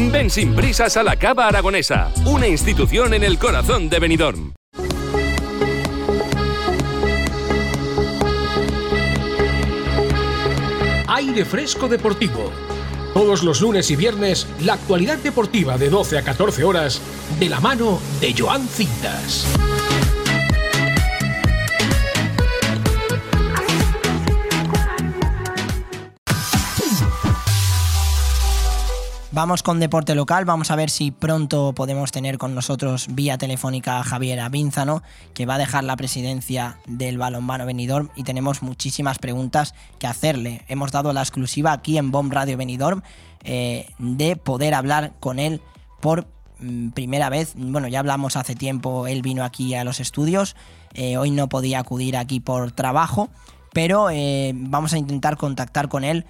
Ven sin prisas a la Cava Aragonesa, una institución en el corazón de Benidorm. Aire Fresco Deportivo, Todos los lunes y viernes, la actualidad deportiva de doce a catorce horas, de la mano de Joan Cintas. Vamos con deporte local, vamos a ver si pronto podemos tener con nosotros vía telefónica a Javier Abínzano, que va a dejar la presidencia del balonmano Benidorm, y tenemos muchísimas preguntas que hacerle. Hemos dado la exclusiva aquí en Bom Radio Benidorm eh, de poder hablar con él por primera vez. Bueno, ya hablamos hace tiempo, él vino aquí a los estudios, eh, hoy no podía acudir aquí por trabajo, pero eh, vamos a intentar contactar con él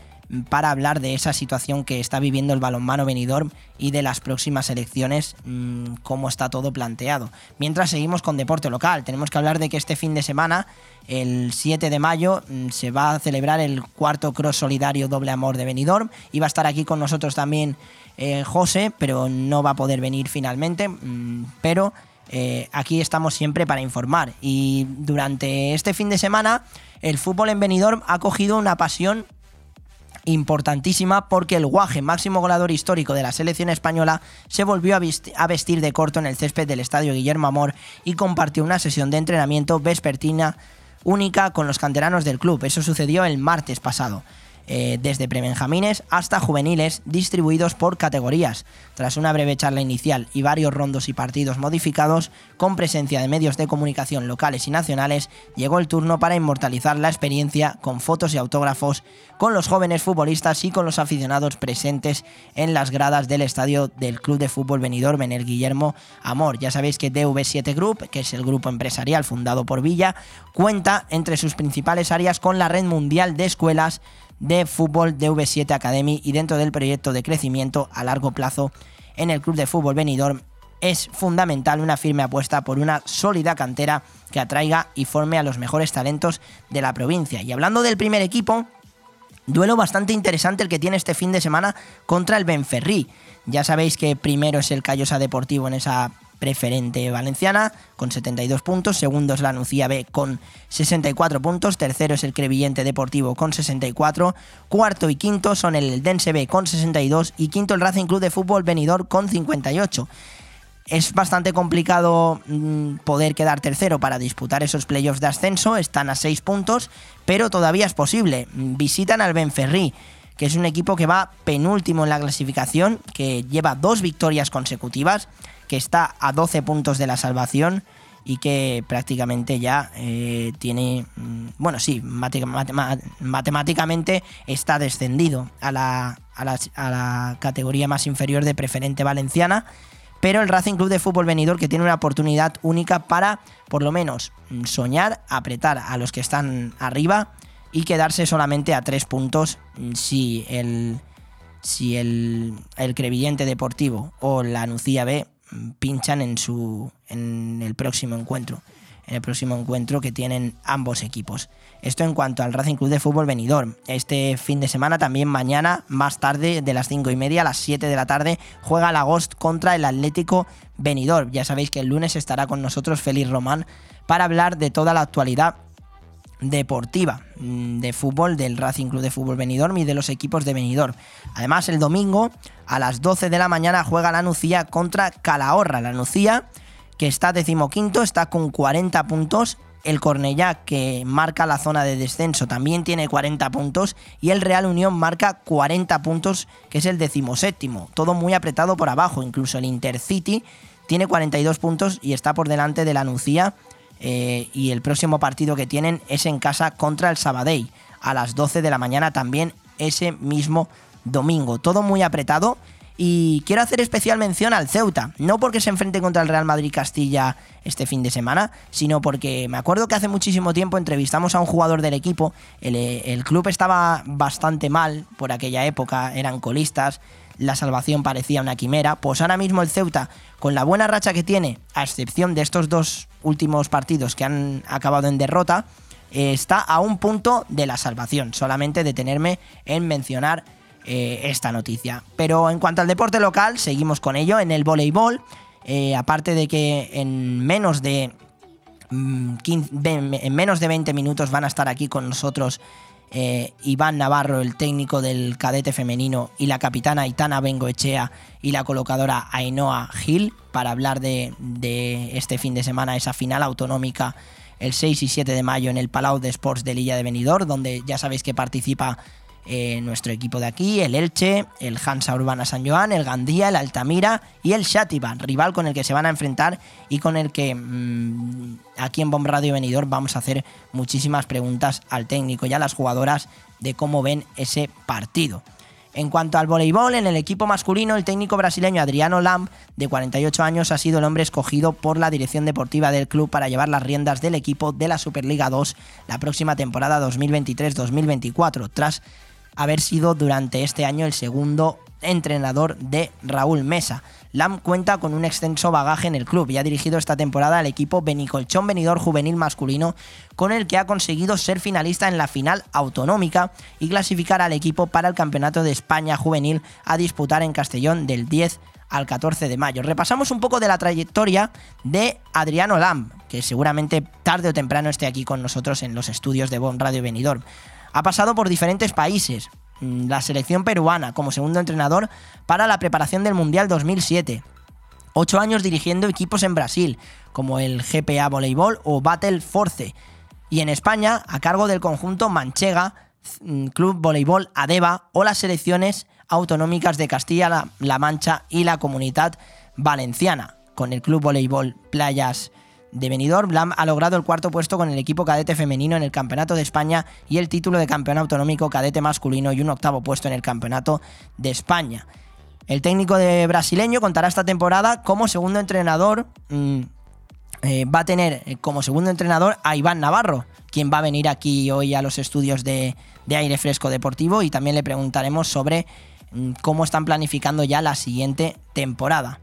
para hablar de esa situación que está viviendo el balonmano Benidorm y de las próximas elecciones, mmm, cómo está todo planteado. Mientras, seguimos con deporte local. Tenemos que hablar de que este fin de semana, el siete de mayo, mmm, se va a celebrar el cuarto Cross Solidario Doble Amor de Benidorm. Iba a estar aquí con nosotros también eh, José, pero no va a poder venir finalmente, mmm, pero... Eh, aquí estamos siempre para informar, y durante este fin de semana el fútbol en Benidorm ha cogido una pasión importantísima, porque el Guaje, máximo goleador histórico de la selección española, se volvió a vestir de corto en el césped del estadio Guillermo Amor y compartió una sesión de entrenamiento vespertina única con los canteranos del club. Eso sucedió el martes pasado. Eh, desde prebenjamines hasta juveniles, distribuidos por categorías. Tras una breve charla inicial y varios rondos y partidos modificados, con presencia de medios de comunicación locales y nacionales, llegó el turno para inmortalizar la experiencia con fotos y autógrafos con los jóvenes futbolistas y con los aficionados presentes en las gradas del estadio del Club de Fútbol Benidorm en el Guillermo Amor. Ya sabéis que D V siete Group, que es el grupo empresarial fundado por Villa, cuenta entre sus principales áreas con la Red Mundial de Escuelas de Fútbol D V siete Academy, y dentro del proyecto de crecimiento a largo plazo en el Club de Fútbol Benidorm es fundamental una firme apuesta por una sólida cantera que atraiga y forme a los mejores talentos de la provincia. Y hablando del primer equipo, duelo bastante interesante el que tiene este fin de semana contra el Benferrí. Ya sabéis que primero es el Callosa Deportivo en esa preferente valenciana con setenta y dos puntos, segundo es la Nucía B con sesenta y cuatro puntos, tercero es el Crevillente Deportivo con sesenta y cuatro, cuarto y quinto son el Dense B con sesenta y dos y quinto el Racing Club de Fútbol Benidorm con cincuenta y ocho. Es bastante complicado poder quedar tercero para disputar esos playoffs de ascenso, están a seis puntos, pero todavía es posible. Visitan al Benferrí, que es un equipo que va penúltimo en la clasificación, que lleva dos victorias consecutivas, que está a doce puntos de la salvación y que prácticamente ya eh, tiene... Bueno, sí, mate, mate, matemáticamente está descendido a la, a, la, a la categoría más inferior de preferente valenciana, pero el Racing Club de Fútbol Benidorm, que tiene una oportunidad única para, por lo menos, soñar, apretar a los que están arriba y quedarse solamente a tres puntos si el, si el, el Crevillente Deportivo o la Nucía B pinchan en su en el próximo encuentro en el próximo encuentro que tienen ambos equipos. Esto en cuanto al Racing Club de Fútbol Benidorm. Este fin de semana también, mañana más tarde, de las cinco y media a las siete de la tarde, juega el Agost contra el Atlético Benidorm. Ya sabéis que el lunes estará con nosotros Félix Román para hablar de toda la actualidad deportiva de fútbol del Racing Club de Fútbol Benidorm y de los equipos de Benidorm. Además, el domingo a las doce de la mañana juega la Nucía contra Calahorra. La Nucía, que está decimoquinto, está con cuarenta puntos. El Cornellá, que marca la zona de descenso, también tiene cuarenta puntos. Y el Real Unión marca cuarenta puntos, que es el decimoséptimo. Todo muy apretado por abajo. Incluso el Intercity tiene cuarenta y dos puntos y está por delante de la Nucía. Eh, y el próximo partido que tienen es en casa contra el Sabadell, a las doce de la mañana también ese mismo domingo. Todo muy apretado, y quiero hacer especial mención al Ceuta, no porque se enfrente contra el Real Madrid Castilla este fin de semana, sino porque me acuerdo que hace muchísimo tiempo entrevistamos a un jugador del equipo. el, el club estaba bastante mal por aquella época, eran colistas, la salvación parecía una quimera. Pues ahora mismo el Ceuta, con la buena racha que tiene, a excepción de estos dos últimos partidos que han acabado en derrota, eh, está a un punto de la salvación. Solamente detenerme en mencionar eh, esta noticia. Pero en cuanto al deporte local, seguimos con ello. En el voleibol, eh, aparte de que en menos de, mm, quince, en menos de veinte minutos van a estar aquí con nosotros eh, Iván Navarro, el técnico del cadete femenino, y la capitana Aitana Bengoechea y la colocadora Ainhoa Gil, para hablar de, de este fin de semana, esa final autonómica el seis y siete de mayo en el Palau de Sports de Lilla de Benidorm, donde ya sabéis que participa eh, nuestro equipo de aquí, el Elche, el Hansa Urbana San Joan, el Gandía, el Altamira y el Xàtiva, rival con el que se van a enfrentar y con el que mmm, aquí en Bom Radio Benidorm vamos a hacer muchísimas preguntas al técnico y a las jugadoras de cómo ven ese partido. En cuanto al voleibol, en el equipo masculino, el técnico brasileño Adriano Lamb, de cuarenta y ocho años, ha sido el hombre escogido por la dirección deportiva del club para llevar las riendas del equipo de la Superliga dos la próxima temporada dos mil veintitrés dos mil veinticuatro, tras haber sido durante este año el segundo entrenador de Raúl Mesa. Lam cuenta con un extenso bagaje en el club y ha dirigido esta temporada al equipo Benicolchón Benidorm Juvenil Masculino, con el que ha conseguido ser finalista en la final autonómica y clasificar al equipo para el Campeonato de España Juvenil a disputar en Castellón del diez al catorce de mayo. Repasamos un poco de la trayectoria de Adriano Lam, que seguramente tarde o temprano esté aquí con nosotros en los estudios de Bom Radio Benidorm. Ha pasado por diferentes países, la selección peruana como segundo entrenador para la preparación del Mundial dos mil siete. Ocho años dirigiendo equipos en Brasil, como el G P A Voleibol o Battle Force. Y en España, a cargo del conjunto Manchega, Club Voleibol Adeba o las selecciones autonómicas de Castilla-La Mancha y la Comunidad Valenciana. Con el Club Voleibol Playas de Benidorm, Lam ha logrado el cuarto puesto con el equipo cadete femenino en el Campeonato de España y el título de campeón autonómico cadete masculino y un octavo puesto en el Campeonato de España. El técnico de brasileño contará esta temporada como segundo entrenador, mmm, eh, va a tener como segundo entrenador a Iván Navarro, quien va a venir aquí hoy a los estudios de, de Aire Fresco Deportivo, y también le preguntaremos sobre mmm, cómo están planificando ya la siguiente temporada.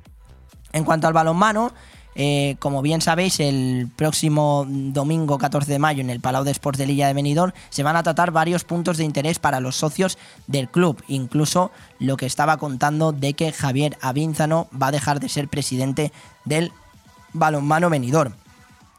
En cuanto al balonmano, Eh, como bien sabéis, el próximo domingo catorce de mayo en el Palau de Sports de Lilla de Benidorm se van a tratar varios puntos de interés para los socios del club, incluso lo que estaba contando de que Javier Abínzano va a dejar de ser presidente del balonmano Benidorm.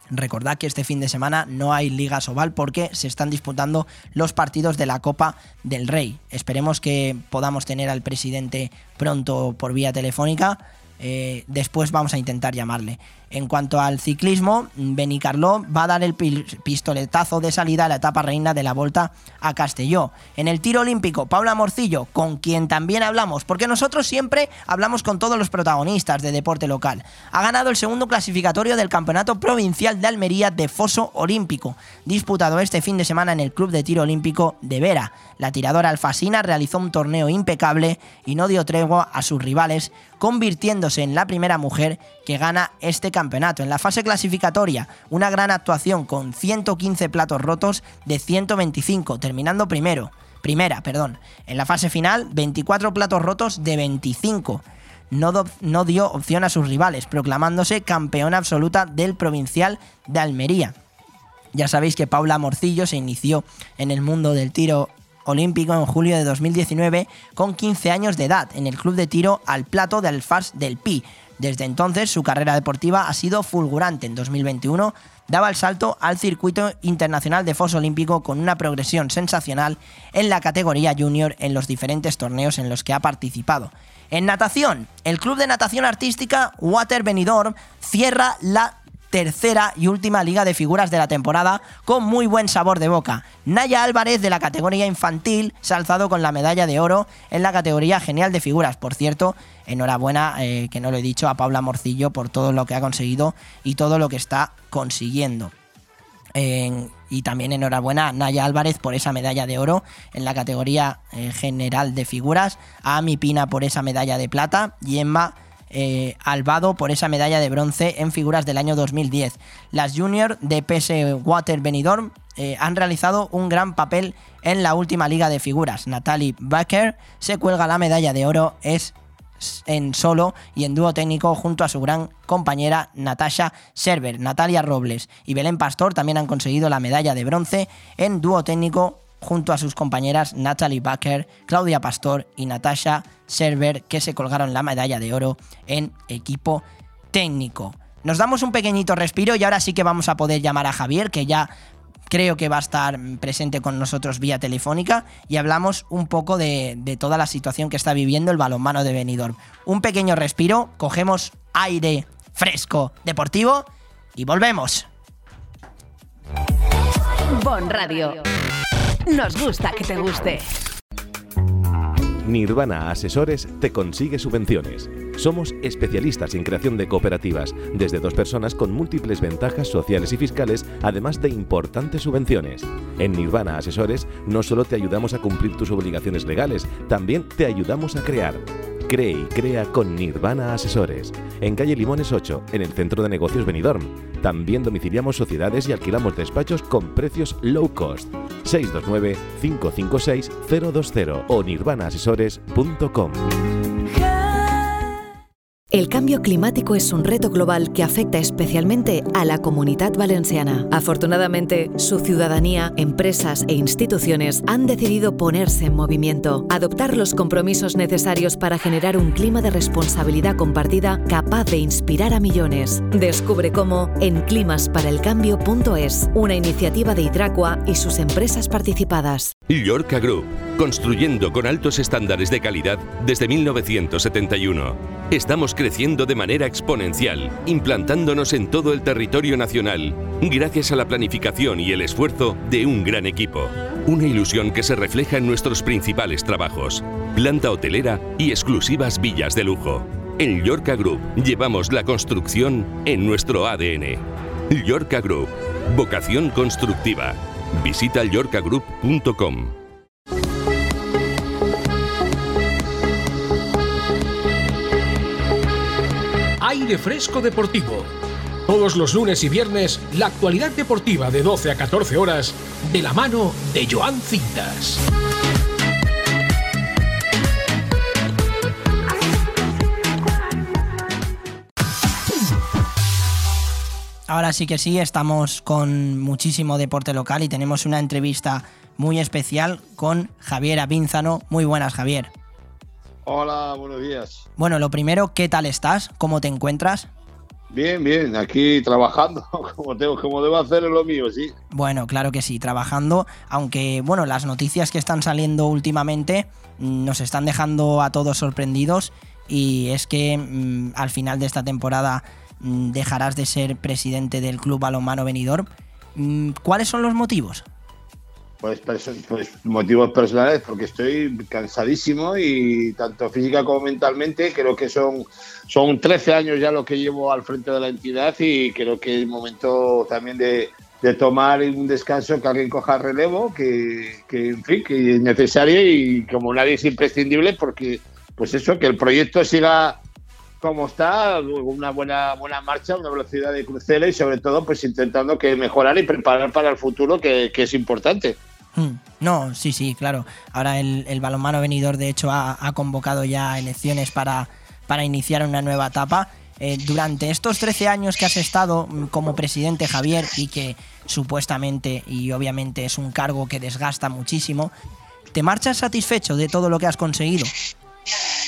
Recordad que este fin de semana no hay Liga Sobal porque se están disputando los partidos de la Copa del Rey. Esperemos que podamos tener al presidente pronto por vía telefónica. Eh, después vamos a intentar llamarle. En cuanto al ciclismo, Benicarló va a dar el pistoletazo de salida a la etapa reina de la Volta a Castelló. En el tiro olímpico, Paula Morcillo, con quien también hablamos, porque nosotros siempre hablamos con todos los protagonistas de deporte local, ha ganado el segundo clasificatorio del Campeonato Provincial de Almería de foso olímpico, disputado este fin de semana en el Club de Tiro Olímpico de Vera. La tiradora alfasina realizó un torneo impecable y no dio tregua a sus rivales, convirtiéndose en la primera mujer que gana este campeonato. En la fase clasificatoria, una gran actuación con ciento quince platos rotos de ciento veinticinco, terminando primero, primera, perdón. En la fase final, veinticuatro platos rotos de veinticinco. No, do, no dio opción a sus rivales, proclamándose campeona absoluta del Provincial de Almería. Ya sabéis que Paula Morcillo se inició en el mundo del tiro olímpico en julio de dos mil diecinueve con quince años de edad en el club de tiro al plato de Alfaz del Pi. Desde entonces su carrera deportiva ha sido fulgurante. En dos mil veintiuno daba el salto al circuito internacional de foso olímpico con una progresión sensacional en la categoría junior en los diferentes torneos en los que ha participado. En natación, el club de natación artística Water Benidorm cierra la tercera y última liga de figuras de la temporada con muy buen sabor de boca. Naya Álvarez, de la categoría infantil, se ha alzado con la medalla de oro en la categoría genial de figuras. Por cierto, enhorabuena, eh, que no lo he dicho, a Paula Morcillo por todo lo que ha conseguido y todo lo que está consiguiendo. Eh, y también enhorabuena a Naya Álvarez por esa medalla de oro en la categoría eh, general de figuras, a Ami Pina por esa medalla de plata y Emma Eh, Albado por esa medalla de bronce en figuras del año dos mil diez. Las junior de P S Water Benidorm eh, han realizado un gran papel en la última liga de figuras. Natalie Baker se cuelga la medalla de oro es en solo y en dúo técnico junto a su gran compañera Natasha Server. Natalia Robles y Belén Pastor también han conseguido la medalla de bronce en dúo técnico junto a sus compañeras Natalie Baker, Claudia Pastor y Natasha Server, que se colgaron la medalla de oro en equipo técnico. Nos damos un pequeñito respiro y ahora sí que vamos a poder llamar a Javier, que ya creo que va a estar presente con nosotros vía telefónica y hablamos un poco de, de toda la situación que está viviendo el balonmano de Benidorm. Un pequeño respiro, cogemos aire fresco deportivo y volvemos. Bom Radio. Nos gusta que te guste. Nirvana Asesores te consigue subvenciones. Somos especialistas en creación de cooperativas, desde dos personas con múltiples ventajas sociales y fiscales, además de importantes subvenciones. En Nirvana Asesores no solo te ayudamos a cumplir tus obligaciones legales, también te ayudamos a crear. Cree y crea con Nirvana Asesores. En calle Limones ocho, en el centro de negocios Benidorm. También domiciliamos sociedades y alquilamos despachos con precios low cost. seis dos nueve, cinco cinco seis, cero dos cero o nirvana asesores punto com. El cambio climático es un reto global que afecta especialmente a la Comunidad Valenciana. Afortunadamente, su ciudadanía, empresas e instituciones han decidido ponerse en movimiento, adoptar los compromisos necesarios para generar un clima de responsabilidad compartida capaz de inspirar a millones. Descubre cómo en climas para el cambio punto es, una iniciativa de Hidracua y sus empresas participadas. Lorca Group, construyendo con altos estándares de calidad desde mil novecientos setenta y uno. Estamos creciendo de manera exponencial, implantándonos en todo el territorio nacional, gracias a la planificación y el esfuerzo de un gran equipo. Una ilusión que se refleja en nuestros principales trabajos, planta hotelera y exclusivas villas de lujo. En Lorca Group llevamos la construcción en nuestro A D N. Lorca Group, vocación constructiva. Visita lorca group punto com. Aire Fresco Deportivo. Todos los lunes y viernes, la actualidad deportiva de doce a catorce horas, de la mano de Joan Cintas. Ahora sí que sí, estamos con muchísimo deporte local y tenemos una entrevista muy especial con Javier Abínzano. Muy buenas, Javier. Hola, buenos días. Bueno, lo primero, ¿qué tal estás? ¿Cómo te encuentras? Bien, bien, aquí trabajando, como, tengo, como debo hacer en lo mío, sí. Bueno, claro que sí, trabajando, aunque bueno, las noticias que están saliendo últimamente nos están dejando a todos sorprendidos, y es que mmm, al final de esta temporada mmm, dejarás de ser presidente del Club Balonmano Benidorm. Mmm, ¿Cuáles son los motivos? Pues, pues motivos personales, porque estoy cansadísimo, y tanto física como mentalmente. Creo que son, son trece años ya los que llevo al frente de la entidad, y creo que es momento también de, de tomar un descanso, que alguien coja relevo, que, que, en fin, que es necesario, y como nadie es imprescindible, porque pues eso, que el proyecto siga como está, una buena buena marcha, una velocidad de crucero, y sobre todo pues intentando que mejorar y preparar para el futuro, que, que es importante. No, sí, sí, claro. Ahora el, el balonmano Benidorm, de hecho, ha, ha convocado ya elecciones para, para iniciar una nueva etapa. Eh, durante estos trece años que has estado como presidente, Javier, y que supuestamente y obviamente es un cargo que desgasta muchísimo, ¿te marchas satisfecho de todo lo que has conseguido?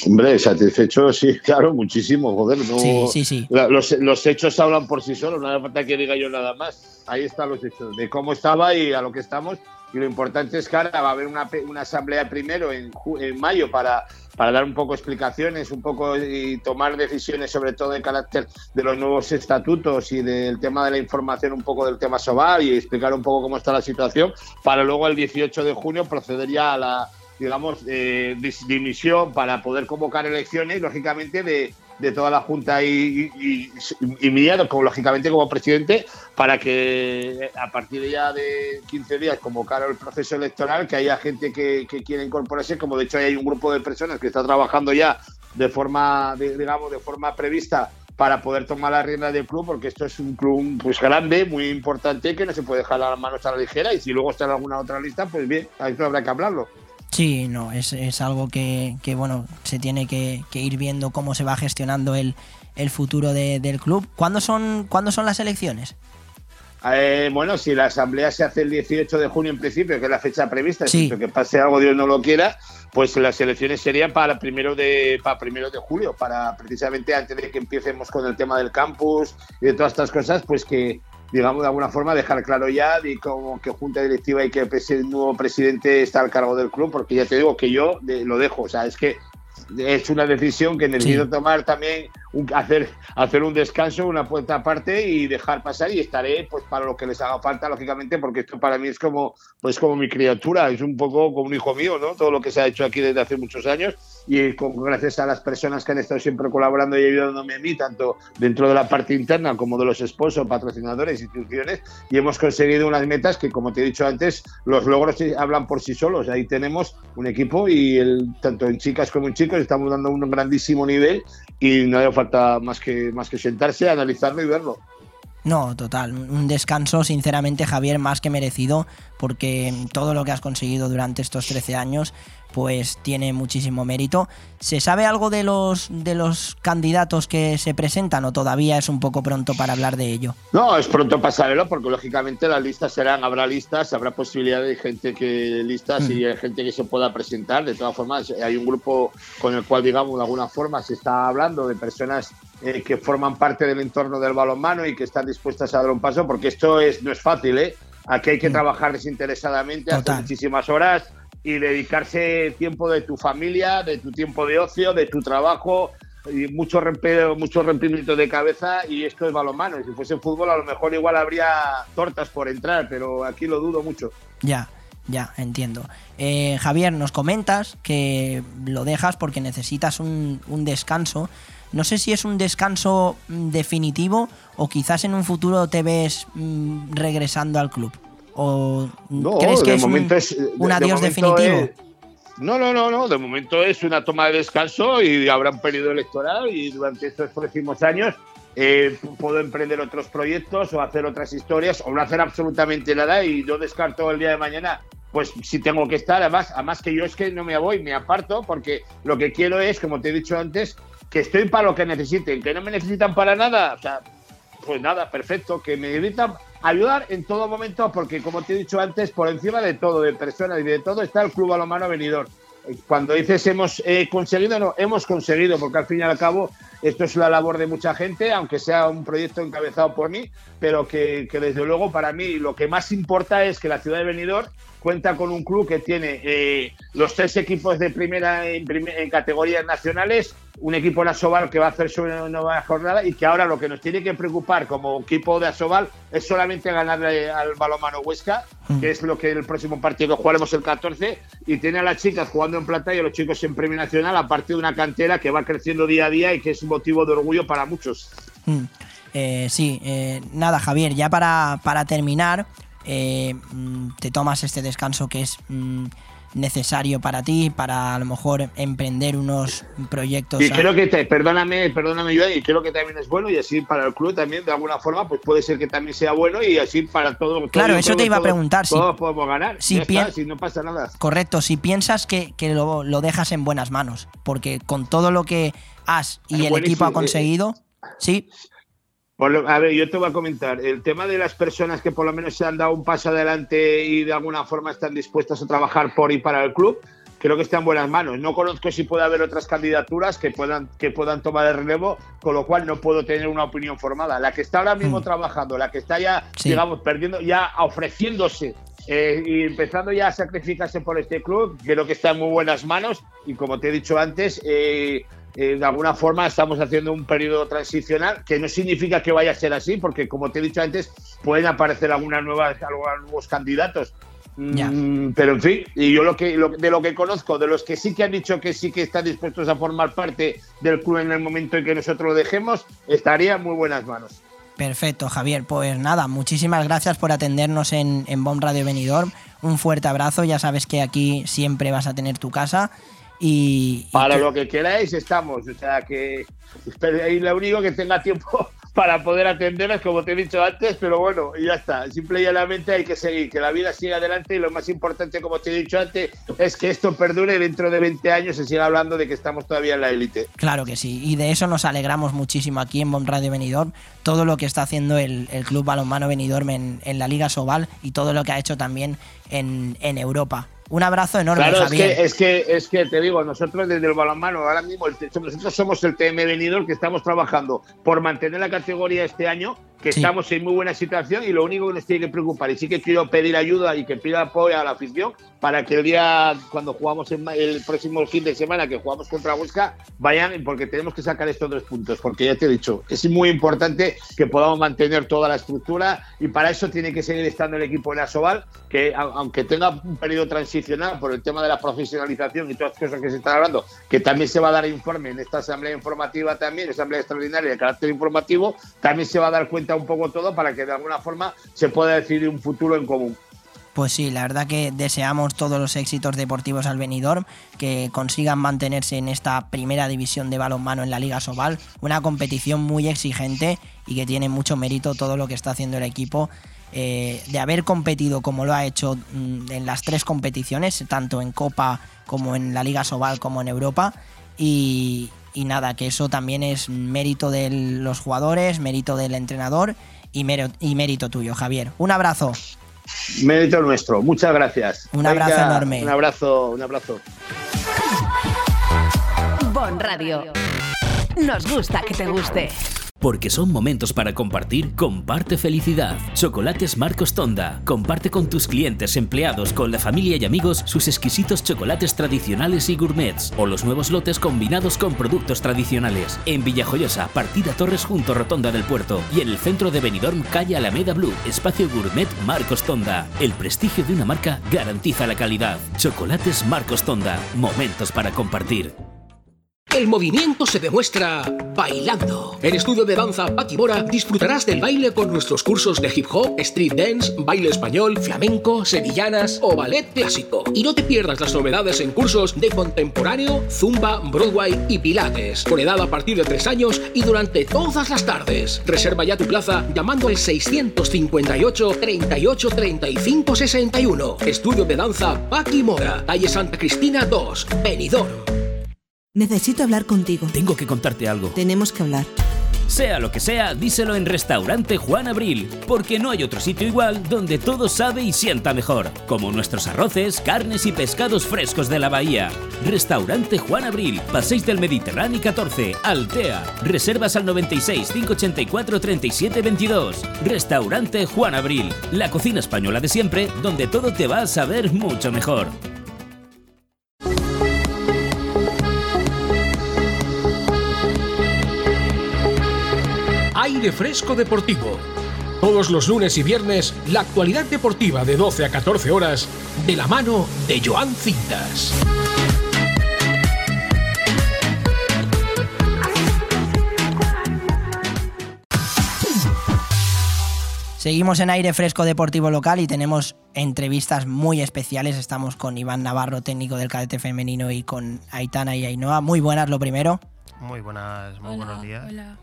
Hombre, satisfecho, sí, claro, muchísimo, joder. No, sí, sí, sí. La, los, los hechos hablan por sí solos, no hace falta que diga yo nada más. Ahí están los hechos, de cómo estaba y a lo que estamos. Y lo importante es que ahora va a haber una, una asamblea primero en, en mayo para, para dar un poco explicaciones, un poco y tomar decisiones, sobre todo de carácter de los nuevos estatutos y del tema de la información, un poco del tema Sobal, y explicar un poco cómo está la situación, para luego el dieciocho de junio proceder ya a la, digamos, eh, dimisión, para poder convocar elecciones, lógicamente, de, de toda la Junta y, y, y, y mediado, como, lógicamente, como presidente, para que a partir de ya de quince días convocar el proceso electoral, que haya gente que, que quiera incorporarse, como de hecho hay un grupo de personas que está trabajando ya de forma, de, digamos, de forma prevista, para poder tomar la rienda del club, porque esto es un club pues grande, muy importante, que no se puede dejar las manos a la ligera, y si luego está en alguna otra lista, pues bien, ahí habrá que hablarlo. Sí, no, es, es algo que, que bueno, se tiene que, que ir viendo cómo se va gestionando el, el futuro de, del club. ¿Cuándo son, ¿cuándo son las elecciones? Eh, bueno, si la asamblea se hace el dieciocho de junio en principio, que es la fecha prevista, sí, excepto que pase algo, Dios no lo quiera, pues las elecciones serían para primero de, para primero de julio, para precisamente antes de que empecemos con el tema del campus y de todas estas cosas, pues que digamos, de alguna forma dejar claro ya de como que junta directiva y que el nuevo presidente está al cargo del club, porque ya te digo que yo lo dejo, o sea, es que es una decisión que necesito sí. tomar también, un, hacer, hacer un descanso, una puerta aparte y dejar pasar, y estaré pues para lo que les haga falta, lógicamente, porque esto para mí es como, pues, como mi criatura, es un poco como un hijo mío, ¿no? Todo lo que se ha hecho aquí desde hace muchos años, y con, gracias a las personas que han estado siempre colaborando y ayudándome a mí, tanto dentro de la parte interna como de los sponsors, patrocinadores, instituciones, y hemos conseguido unas metas que, como te he dicho antes, los logros hablan por sí solos. Ahí tenemos un equipo y el, tanto en chicas como en chicos estamos dando un grandísimo nivel y no hace falta más que, más que sentarse, analizarlo y verlo. No, total, un descanso sinceramente, Javier, más que merecido, porque todo lo que has conseguido durante estos trece años pues tiene muchísimo mérito. ¿Se sabe algo de los de los candidatos que se presentan o todavía es un poco pronto para hablar de ello? No, es pronto para saberlo porque lógicamente las listas serán, habrá listas, habrá posibilidad de gente que listas mm. y hay gente que se pueda presentar. De todas formas, hay un grupo con el cual, digamos, de alguna forma se está hablando de personas eh, que forman parte del entorno del balonmano y que están dispuestas a dar un paso, porque esto es no es fácil, ¿eh? Aquí hay que mm. trabajar desinteresadamente, Total. hacer muchísimas horas y dedicarse tiempo de tu familia, de tu tiempo de ocio, de tu trabajo, y mucho, rempe, mucho rompimiento de cabeza, y esto es balonmano. Y si fuese fútbol a lo mejor igual habría tortas por entrar, pero aquí lo dudo mucho. Ya, ya, entiendo. Eh, Javier, nos comentas que lo dejas porque necesitas un, un descanso. No sé si es un descanso definitivo o quizás en un futuro te ves mm, regresando al club. ¿O no, crees que es un, es, de, un adiós de definitivo? Es, no, no, no, no. De momento es una toma de descanso y habrá un periodo electoral y durante estos próximos años eh, puedo emprender otros proyectos o hacer otras historias o no hacer absolutamente nada, y yo descarto el día de mañana. Pues si tengo que estar, además, además que yo es que no me voy, me aparto, porque lo que quiero es, como te he dicho antes, que estoy para lo que necesiten, que no me necesitan para nada. O sea, pues nada, perfecto, que me necesitan ayudar en todo momento, porque como te he dicho antes, por encima de todo, de personas y de todo, está el Club Balonmano Benidorm. Cuando dices hemos eh, conseguido, no, hemos conseguido, porque al fin y al cabo esto es la labor de mucha gente, aunque sea un proyecto encabezado por mí, pero que, que desde luego para mí lo que más importa es que la ciudad de Benidorm cuenta con un club que tiene eh, los tres equipos de primera en, en categorías nacionales, un equipo de Asobal que va a hacer su nueva jornada, y que ahora lo que nos tiene que preocupar como equipo de Asobal es solamente ganarle al balonmano Huesca, que es lo que el próximo partido que jugaremos el catorce, y tiene a las chicas jugando en plata y a los chicos en premio nacional, a partir de una cantera que va creciendo día a día y que es un motivo de orgullo para muchos. Mm. Eh, sí, eh, nada, Javier, ya para, para terminar, eh, te tomas este descanso que es mm, necesario para ti, para a lo mejor emprender unos proyectos. Y creo que, te, perdóname, perdóname Joan, y creo que también es bueno, y así para el club también, de alguna forma, pues puede ser que también sea bueno, y así para todo. Claro, todo, eso te iba todo, a preguntar. Si, todos podemos ganar, si, ya está, si no pasa nada. Correcto, si piensas que, que lo, lo dejas en buenas manos, porque con todo lo que has y el equipo ha conseguido, eh, sí. A ver, yo te voy a comentar. El tema de las personas que por lo menos se han dado un paso adelante y de alguna forma están dispuestas a trabajar por y para el club, creo que está en buenas manos. No conozco si puede haber otras candidaturas que puedan, que puedan tomar el relevo, con lo cual no puedo tener una opinión formada. La que está ahora mismo mm. trabajando, la que está ya, sí. digamos, perdiendo, ya ofreciéndose eh, y empezando ya a sacrificarse por este club, creo que está en muy buenas manos y, como te he dicho antes, eh, Eh, de alguna forma estamos haciendo un periodo transicional que no significa que vaya a ser así, porque como te he dicho antes pueden aparecer algunas nuevas, algunos nuevos candidatos. Yeah. Mm, pero en fin, y yo lo que lo, de lo que conozco, de los que sí que han dicho que sí que están dispuestos a formar parte del club en el momento en que nosotros lo dejemos, estaría en muy buenas manos. Perfecto, Javier, pues nada, muchísimas gracias por atendernos en, en Bom Radio Benidorm, un fuerte abrazo, ya sabes que aquí siempre vas a tener tu casa. Y, y para que... lo que queráis estamos, o sea que y lo único que tenga tiempo para poder atenderlas, como te he dicho antes, pero bueno, ya está, simple y llanamente hay que seguir, que la vida siga adelante, y lo más importante, como te he dicho antes, es que esto perdure y dentro de veinte años se siga hablando de que estamos todavía en la élite. Claro que sí, y de eso nos alegramos muchísimo aquí en Bom Radio Benidorm, todo lo que está haciendo el, el Club Balonmano Benidorm en, en la Liga Sobal y todo lo que ha hecho también en, en Europa. Un abrazo enorme, claro, Javier. Es que, es que es que te digo, nosotros desde el balonmano ahora mismo, el, nosotros somos el T M Benidorm que estamos trabajando por mantener la categoría este año, que sí. estamos en muy buena situación y lo único que nos tiene que preocupar, y sí que quiero pedir ayuda y que pida apoyo a la afición para que el día, cuando jugamos en, el próximo fin de semana, que jugamos contra Huesca, vayan, porque tenemos que sacar estos tres puntos, porque ya te he dicho, es muy importante que podamos mantener toda la estructura y para eso tiene que seguir estando el equipo en Asobal, que aunque tenga un periodo transicional por el tema de la profesionalización y todas las cosas que se están hablando, que también se va a dar informe en esta asamblea informativa también, asamblea extraordinaria de carácter informativo, también se va a dar cuenta un poco todo para que de alguna forma se pueda decidir un futuro en común. Pues sí, la verdad que deseamos todos los éxitos deportivos al Benidorm, que consigan mantenerse en esta primera división de balonmano en la Liga Sobal, una competición muy exigente y que tiene mucho mérito todo lo que está haciendo el equipo, eh, de haber competido como lo ha hecho en las tres competiciones, tanto en Copa como en la Liga Sobal como en Europa, y, y nada, que eso también es mérito de los jugadores, mérito del entrenador y, mero, y mérito tuyo, Javier. Un abrazo. Mérito nuestro, muchas gracias. Un abrazo Venga, enorme. Un abrazo, un abrazo. Bon Radio. Nos gusta que te guste. Porque son momentos para compartir, comparte felicidad. Chocolates Marcos Tonda. Comparte con tus clientes, empleados, con la familia y amigos sus exquisitos chocolates tradicionales y gourmets o los nuevos lotes combinados con productos tradicionales. En Villajoyosa, Partida Torres junto a Rotonda del Puerto y en el centro de Benidorm, calle Alameda Blue, espacio gourmet Marcos Tonda. El prestigio de una marca garantiza la calidad. Chocolates Marcos Tonda. Momentos para compartir. El movimiento se demuestra bailando. En Estudio de Danza Patibora disfrutarás del baile con nuestros cursos de hip hop, street dance, baile español, flamenco, sevillanas o ballet clásico. Y no te pierdas las novedades en cursos de contemporáneo, zumba, Broadway y pilates, con edad a partir de tres años y durante todas las tardes. Reserva ya tu plaza llamando al seiscientos cincuenta y ocho, treinta y ocho, treinta y cinco, sesenta y uno. Estudio de Danza Patibora, calle Santa Cristina dos, Benidorm. Necesito hablar contigo. Tengo que contarte algo. Tenemos que hablar. Sea lo que sea, díselo en Restaurante Juan Abril, porque no hay otro sitio igual donde todo sabe y sienta mejor, como nuestros arroces, carnes y pescados frescos de la bahía. Restaurante Juan Abril, Paseis del Mediterráneo catorce, Altea. Reservas al noventa y seis, quinientos ochenta y cuatro, treinta y siete veintidós. Restaurante Juan Abril, la cocina española de siempre, donde todo te va a saber mucho mejor. Aire Fresco Deportivo. Todos los lunes y viernes, la actualidad deportiva de doce a catorce horas, de la mano de Joan Cintas. Seguimos en Aire Fresco Deportivo Local y tenemos entrevistas muy especiales. Estamos con Iván Navarro, técnico del cadete femenino, y con Aitana y Ainhoa. Muy buenas, lo primero. Muy buenas, muy hola, buenos días. Hola.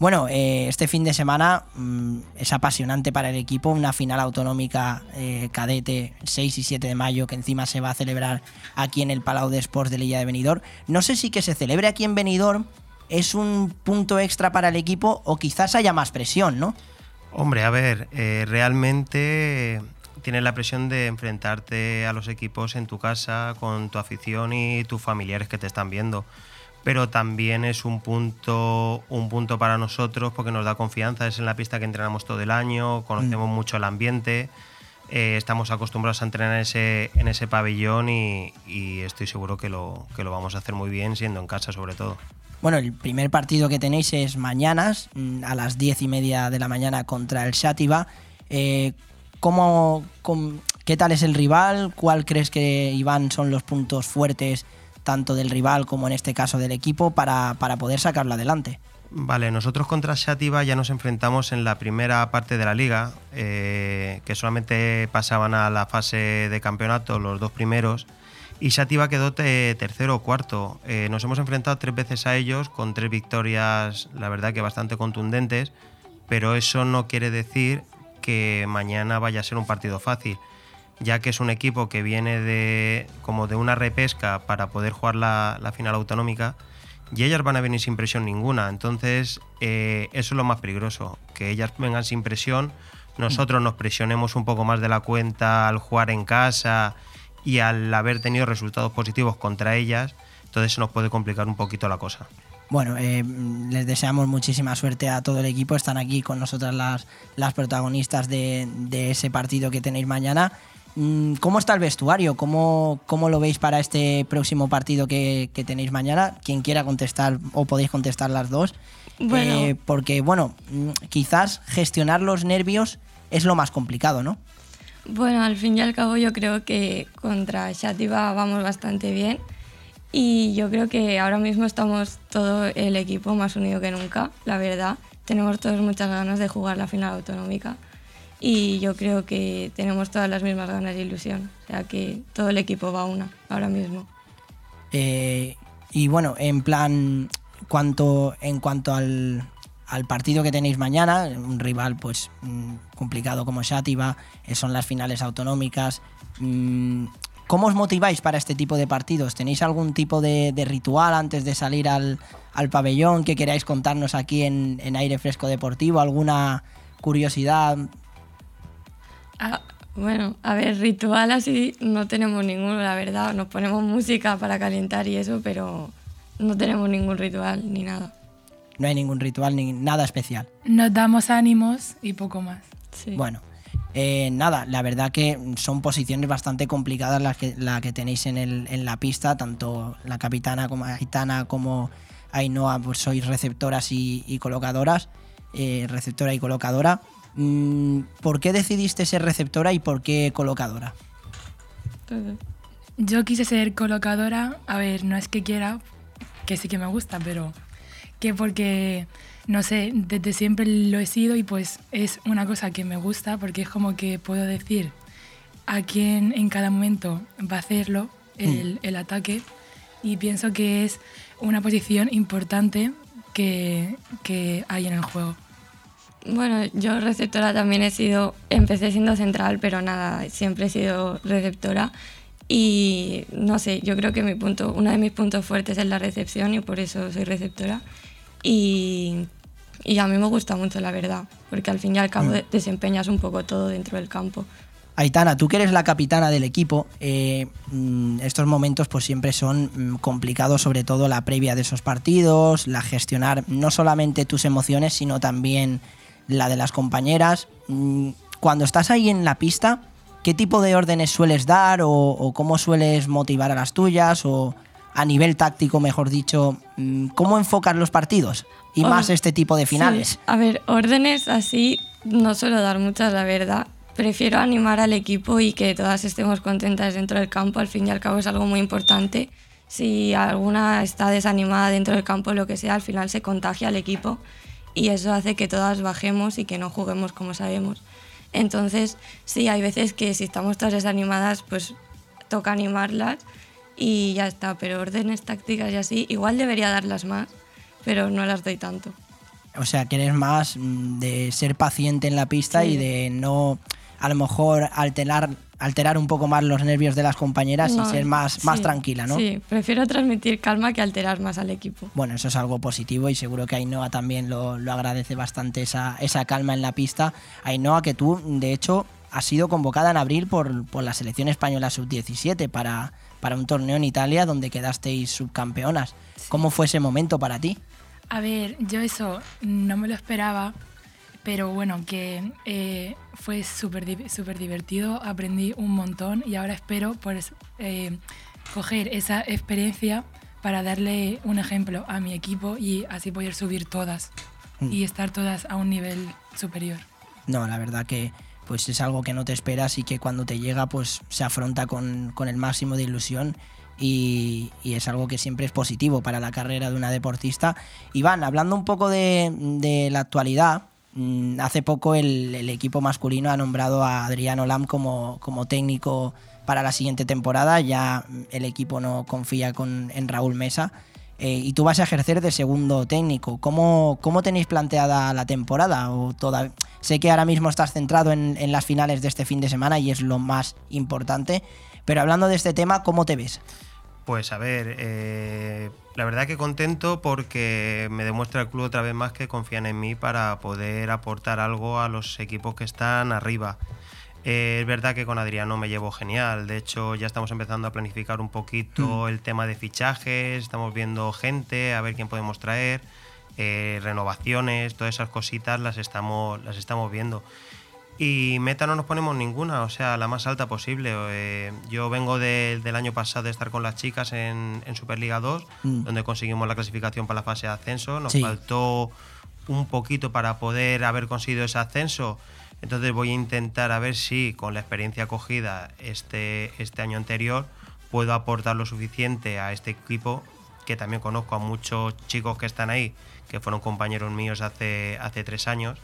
Bueno, eh, este fin de semana mmm, es apasionante para el equipo, una final autonómica eh, cadete seis y siete de mayo que encima se va a celebrar aquí en el Palau de Sports de Lilla de Benidorm. No sé si que se celebre aquí en Benidorm es un punto extra para el equipo o quizás haya más presión, ¿no? Hombre, a ver, eh, realmente tienes la presión de enfrentarte a los equipos en tu casa con tu afición y tus familiares que te están viendo. Pero también es un punto, un punto para nosotros porque nos da confianza, es en la pista que entrenamos todo el año, conocemos mm. mucho el ambiente, eh, estamos acostumbrados a entrenar en ese, en ese pabellón y, y estoy seguro que lo, que lo vamos a hacer muy bien siendo en casa sobre todo. Bueno, el primer partido que tenéis es mañana a las diez y media de la mañana contra el Xàtiva. Eh, ¿cómo, cómo, ¿Qué tal es el rival? ¿Cuál crees que, Iván, son los puntos fuertes tanto del rival como en este caso del equipo para, para poder sacarlo adelante? Vale, nosotros contra Xàtiva ya nos enfrentamos en la primera parte de la liga, eh, que solamente pasaban a la fase de campeonato los dos primeros y Xàtiva quedó te, tercero o cuarto. Eh, nos hemos enfrentado tres veces a ellos con tres victorias, la verdad que bastante contundentes, pero eso no quiere decir que mañana vaya a ser un partido fácil, ya que es un equipo que viene de como de una repesca para poder jugar la, la final autonómica y ellas van a venir sin presión ninguna. Entonces, eh, eso es lo más peligroso, que ellas vengan sin presión, nosotros nos presionemos un poco más de la cuenta al jugar en casa y al haber tenido resultados positivos contra ellas, entonces eso nos puede complicar un poquito la cosa. Bueno, eh, les deseamos muchísima suerte a todo el equipo. Están aquí con nosotras las, las protagonistas de, de ese partido que tenéis mañana. ¿Cómo está el vestuario? ¿Cómo, cómo lo veis para este próximo partido que, que tenéis mañana? Quien quiera contestar, o podéis contestar las dos. Bueno. Eh, porque, bueno, quizás gestionar los nervios es lo más complicado, ¿no? Bueno, al fin y al cabo yo creo que contra Xativa vamos bastante bien. Y yo creo que ahora mismo estamos todo el equipo más unido que nunca, la verdad. Tenemos todos muchas ganas de jugar la final autonómica y yo creo que tenemos todas las mismas ganas e ilusión. O sea que todo el equipo va a una ahora mismo. Eh, y bueno, en plan, cuanto, en cuanto al, al partido que tenéis mañana, un rival pues complicado como Xativa, son las finales autonómicas. Mmm, ¿Cómo os motiváis para este tipo de partidos? ¿Tenéis algún tipo de, de ritual antes de salir al, al pabellón que queráis contarnos aquí en, en Aire Fresco Deportivo? ¿Alguna curiosidad? Ah, bueno, a ver, ritual así no tenemos ninguno, la verdad. Nos ponemos música para calentar y eso, pero no tenemos ningún ritual ni nada. No hay ningún ritual ni nada especial. Nos damos ánimos y poco más. Sí. Bueno. Eh, nada, la verdad que son posiciones bastante complicadas las que, la que tenéis en, el, en la pista, tanto la capitana como Aitana como Ainhoa, pues sois receptoras y, y colocadoras, eh, receptora y colocadora. Mm, ¿por qué decidiste ser receptora y por qué colocadora? Yo quise ser colocadora, a ver, no es que quiera, que sí que me gusta, pero que porque... No sé, desde siempre lo he sido y pues es una cosa que me gusta porque es como que puedo decir a quién en cada momento va a hacerlo el, mm. el ataque y pienso que es una posición importante que, que hay en el juego. Bueno, yo receptora también he sido, empecé siendo central, pero nada, siempre he sido receptora y no sé, yo creo que mi punto, uno de mis puntos fuertes es la recepción y por eso soy receptora. Y, y a mí me gusta mucho, la verdad, porque al fin y al cabo mm. desempeñas un poco todo dentro del campo. Aitana, tú que eres la capitana del equipo, eh, estos momentos pues siempre son complicados, sobre todo la previa de esos partidos, la gestionar no solamente tus emociones, sino también la de las compañeras. Cuando estás ahí en la pista, ¿qué tipo de órdenes sueles dar o, o cómo sueles motivar a las tuyas o... a nivel táctico, mejor dicho, ¿cómo enfocar los partidos? Y Or- más este tipo de finales. Sí. A ver, órdenes así no suelo dar muchas, la verdad. Prefiero animar al equipo y que todas estemos contentas dentro del campo. Al fin y al cabo es algo muy importante. Si alguna está desanimada dentro del campo, lo que sea, al final se contagia al equipo y eso hace que todas bajemos y que no juguemos como sabemos. Entonces, sí, hay veces que si estamos todas desanimadas, pues toca animarlas. Y ya está, pero órdenes tácticas y así, igual debería darlas más, pero no las doy tanto. O sea, que eres más de ser paciente en la pista, sí. Y de no, a lo mejor, alterar, alterar un poco más los nervios de las compañeras, no, y ser más, sí, más tranquila, ¿no? Sí, prefiero transmitir calma que alterar más al equipo. Bueno, eso es algo positivo y seguro que Ainhoa también lo, lo agradece bastante, esa, esa calma en la pista. Ainhoa, que tú, de hecho, has sido convocada en abril por, por la selección española sub diecisiete para... para un torneo en Italia donde quedasteis subcampeonas. Sí. ¿Cómo fue ese momento para ti? A ver, yo eso no me lo esperaba, pero bueno, que eh, fue súper súper divertido, aprendí un montón y ahora espero pues, eh, coger esa experiencia para darle un ejemplo a mi equipo y así poder subir todas mm. y estar todas a un nivel superior. No, la verdad que... pues es algo que no te esperas y que cuando te llega pues se afronta con, con el máximo de ilusión y, y es algo que siempre es positivo para la carrera de una deportista. Iván, hablando un poco de, de la actualidad, hace poco el, el equipo masculino ha nombrado a Adrián Olam como, como técnico para la siguiente temporada, ya el equipo no confía con, en Raúl Mesa. Eh, y tú vas a ejercer de segundo técnico. ¿Cómo, cómo tenéis planteada la temporada? O toda... Sé que ahora mismo estás centrado en, en las finales de este fin de semana y es lo más importante, pero hablando de este tema, ¿cómo te ves? Pues a ver, eh, la verdad que contento porque me demuestra el club otra vez más que confían en mí para poder aportar algo a los equipos que están arriba. Eh, es verdad que con Adriano me llevo genial. De hecho, ya estamos empezando a planificar un poquito mm. el tema de fichajes, estamos viendo gente, a ver quién podemos traer, eh, renovaciones, todas esas cositas las estamos, las estamos viendo. Y meta no nos ponemos ninguna, o sea, la más alta posible. Eh, yo vengo de, del año pasado de estar con las chicas en, en Superliga dos, mm. donde conseguimos la clasificación para la fase de ascenso. Nos sí. faltó un poquito para poder haber conseguido ese ascenso. Entonces voy a intentar a ver si con la experiencia acogida este, este año anterior puedo aportar lo suficiente a este equipo, que también conozco a muchos chicos que están ahí, que fueron compañeros míos hace, hace tres años.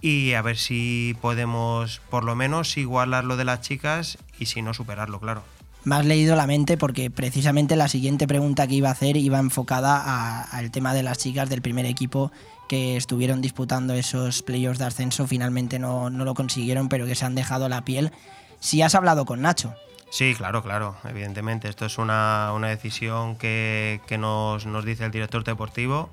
Y a ver si podemos por lo menos igualar lo de las chicas y si no superarlo, claro. Me has leído la mente porque precisamente la siguiente pregunta que iba a hacer iba enfocada al tema de las chicas del primer equipo que estuvieron disputando esos playoffs de ascenso, finalmente no, no lo consiguieron, pero que se han dejado la piel. Si has hablado con Nacho. Sí, claro, claro, evidentemente. Esto es una, una decisión que, que nos, nos dice el director deportivo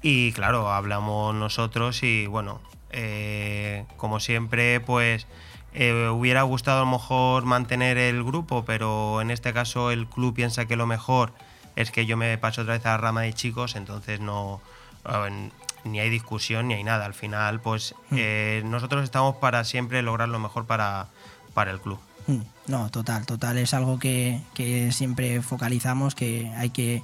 y claro, hablamos nosotros y bueno... Eh, como siempre, pues eh, hubiera gustado a lo mejor mantener el grupo, pero en este caso el club piensa que lo mejor es que yo me paso otra vez a la rama de chicos, entonces no eh, ni hay discusión ni hay nada. Al final, pues eh, nosotros estamos para siempre lograr lo mejor para, para el club. No, total, total. Es algo que, que siempre focalizamos, que hay que...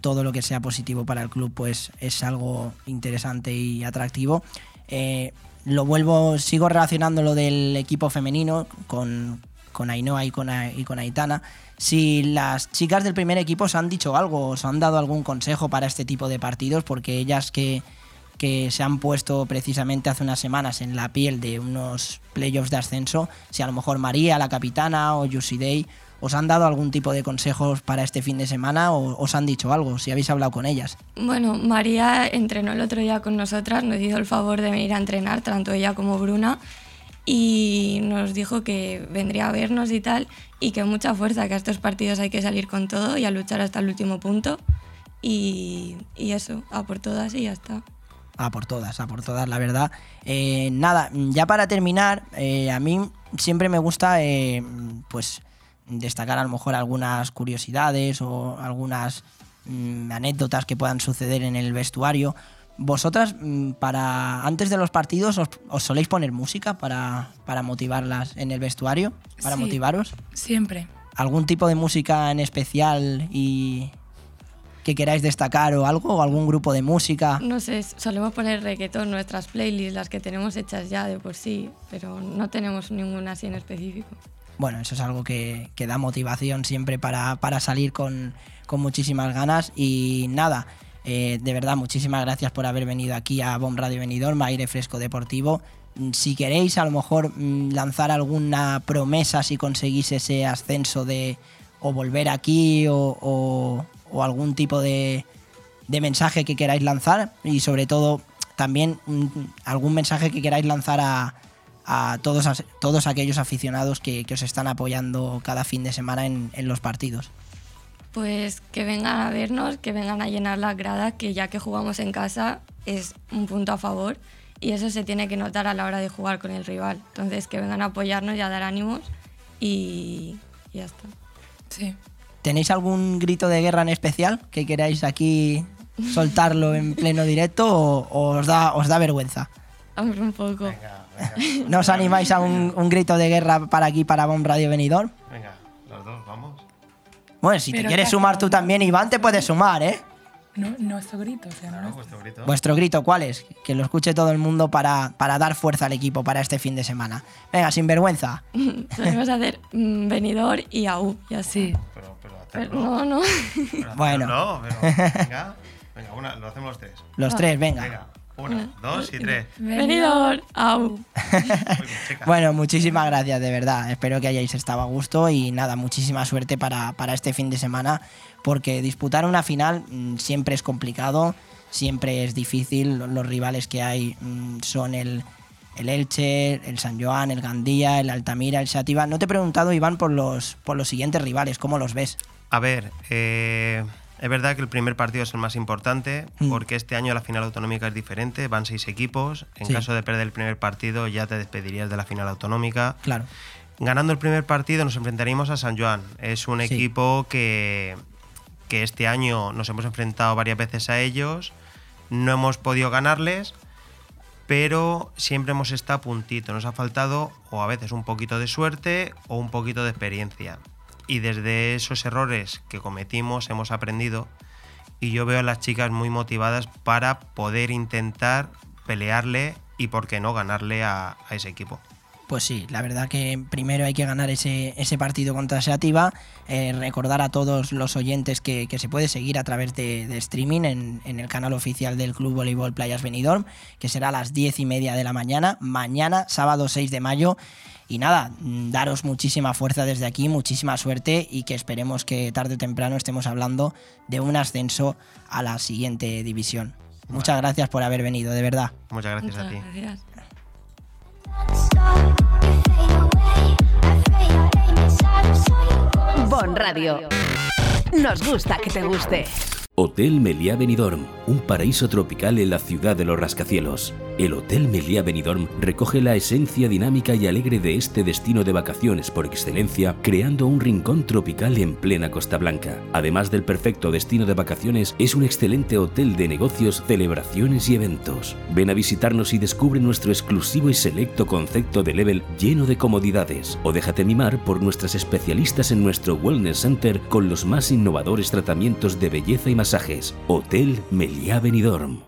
todo lo que sea positivo para el club pues es algo interesante y atractivo. Eh, lo vuelvo, sigo relacionando lo del equipo femenino con, con Ainhoa y con, y con Aitana. Si las chicas del primer equipo se han dicho algo, os han dado algún consejo para este tipo de partidos, porque ellas que, que se han puesto precisamente hace unas semanas en la piel de unos playoffs de ascenso, si a lo mejor María, la capitana, o Yusidei ¿os han dado algún tipo de consejos para este fin de semana o os han dicho algo, si habéis hablado con ellas? Bueno, María entrenó el otro día con nosotras, nos hizo el favor de venir a entrenar, tanto ella como Bruna, y nos dijo que vendría a vernos y tal, y que mucha fuerza, que a estos partidos hay que salir con todo y a luchar hasta el último punto, y, y eso, a por todas y ya está. A por todas, a por todas, la verdad. Eh, nada, ya para terminar, eh, a mí siempre me gusta, eh, pues... destacar a lo mejor algunas curiosidades o algunas mmm, anécdotas que puedan suceder en el vestuario. Vosotras, mmm, para antes de los partidos, os, os soléis poner música para, para motivarlas en el vestuario, para sí, motivaros. Siempre. ¿Algún tipo de música en especial y que queráis destacar o algo, o algún grupo de música? No sé, solemos poner reggaetón, nuestras playlists, las que tenemos hechas ya de por sí, pero no tenemos ninguna así en específico. Bueno, eso es algo que, que da motivación siempre para, para salir con, con muchísimas ganas. Y nada, eh, de verdad, muchísimas gracias por haber venido aquí a Bom Radio Benidorm, a Aire Fresco Deportivo. Si queréis, a lo mejor, lanzar alguna promesa si conseguís ese ascenso de o volver aquí o, o, o algún tipo de, de mensaje que queráis lanzar y, sobre todo, también algún mensaje que queráis lanzar a... a todos, a todos aquellos aficionados que, que os están apoyando cada fin de semana en, en los partidos. Pues que vengan a vernos, que vengan a llenar las gradas, que ya que jugamos en casa es un punto a favor y eso se tiene que notar a la hora de jugar con el rival. Entonces que vengan a apoyarnos y a dar ánimos y, y ya está. Sí. ¿Tenéis algún grito de guerra en especial que queráis aquí soltarlo en pleno directo o, o os da, os da vergüenza? Un poco. Venga, venga. ¿Nos animáis a un, un grito de guerra para aquí, para Bom Radio Benidorm? Venga, los dos, vamos. Bueno, si pero te quieres sumar tú también, Iván, te puedes sumar, ¿eh? No, nuestro grito. O sea, claro, no vuestro grito. ¿Vuestro grito cuál es? Que lo escuche todo el mundo para, para dar fuerza al equipo para este fin de semana. Venga, sin vergüenza. Podemos hacer mm, Benidorm y A U, y así. Pero, pero, pero, pero no, no. Pero bueno. No, pero venga, venga una, lo hacemos los tres. Los vale. tres, venga. venga. Uno, dos y tres. Benidorm, au. Bueno, muchísimas gracias, de verdad. Espero que hayáis estado a gusto y nada, muchísima suerte para, para este fin de semana, porque disputar una final mmm, siempre es complicado, siempre es difícil. Los, los rivales que hay mmm, son el, el Elche, el San Joan, el Gandía, el Altamira, el Xàtiva. No te he preguntado, Iván, por los, por los siguientes rivales, ¿cómo los ves? A ver, eh... Es verdad que el primer partido es el más importante, mm. porque este año la final autonómica es diferente, van seis equipos. En sí. caso de perder el primer partido ya te despedirías de la final autonómica. Claro. Ganando el primer partido nos enfrentaríamos a San Joan. Es un sí. equipo que, que este año nos hemos enfrentado varias veces a ellos, no hemos podido ganarles, pero siempre hemos estado a puntito. Nos ha faltado o a veces un poquito de suerte o un poquito de experiencia. Y desde esos errores que cometimos hemos aprendido, y yo veo a las chicas muy motivadas para poder intentar pelearle y, por qué no, ganarle a, a ese equipo. Pues sí, la verdad que primero hay que ganar ese, ese partido contra Seativa. Eh, recordar a todos los oyentes que, que se puede seguir a través de, de streaming en, en el canal oficial del Club Voleibol Playas Benidorm, que será a las diez y media de la mañana, mañana, sábado seis de mayo. Y nada, daros muchísima fuerza desde aquí, muchísima suerte, y que esperemos que tarde o temprano estemos hablando de un ascenso a la siguiente división. Bueno. Muchas gracias por haber venido, de verdad. Muchas gracias Muchas a ti. Gracias. Bon Radio. Nos gusta que te guste. Hotel Meliá Benidorm, un paraíso tropical en la ciudad de los rascacielos. El Hotel Meliá Benidorm recoge la esencia dinámica y alegre de este destino de vacaciones por excelencia, creando un rincón tropical en plena Costa Blanca. Además del perfecto destino de vacaciones, es un excelente hotel de negocios, celebraciones y eventos. Ven a visitarnos y descubre nuestro exclusivo y selecto concepto de level lleno de comodidades, o déjate mimar por nuestras especialistas en nuestro Wellness Center con los más innovadores tratamientos de belleza y masajes. Hotel Meliá Benidorm.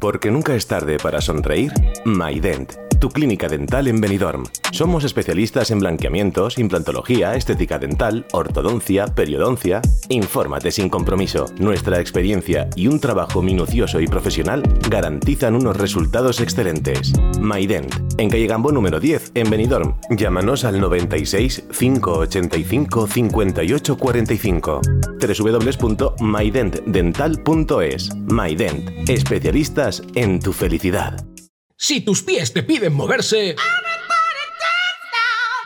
Porque nunca es tarde para sonreír, MyDent, tu clínica dental en Benidorm. Somos especialistas en blanqueamientos, implantología, estética dental, ortodoncia, periodoncia. Infórmate sin compromiso. Nuestra experiencia y un trabajo minucioso y profesional garantizan unos resultados excelentes. MyDent, en calle Gambó número diez, en Benidorm. Llámanos al noventa y seis, cinco ochenta y cinco, cincuenta y ocho cuarenta y cinco. doble u doble u doble u punto my dent dental punto es. MyDent, especialistas en tu felicidad. Si tus pies te piden moverse,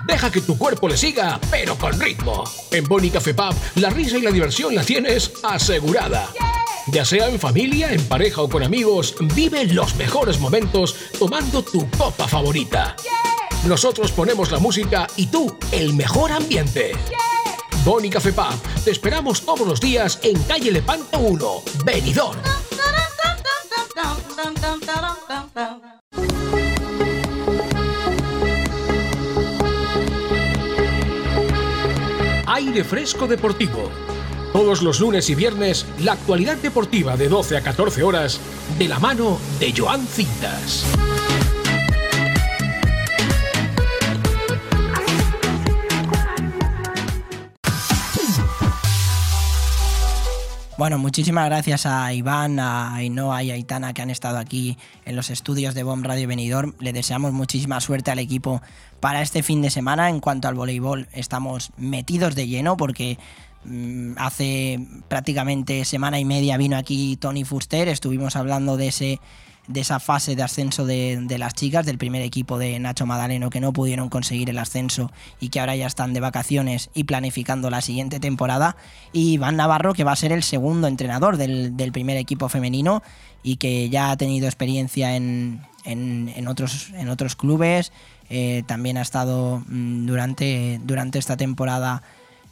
deja que tu cuerpo le siga, pero con ritmo. En Boni Café Pub, la risa y la diversión la tienes asegurada. Ya sea en familia, en pareja o con amigos, vive los mejores momentos tomando tu copa favorita. Nosotros ponemos la música y tú, el mejor ambiente. Boni Café Pub, te esperamos todos los días en calle Lepanto uno, Benidorm. Aire Fresco Deportivo. Todos los lunes y viernes, la actualidad deportiva de doce a catorce horas, de la mano de Joan Cintas. Bueno, muchísimas gracias a Iván, a Ainhoa y a Aitana que han estado aquí en los estudios de Bom Radio Benidorm. Le deseamos muchísima suerte al equipo para este fin de semana. En cuanto al voleibol, estamos metidos de lleno porque mmm, hace prácticamente semana y media vino aquí Tony Fuster. Estuvimos hablando de ese... de esa fase de ascenso de, de las chicas, del primer equipo de Nacho Madaleno, que no pudieron conseguir el ascenso y que ahora ya están de vacaciones y planificando la siguiente temporada, y Iván Navarro, que va a ser el segundo entrenador del, del primer equipo femenino y que ya ha tenido experiencia en, en, en, otros, en otros clubes. Eh, también ha estado durante, durante esta temporada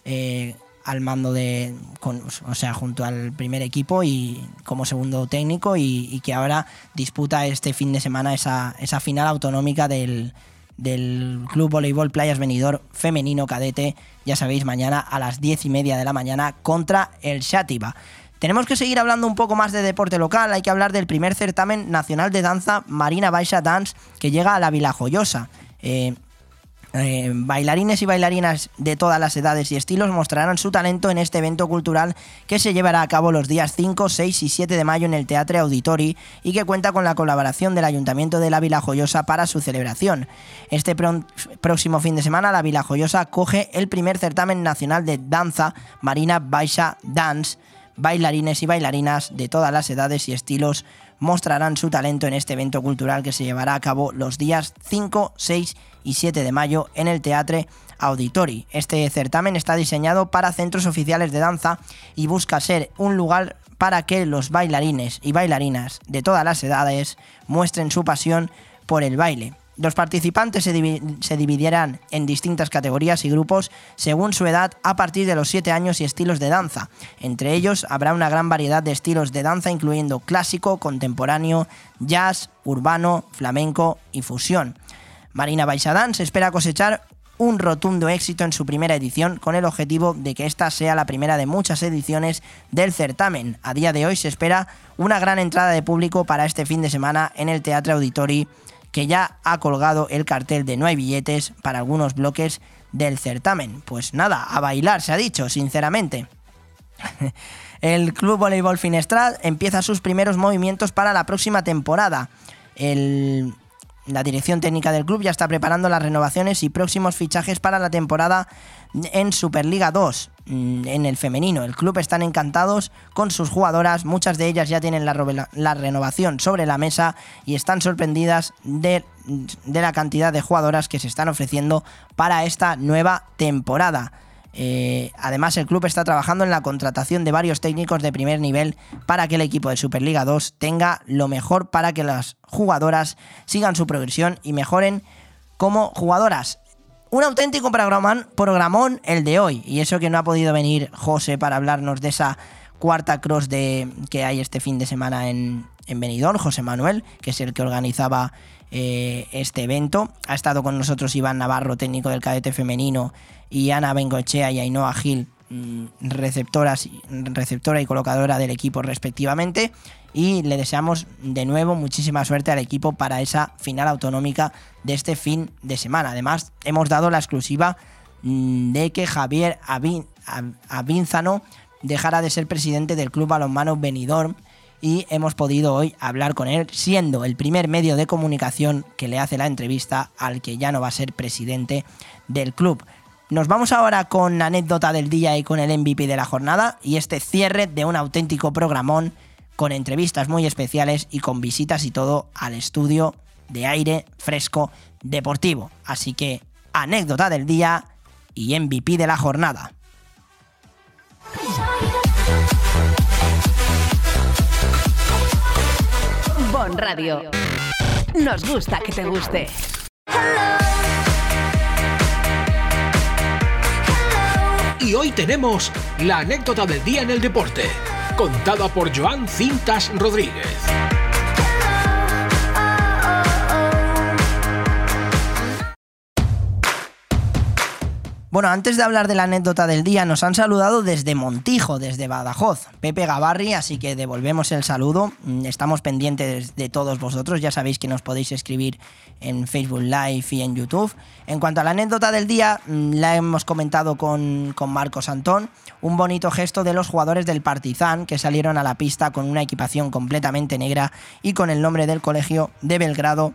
eh, al mando de, con, o sea, junto al primer equipo y como segundo técnico, y, y que ahora disputa este fin de semana esa, esa final autonómica del, del Club Voleibol Playas Benidorm femenino cadete, ya sabéis, mañana a las diez y media de la mañana contra el Xativa. Tenemos que seguir hablando un poco más de deporte local. Hay que hablar del primer certamen nacional de danza Marina Baixa Dance, que llega a la Vilajoyosa. Eh, Eh, bailarines y bailarinas de todas las edades y estilos mostrarán su talento en este evento cultural que se llevará a cabo los días cinco, seis y siete de mayo en el Teatre Auditori, y que cuenta con la colaboración del Ayuntamiento de la Vilajoyosa para su celebración. Este pr- próximo fin de semana la Vilajoyosa acoge el primer certamen nacional de danza Marina Baixa Dance. Bailarines y bailarinas de todas las edades y estilos mostrarán su talento en este evento cultural que se llevará a cabo los días cinco, seis y siete de mayo en el Teatre Auditori. Este certamen está diseñado para centros oficiales de danza y busca ser un lugar para que los bailarines y bailarinas de todas las edades muestren su pasión por el baile. Los participantes se, divi- se dividirán en distintas categorías y grupos según su edad a partir de los siete años y estilos de danza. Entre ellos habrá una gran variedad de estilos de danza incluyendo clásico, contemporáneo, jazz, urbano, flamenco y fusión. Marina Baixadans se espera cosechar un rotundo éxito en su primera edición con el objetivo de que esta sea la primera de muchas ediciones del certamen. A día de hoy se espera una gran entrada de público para este fin de semana en el Teatre Auditori, que ya ha colgado el cartel de no hay billetes para algunos bloques del certamen. Pues nada, a bailar se ha dicho, sinceramente. El Club Voleibol Finestrat empieza sus primeros movimientos para la próxima temporada. El... La dirección técnica del club ya está preparando las renovaciones y próximos fichajes para la temporada en Superliga dos, en el femenino. El club están encantados con sus jugadoras, muchas de ellas ya tienen la, rovela- la renovación sobre la mesa y están sorprendidas de, de la cantidad de jugadoras que se están ofreciendo para esta nueva temporada. Eh, además, el club está trabajando en la contratación de varios técnicos de primer nivel para que el equipo de Superliga dos tenga lo mejor para que las jugadoras sigan su progresión y mejoren como jugadoras. Un auténtico programón, programón el de hoy, y eso que no ha podido venir José para hablarnos de esa cuarta cross de, que hay este fin de semana en, en Benidorm. José Manuel, que es el que organizaba eh, este evento. Ha estado con nosotros Iván Navarro, técnico del cadete femenino, y Ana Bengochea y Ainhoa Gil, receptoras, receptora y colocadora del equipo respectivamente, y le deseamos de nuevo muchísima suerte al equipo para esa final autonómica de este fin de semana. Además, hemos dado la exclusiva de que Javier Abín, Abínzano dejará de ser presidente del Club Balonmano Benidorm, y hemos podido hoy hablar con él, siendo el primer medio de comunicación que le hace la entrevista al que ya no va a ser presidente del club. Nos vamos ahora con la anécdota del día y con el M V P de la jornada y este cierre de un auténtico programón con entrevistas muy especiales y con visitas y todo al estudio de Aire Fresco Deportivo. Así que anécdota del día y M V P de la jornada. Bon Radio. Nos gusta que te guste. Y hoy tenemos la anécdota del día en el deporte, contada por Joan Cintas Rodríguez. Bueno, antes de hablar de la anécdota del día, nos han saludado desde Montijo, desde Badajoz, Pepe Gavarri, así que devolvemos el saludo. Estamos pendientes de todos vosotros, ya sabéis que nos podéis escribir en Facebook Live y en YouTube. En cuanto a la anécdota del día, la hemos comentado con, con Marcos Antón, un bonito gesto de los jugadores del Partizan que salieron a la pista con una equipación completamente negra y con el nombre del colegio de Belgrado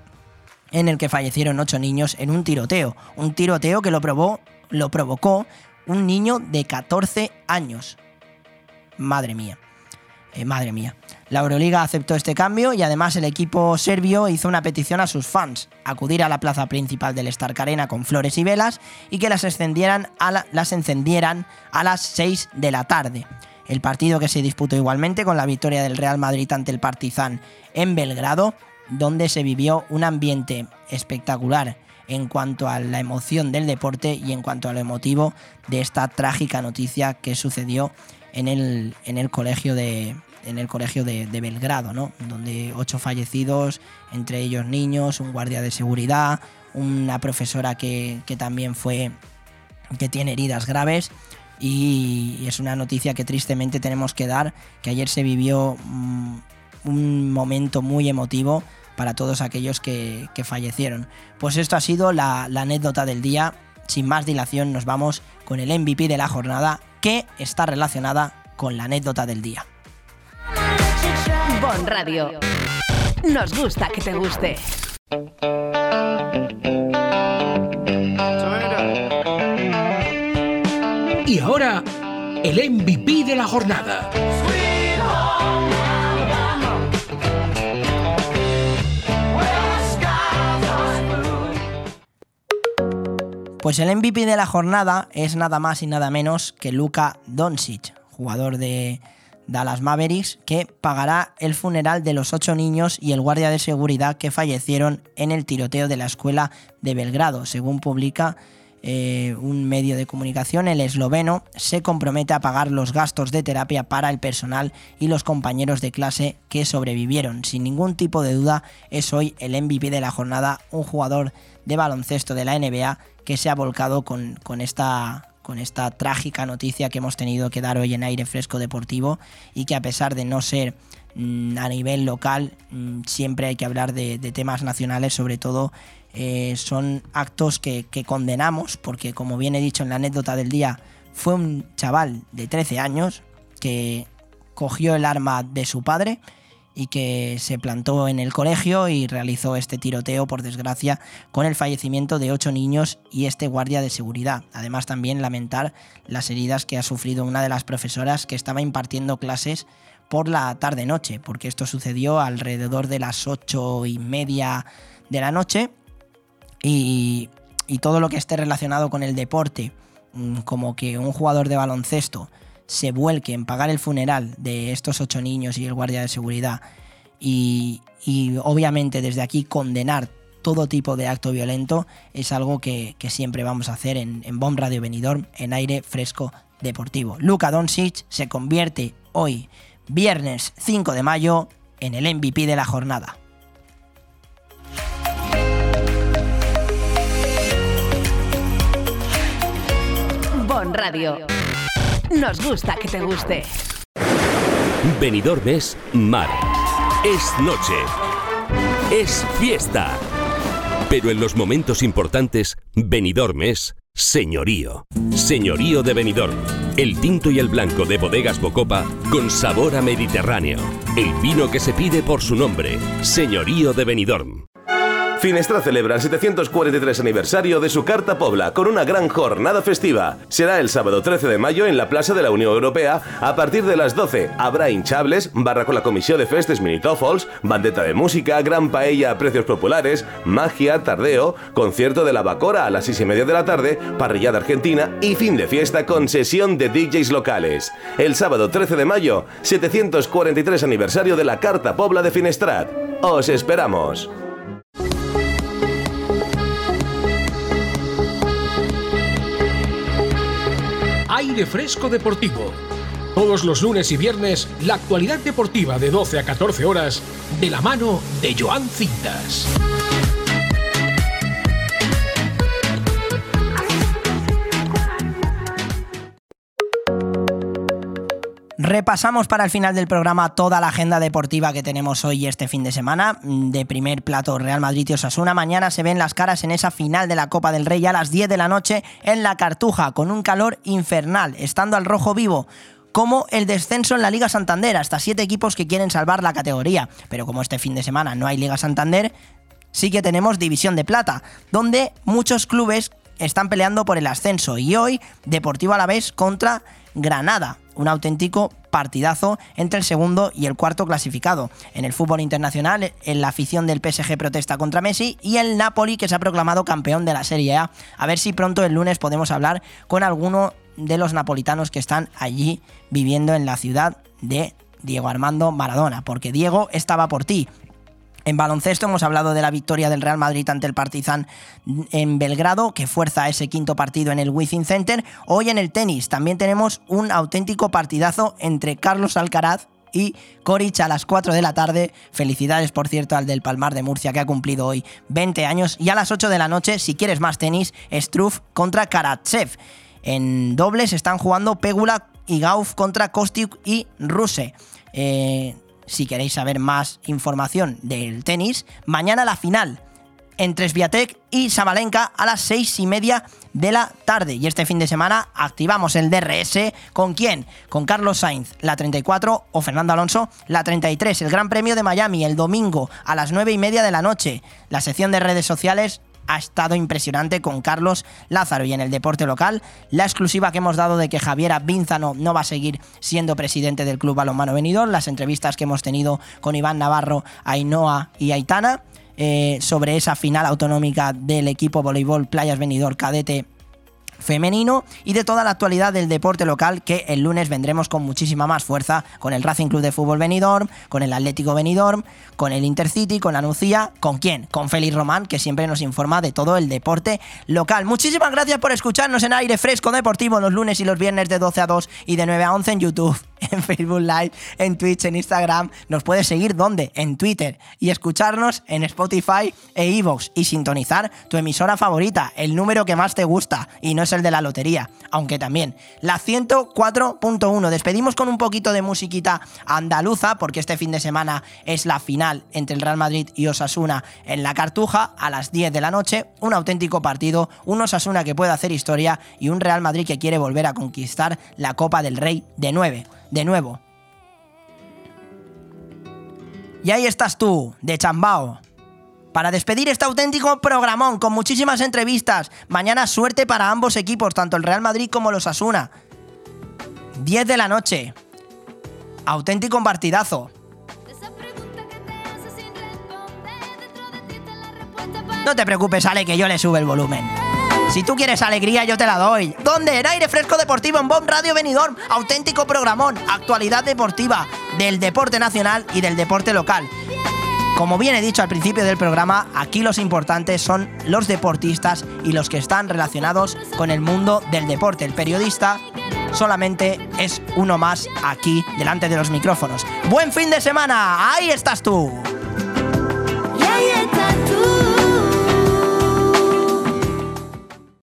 en el que fallecieron ocho niños en un tiroteo. Un tiroteo que lo, probó, lo provocó un niño de catorce años. Madre mía. Eh, madre mía. La Euroliga aceptó este cambio y además el equipo serbio hizo una petición a sus fans: acudir a la plaza principal del Stark Arena con flores y velas y que las encendieran a, la, las encendieran a las seis de la tarde. El partido que se disputó igualmente con la victoria del Real Madrid ante el Partizan en Belgrado, donde se vivió un ambiente espectacular en cuanto a la emoción del deporte y en cuanto a lo emotivo de esta trágica noticia que sucedió en el, en el colegio de... en el colegio de, de Belgrado, ¿no? Donde ocho fallecidos, entre ellos niños, un guardia de seguridad, una profesora que, que también fue, que tiene heridas graves, y es una noticia que tristemente tenemos que dar, que ayer se vivió mmm, un momento muy emotivo para todos aquellos que, que fallecieron. Pues esto ha sido la, la anécdota del día. Sin más dilación nos vamos con el M V P de la jornada, que está relacionada con la anécdota del día. Bon Radio. Nos gusta que te guste. Y ahora, el M V P de la jornada. Pues el M V P de la jornada es nada más y nada menos que Luka Doncic, jugador de Dallas Mavericks, que pagará el funeral de los ocho niños y el guardia de seguridad que fallecieron en el tiroteo de la escuela de Belgrado. Según publica eh, un medio de comunicación, el esloveno se compromete a pagar los gastos de terapia para el personal y los compañeros de clase que sobrevivieron. Sin ningún tipo de duda, es hoy el M V P de la jornada, un jugador de baloncesto de la N B A que se ha volcado con, con esta... con esta trágica noticia que hemos tenido que dar hoy en Aire Fresco Deportivo, y que a pesar de no ser mmm, a nivel local, mmm, siempre hay que hablar de, de temas nacionales, sobre todo eh, son actos que, que condenamos, porque como bien he dicho en la anécdota del día, fue un chaval de trece años que cogió el arma de su padre y que se plantó en el colegio y realizó este tiroteo, por desgracia, con el fallecimiento de ocho niños y este guardia de seguridad. Además, también lamentar las heridas que ha sufrido una de las profesoras que estaba impartiendo clases por la tarde-noche, porque esto sucedió alrededor de las ocho y media de la noche, y, y todo lo que esté relacionado con el deporte, como que un jugador de baloncesto se vuelque en pagar el funeral de estos ocho niños y el guardia de seguridad, y, y obviamente desde aquí condenar todo tipo de acto violento, es algo que, que siempre vamos a hacer en, en Bom Radio Benidorm, en Aire Fresco Deportivo. Luka Doncic se convierte hoy, viernes cinco de mayo, en el M V P de la jornada. Bom Radio. Nos gusta que te guste. Benidorm es mar, es noche, es fiesta. Pero en los momentos importantes, Benidorm es señorío. Señorío de Benidorm. El tinto y el blanco de Bodegas Bocopa con sabor a mediterráneo. El vino que se pide por su nombre. Señorío de Benidorm. Finestra celebra el setecientos cuarenta y tres aniversario de su Carta Pobla con una gran jornada festiva. Será el sábado trece de mayo en la Plaza de la Unión Europea a partir de las doce. Habrá hinchables, barra con la comisión de festes minitofols, bandeta de música, gran paella a precios populares, magia, tardeo, concierto de la Bacora a las seis y media de la tarde, parrillada argentina y fin de fiesta con sesión de D Js locales. El sábado trece de mayo, setecientos cuarenta y tres aniversario de la Carta Pobla de Finestrat. ¡Os esperamos! Aire Fresco Deportivo. Todos los lunes y viernes, la actualidad deportiva de doce a catorce horas, de la mano de Joan Cintas. Repasamos para el final del programa toda la agenda deportiva que tenemos hoy este fin de semana. De primer plato, Real Madrid y Osasuna. Mañana se ven las caras en esa final de la Copa del Rey a las diez de la noche en La Cartuja, con un calor infernal, estando al rojo vivo como el descenso en la Liga Santander. Hasta siete equipos que quieren salvar la categoría. Pero como este fin de semana no hay Liga Santander, sí que tenemos División de Plata, donde muchos clubes están peleando por el ascenso. Y hoy, Deportivo Alavés contra Granada. Un auténtico partidazo entre el segundo y el cuarto clasificado. En el fútbol internacional, la afición del P S G protesta contra Messi y el Napoli, que se ha proclamado campeón de la Serie A. A ver si pronto el lunes podemos hablar con alguno de los napolitanos que están allí viviendo en la ciudad de Diego Armando Maradona, porque Diego estaba por ti. En baloncesto hemos hablado de la victoria del Real Madrid ante el Partizan en Belgrado, que fuerza ese quinto partido en el WiZink Center. Hoy en el tenis también tenemos un auténtico partidazo entre Carlos Alcaraz y Coric a las cuatro de la tarde. Felicidades, por cierto, al del Palmar de Murcia, que ha cumplido hoy veinte años. Y a las ocho de la noche, si quieres más tenis, Struff contra Karatsev. En dobles están jugando Pegula y Gauf contra Kostic y Ruse. Eh... Si queréis saber más información del tenis, mañana la final entre Swiatek y Sabalenka a las seis y media de la tarde. Y este fin de semana activamos el D R S. ¿Con quién? Con Carlos Sainz, la treinta y cuatro, o Fernando Alonso, la treinta y tres. El Gran Premio de Miami, el domingo a las nueve y media de la noche. La sección de redes sociales ha estado impresionante con Carlos Lázaro. Y en el deporte local, la exclusiva que hemos dado de que Javier Abínzano no va a seguir siendo presidente del Club Balonmano Benidorm, las entrevistas que hemos tenido con Iván Navarro, Ainhoa y Aitana eh, sobre esa final autonómica del equipo voleibol Playas Benidorm cadete femenino y de toda la actualidad del deporte local, que el lunes vendremos con muchísima más fuerza, con el Racing Club de Fútbol Benidorm, con el Atlético Benidorm, con el Intercity, con la Nucía, ¿con quién? Con Félix Román, que siempre nos informa de todo el deporte local. Muchísimas gracias por escucharnos en Aire Fresco Deportivo los lunes y los viernes de doce a dos y de nueve a once en YouTube, en Facebook Live, en Twitch, en Instagram. Nos puedes seguir ¿dónde? En Twitter, y escucharnos en Spotify e iVoox, y sintonizar tu emisora favorita, el número que más te gusta y no es el de la lotería, aunque también la ciento cuatro punto uno. Despedimos con un poquito de musiquita andaluza, porque este fin de semana es la final entre el Real Madrid y Osasuna en la Cartuja a las diez de la noche, un auténtico partido, un Osasuna que puede hacer historia y un Real Madrid que quiere volver a conquistar la Copa del Rey de nueve, de nuevo. Y ahí estás tú, de Chambao, para despedir este auténtico programón con muchísimas entrevistas. Mañana suerte para ambos equipos, tanto el Real Madrid como el Osasuna. diez de la noche. Auténtico partidazo. No te preocupes, Ale, que yo le subo el volumen. Si tú quieres alegría, yo te la doy. ¿Dónde? En Aire Fresco Deportivo, en Bom Radio Benidorm. Auténtico programón. Actualidad deportiva del deporte nacional y del deporte local. Como bien he dicho al principio del programa, aquí los importantes son los deportistas y los que están relacionados con el mundo del deporte. El periodista solamente es uno más aquí delante de los micrófonos. ¡Buen fin de semana! ¡Ahí estás tú!